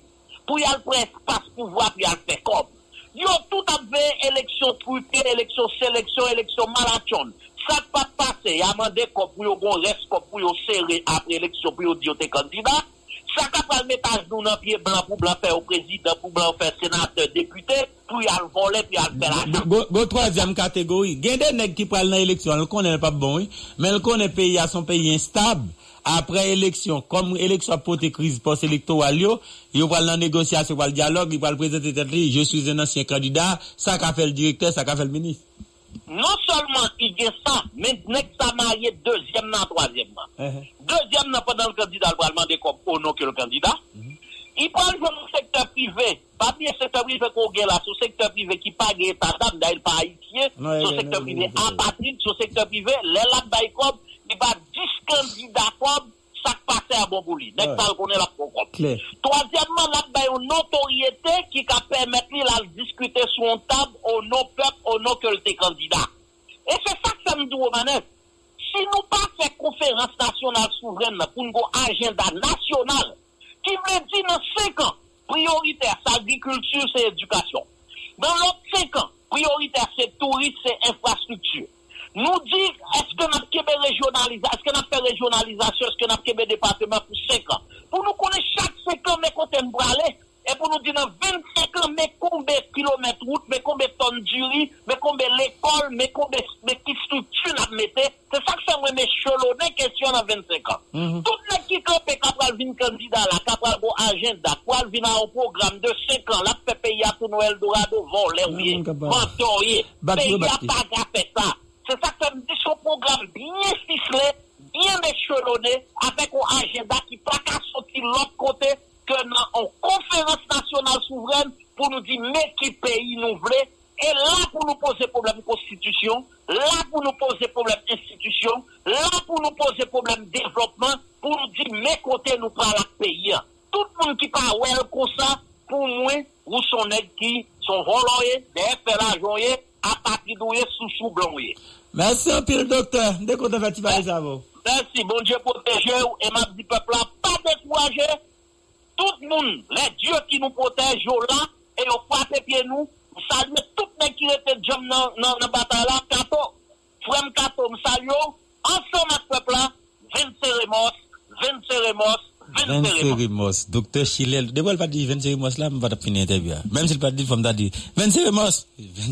pour y aller prendre espace pouvoir, pour y aller faire comme. Yo tout a fait élection truquée, élection sélection, élection marathon. Ça pas passé. Y a mandé comme pour y bon reste comme pour y serrer après élection pour y dire t'es candidat. Ça capable de mettre nous dans pied blanc pour blanc faire au président, pour blanc faire sénateur, député, pour y aller voler, puis y aller faire la chance. Go troisième catégorie. Gen des nèg qui prennent l'élection, elle connaît pas bon, oui, mais elle connaît pays à son pays instable. Après élection, comme élection à porter crise post-électorale, yo va la négociation, va le dialogue, il va le présenter tête li, je suis un ancien candidat, ça qu'a fait le directeur, ça qu'a fait le ministre. Non seulement il y a ça, mais nèg ça marié deuxième nan troisième nan. Deuxième nan pendant le candidat va demander comme au nom que le candidat. Il parle du secteur privé, pas bien secteur privé qu'on gagne là, ce secteur privé qui pas gagne pas d'âme d'ailleurs pas haïtien, ce secteur privé à partir ce secteur privé, les lacs baïcob, il va 10 candidats comme ça passer à bon pour lui. Nèg parle connaît la propre. Troisièmement, là baï une notoriété qui va permettre la discuter sur une table au nom peuple, au nom que le candidat. Et c'est ça que ça me dit au manège. Si nous pas faire conférence nationale souveraine pour un agenda national qui veut dire dans 5 ans, prioritaire c'est agriculture, c'est éducation. Dans l'autre 5 ans, prioritaire c'est tourisme, c'est infrastructure. Nous dit est-ce que n'a pas régionalisation, est-ce que n'a pas régionalisation, est-ce que n'a pas département pour 5 ans. Pour nous connaître chaque 5 ans mais côté nous aller et pour nous dire dans 25 ans mais combien de kilomètres route, mais combien de tonnes d'urine, mais combien l'école, mais combien de structures n'a mettre. C'est ça que ça me échelonner question dans 25 ans. Tout le monde qui campait capable vin candidat là, capable bon agenda, capable vin un programme de 5 ans, là fait payer pour Noël Dorado voler, mentorier. Payer pas fait ça. C'est ça que ça me dit son programme bien ficelé, bien échelonné avec un agenda qui pas qu'à sortir l'autre côté. Que en conférence nationale souveraine pour nous dire mais qui pays nous voulons et là pour nous poser problème constitution, là pour nous poser problème institution, là pour nous poser problème développement, pour nous dire mais côté nous prend la pays. Tout le monde qui parle comme ça, pour moi, ou son nèg qui sont volés, des ferrajoyés, à partir d'où sous blanc. Merci un pile docteur, dès qu'on va tirer les avos. Merci, bon Dieu protège et m'a dit peuple là pas décourager tout le monde, les dieux qui nous protègent là, et ils frappent pieds nous, saluer tout le monde qui était jam dans la bataille là, Kato, Frem Kato, saluer, ensemble avec le peuple là, 20 cérémos. Docteur Chilel, de quoi il va dire 20 cérémos là, je vais finir l'interview. Même s'il va dire, il va dire 20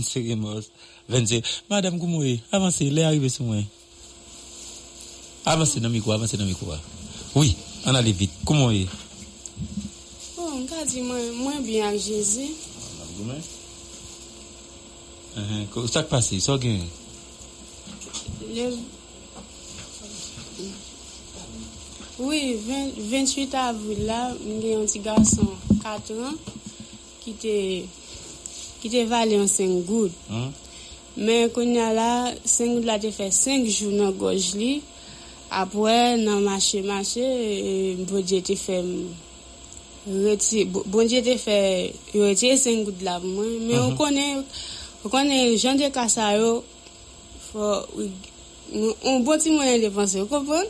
cérémos. Madame Goumoué, avancez, il est arrivé sur moi. Avancez dans le micro. Oui, on allait vite. Comment est-ce? Bon, je dis, moi, bien avec Jésus. Madame Goumoué. Qu'est-ce qui est passé? Ça qui est? Oui, 28 avril là, il y a un petit garçon, 4 ans, qui était valé en 5 gouttes. Mais quand il y a là, 5 gouttes là, il fait 5 jours dans la gorge. Après, dans marché, bon Dieu te fait, il retire 5 gouttes là pour moi. Mais on connaît les gens de Kassayo, on bon petit moyen de penser, vous comprenez?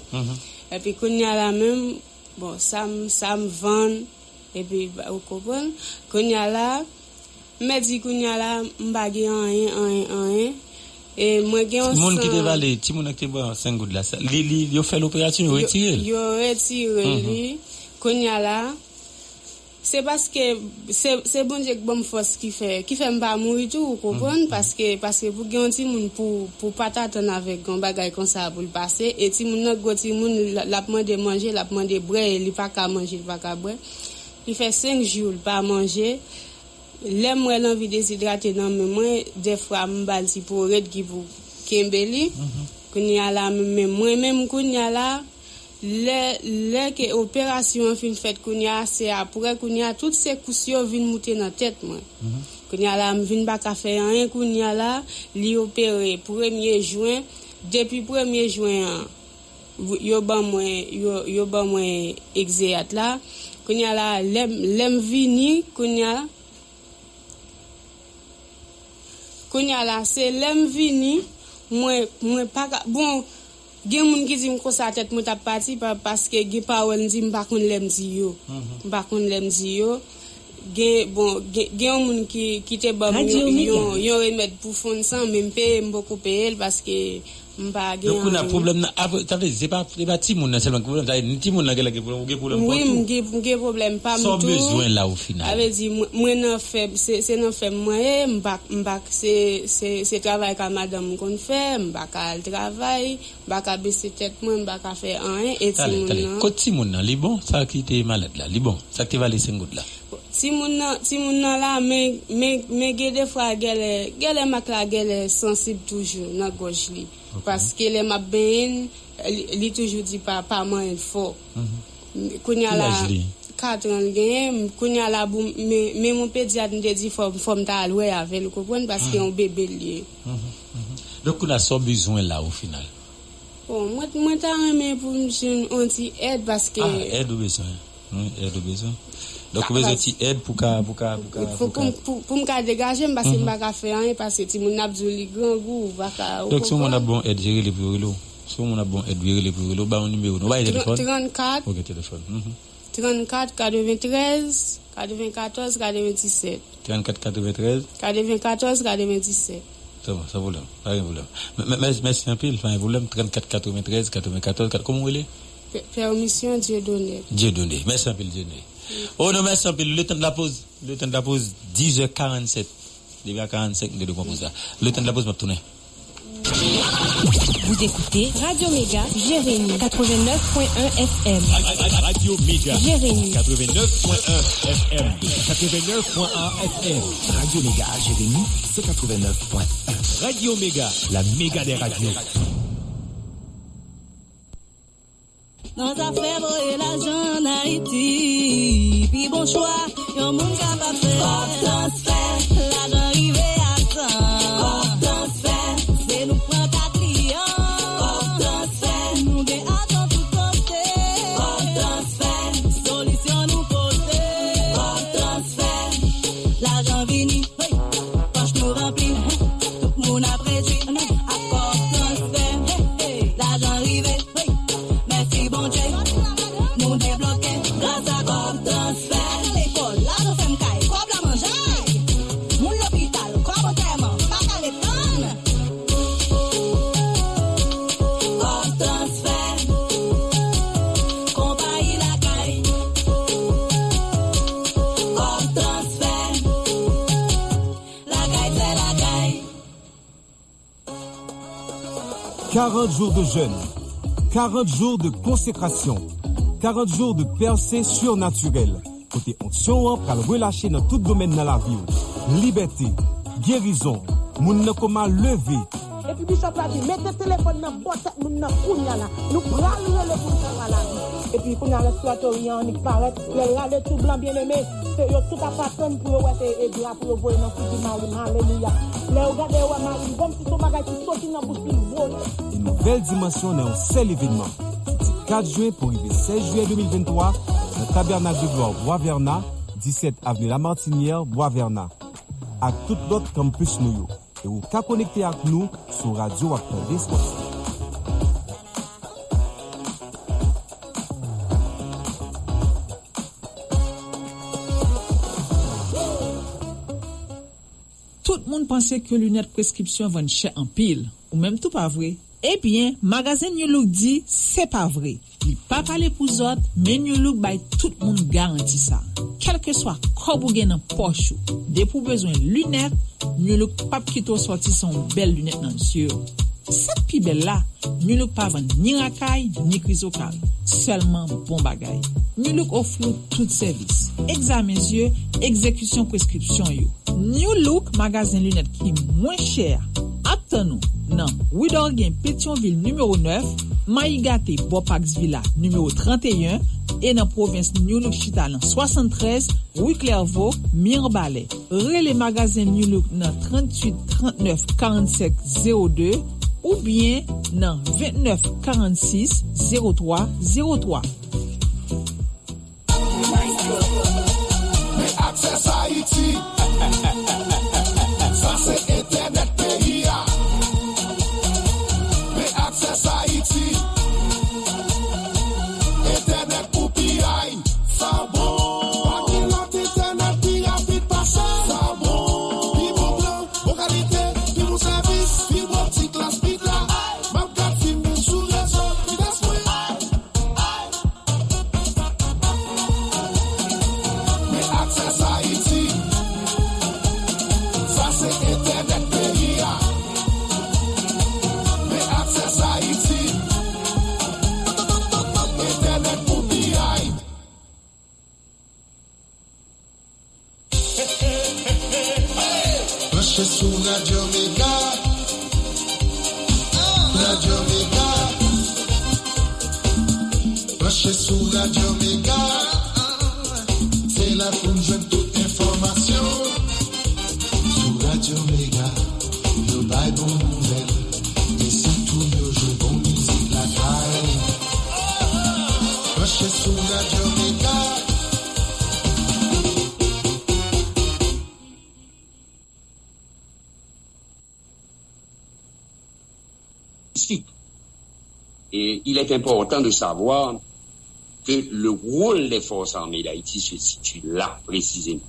Et puis quand il y a la même, bon, ça me vend, et puis vous comprenez, quand il y a là, me dit qu'on y a là, on baguette en rien, et moi j'ai un. Monde qui dévalé, ti monde qui boit 5 gouttes là, Lily, il fait l'opération, il retire lui, quand il y a là, c'est parce que c'est bon Dieu que bonne force qui fait me pas mourir tout, vous comprenez, parce que pour gagner ti monde pour pas t'attendre avec un bagage comme ça pour le passer, et ti monde l'a demandé manger, l'a demandé boire, il pas qu'à manger, il pas qu'à boire. Il fait 5 jours pas manger. Les moi l'envie déshydrater dans mes mains, des fois me balti pour red qui pour Kembeli, qu'on a là même qu'on a là. Les que opération fin faite kounya, c'est après kounya toutes ces coussions viennent monter dans tête moi. Kounya là me vinn pas ka faire rien kounya là, li opéré 1er juin, depuis 1er juin yo ban moi exéat là. Kounya là l'aime venir kounya là c'est l'aime venir moi pas bon. Gen moun ki di m konsa tèt moun t'a parti parce que gen parole di m pa konn lèm di yo. Gen bon gen moun qui te ba yo remède pour fond sans même payer m beaucoup payer parce que m pa gen. Donc on a problème ça veut dire c'est pas ti moun seulement problème ça ni ti moun la gen problème. Oui, m gen problème pas tout. Sans besoin là au final. Avait dit moi nan faible c'est nan faible moi m pa c'est travail que madame kon fait m pa ka travail m pa ka baisser tête moi m pa ka faire rien et ti moun. Quand ti moun nan li bon ça qui était malade là li bon ça qui va les 5 gouttes là. Si moun nan la mais des fois gèle ma la gèle sensible toujours dans gauche li parce que les m'a ben li toujours dit pas moi il faut kounya la 4 ans gagne kounya la mais mon pédiatre me dit faut m'ta louer avec le comprendre parce que un bébé lié donc on a son besoin là au final. Bon moi ta remet pour monsieur on dit aide parce que aide besoin. Donc vous avez une aide pour me dégager parce que m'a pas faire rien parce que ti mon n'a djoli grand goût va ka. Donc si mon a bon aide gérer les bureaux. Si mon a bon aide gérer les bureaux, ba un numéro, on va le téléphone. 34 OK téléphone. 34 93 94 97. 34 93 94 97. Ça va, ça vaut là. Merci un peu, enfin vous l'aime 34 93 94 comment vous allez? Permission Dieu donné. Merci un peu Dieu donné. Oh non, merci un peu. Le temps de la pause, 10h47. 10h45, de quoi ça. Le temps de la pause, m'a tourné. Vous écoutez Radio Méga, Jérémy, 89.1 FM. Radio Méga, Jérémy, 89.1 FM. 89.1 FM. Radio Méga, Jérémy, c'est 89.1. Radio Méga, la méga des radios. Dans sa fèvre et la jeune Haïti, puis bon choix, y'a un monde capable de faire. La d'arriver à temps. Transfert, c'est nous prendre ta client. Transfert, nous des attentes tout côté. Transfert, solution nous poser. Transfert, l'argent vini, poche nous remplit, tout le monde a préduit. L'argent arrivé. Bon Dieu, nous débloquer. 40 jours de jeûne, 40 jours de consécration, 40 jours de percée surnaturelle. Côté onction, pral relâcher dans tout domaine dans la vie. Liberté, guérison, moun nan koma levé. Et puis Bishop a dit, mettez le téléphone dans botte moun nan kounya la. Nous pralre le pour ça la vie. Et puis kounya restauratorien on y paraît, le rade tout blanc bien-aimé, c'est yo tout à façon pour ouais c'est et là pour voir dans tout mal alléluia. Le regardez ouais mal comme si ton bagage qui sorti dans bouche puis vol. Une nouvelle dimension dans un seul événement. 4 juin pour arriver 16 juillet 2023, le Tabernacle de Gloire Bois-Vernat, 17 avenue La Martinière, Bois-Vernat. À tout l'autre campus nous. Et vous pouvez connecter avec nous sur Radio Acteur Despois. Tout le monde pensait que lunettes prescription vont cher en pile, ou même tout pas vrai. Eh bien, magasin New Look dit, c'est pas vrai. Il pas parler pour autres, mais New Look by tout le monde garantit ça. Quel que soit corps gain en poche, des pour besoin lunettes, New Look pas quito sorti son belle lunette dans monsieur. Cette pi belle là, New Look pas vendre ni racaille ni crisocale, seulement bon bagaille. New Look offre tout service, examen yeux, exécution prescription yo. New Look magasin lunettes qui moins cher. Attends-nous. Non, Widorgen Pétionville numéro 9, Maïgate Bopax Villa numéro 31 et dans province New Look Chitalan 73, Rue Clairvaux, Mirbalet. Relais magasin New Look dans 38 39 47 02 ou bien dans 29 46 03 03. Et il est important de savoir que le rôle des forces armées d'Haïti se situe là, précisément.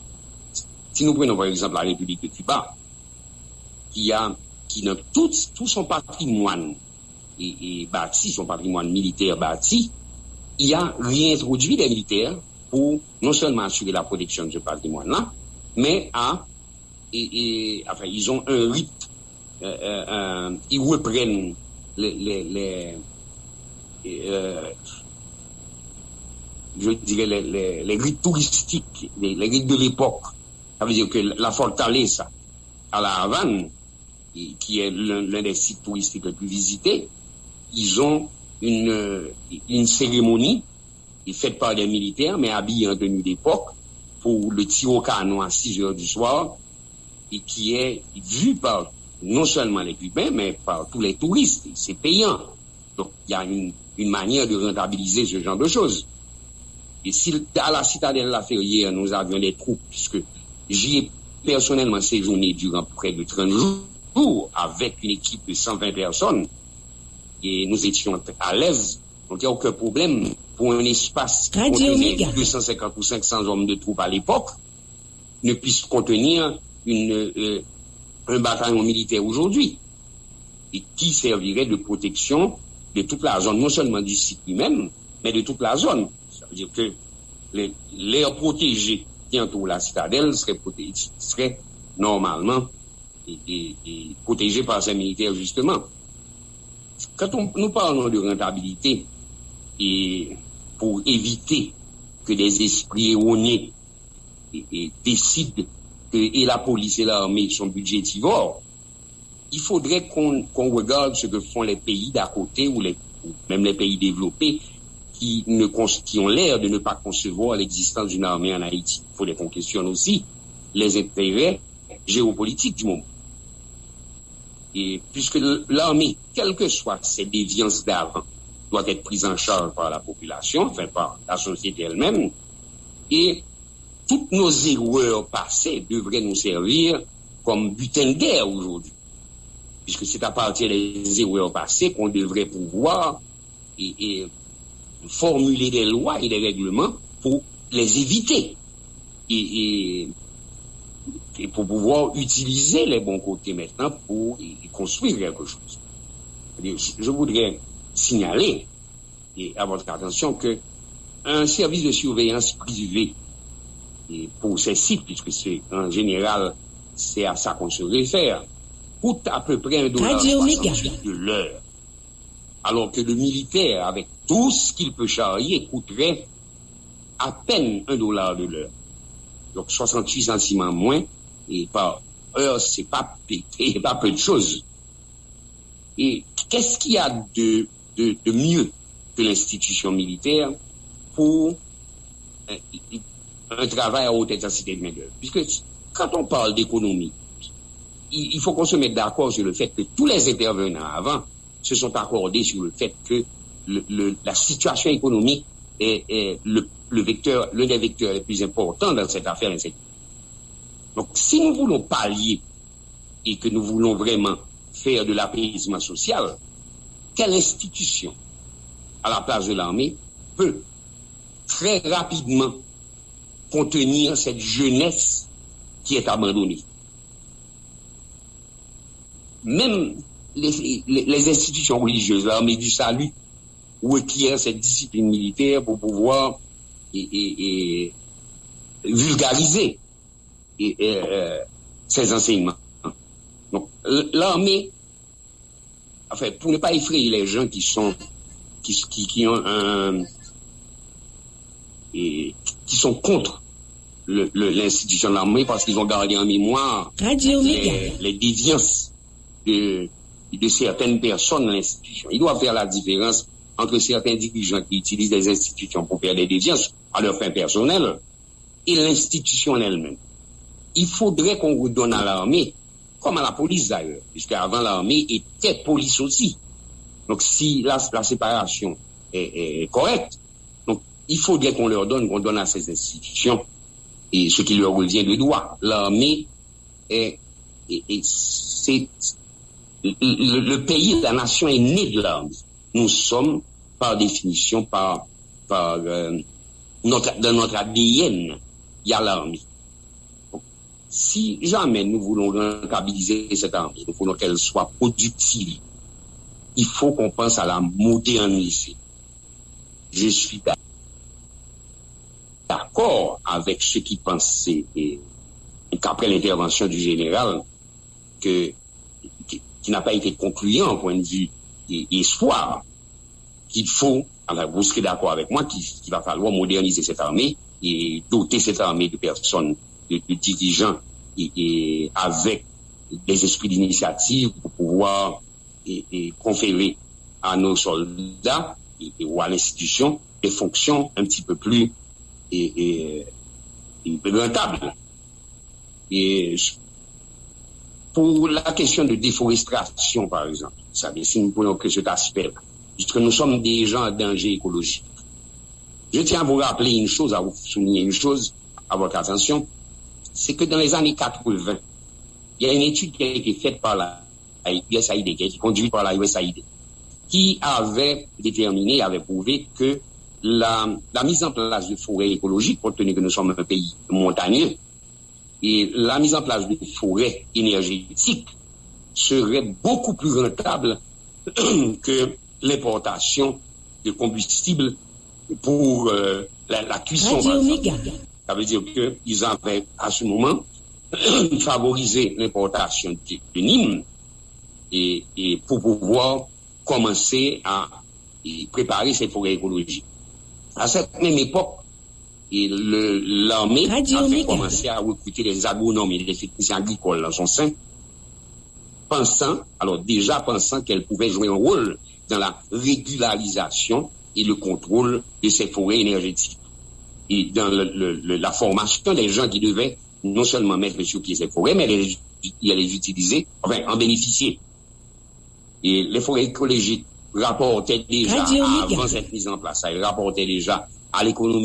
Si nous prenons par exemple la République de Cuba, qui dans tout son patrimoine et bâti, son patrimoine militaire bâti, il a réintroduit des militaires pour non seulement assurer la protection de ce patrimoine-là, mais ils ont un rite, ils reprennent les rites touristiques, les rites de l'époque. Ça veut dire que la Fortaleza à la Havane, qui est l'un des sites touristiques les plus visités, ils ont une cérémonie faite par des militaires, mais habillés en tenue d'époque, pour le tir au canon à 6 heures du soir, et qui est vu par non seulement les Cubains, mais par tous les touristes. C'est payant. Donc, il y a une manière de rentabiliser ce genre de choses. Et si à la citadelle La Ferrière, nous avions des troupes, puisque j'y ai personnellement séjourné durant près de 30 jours avec une équipe de 120 personnes, et nous étions à l'aise. Donc, il n'y a aucun problème pour un espace qui contenait 250 ou 500 hommes de troupes à l'époque, ne puisse contenir un bataillon militaire aujourd'hui, et qui servirait de protection de toute la zone, non seulement du site lui-même, mais de toute la zone. Ça veut dire que l'air protégé qui entoure la citadelle serait normalement protégé par ces militaires, justement. Quand nous parlons de rentabilité, et pour éviter que des esprits erronés décident que la police et l'armée sont budgétivores, il faudrait qu'on regarde ce que font les pays d'à côté ou même les pays développés qui ont l'air de ne pas concevoir l'existence d'une armée en Haïti. Il faudrait qu'on questionne aussi les intérêts géopolitiques du moment. Et puisque l'armée, quelles que soient ses déviances d'avant, doit être prise en charge par la population, enfin par la société elle-même, et toutes nos erreurs passées devraient nous servir comme butin de guerre aujourd'hui, puisque c'est à partir des erreurs passées qu'on devrait pouvoir et formuler des lois et des règlements pour les éviter et pour pouvoir utiliser les bons côtés maintenant pour construire quelque chose. Je voudrais signaler et à votre attention que un service de surveillance privé et pour ces sites, puisque c'est en général c'est à ça qu'on se réfère, coûte à peu près $1.68 de l'heure, alors que le militaire, avec tout ce qu'il peut charrier, coûterait à peine $1 de l'heure. Donc 68 centimes moins et par heure, c'est pas pété, pas peu de choses. Et qu'est-ce qu'il y a de mieux que l'institution militaire pour un travail à haute intensité de main-d'œuvre? Puisque quand on parle d'économie, il faut qu'on se mette d'accord sur le fait que tous les intervenants avant se sont accordés sur le fait que la situation économique est l'un des vecteurs les plus importants dans cette affaire. Donc, si nous voulons pallier et que nous voulons vraiment faire de l'apaisement social, quelle institution, à la place de l'armée, peut très rapidement contenir cette jeunesse qui est abandonnée? Même les institutions religieuses, l'armée du salut, requièrent cette discipline militaire pour pouvoir vulgariser ces enseignements. Donc, l'armée, enfin, pour ne pas effrayer les gens qui sont contre l'institution de l'armée, parce qu'ils ont gardé en mémoire les déviances de certaines personnes dans l'institution. Ils doivent faire la différence entre certains dirigeants qui utilisent des institutions pour faire des déviances à leur fin personnelle et l'institution elle-même. Il faudrait qu'on redonne à l'armée, comme à la police d'ailleurs, puisque avant l'armée était police aussi. Donc si la séparation est correcte, donc il faudrait qu'on donne à ces institutions et ce qui leur revient de droit. L'armée c'est le pays, la nation est née de l'armée. Nous sommes, par définition, dans notre ADN, il y a l'armée. Donc, si jamais nous voulons rentabiliser cette armée, nous voulons qu'elle soit productive, il faut qu'on pense à la moderniser. Je suis d'accord avec ceux qui pensaient qu'après l'intervention du général, qui n'a pas été concluant au point de vue espoir, qu'il faut, alors vous serez d'accord avec moi, qu'il va falloir moderniser cette armée et doter cette armée de personnes, de dirigeants et avec des esprits d'initiative pour pouvoir conférer à nos soldats ou à l'institution des fonctions un petit peu plus rentables. Et pour la question de déforestation, par exemple, ça si nous prenons que cet aspect-là, puisque nous sommes des gens en danger écologique. Je tiens à vous rappeler une chose, à vous souligner une chose, à votre attention, c'est que dans les années 80, il y a une étude qui a été faite par la USAID, qui a été conduite par la USAID, qui avait déterminé, avait prouvé que la mise en place de forêts écologiques, compte tenu que nous sommes un pays montagneux, et la mise en place de forêts énergétiques serait beaucoup plus rentable que l'importation de combustible pour la cuisson. Ça veut dire qu'ils avaient à ce moment favorisé l'importation de Nîmes et pour pouvoir commencé à préparer ces forêts écologiques. À cette même époque, l'armée avait commencé à recruter des agronomes et des techniciens agricoles dans son sein, pensant qu'elle pouvait jouer un rôle dans la régularisation et le contrôle de ces forêts énergétiques. Et dans la formation, les gens qui devaient non seulement mettre sur pied ces forêts, mais les utiliser, enfin, en bénéficier. Et les forêts écologiques rapportaient déjà, avant cette mise en place, elles rapportaient déjà à l'économie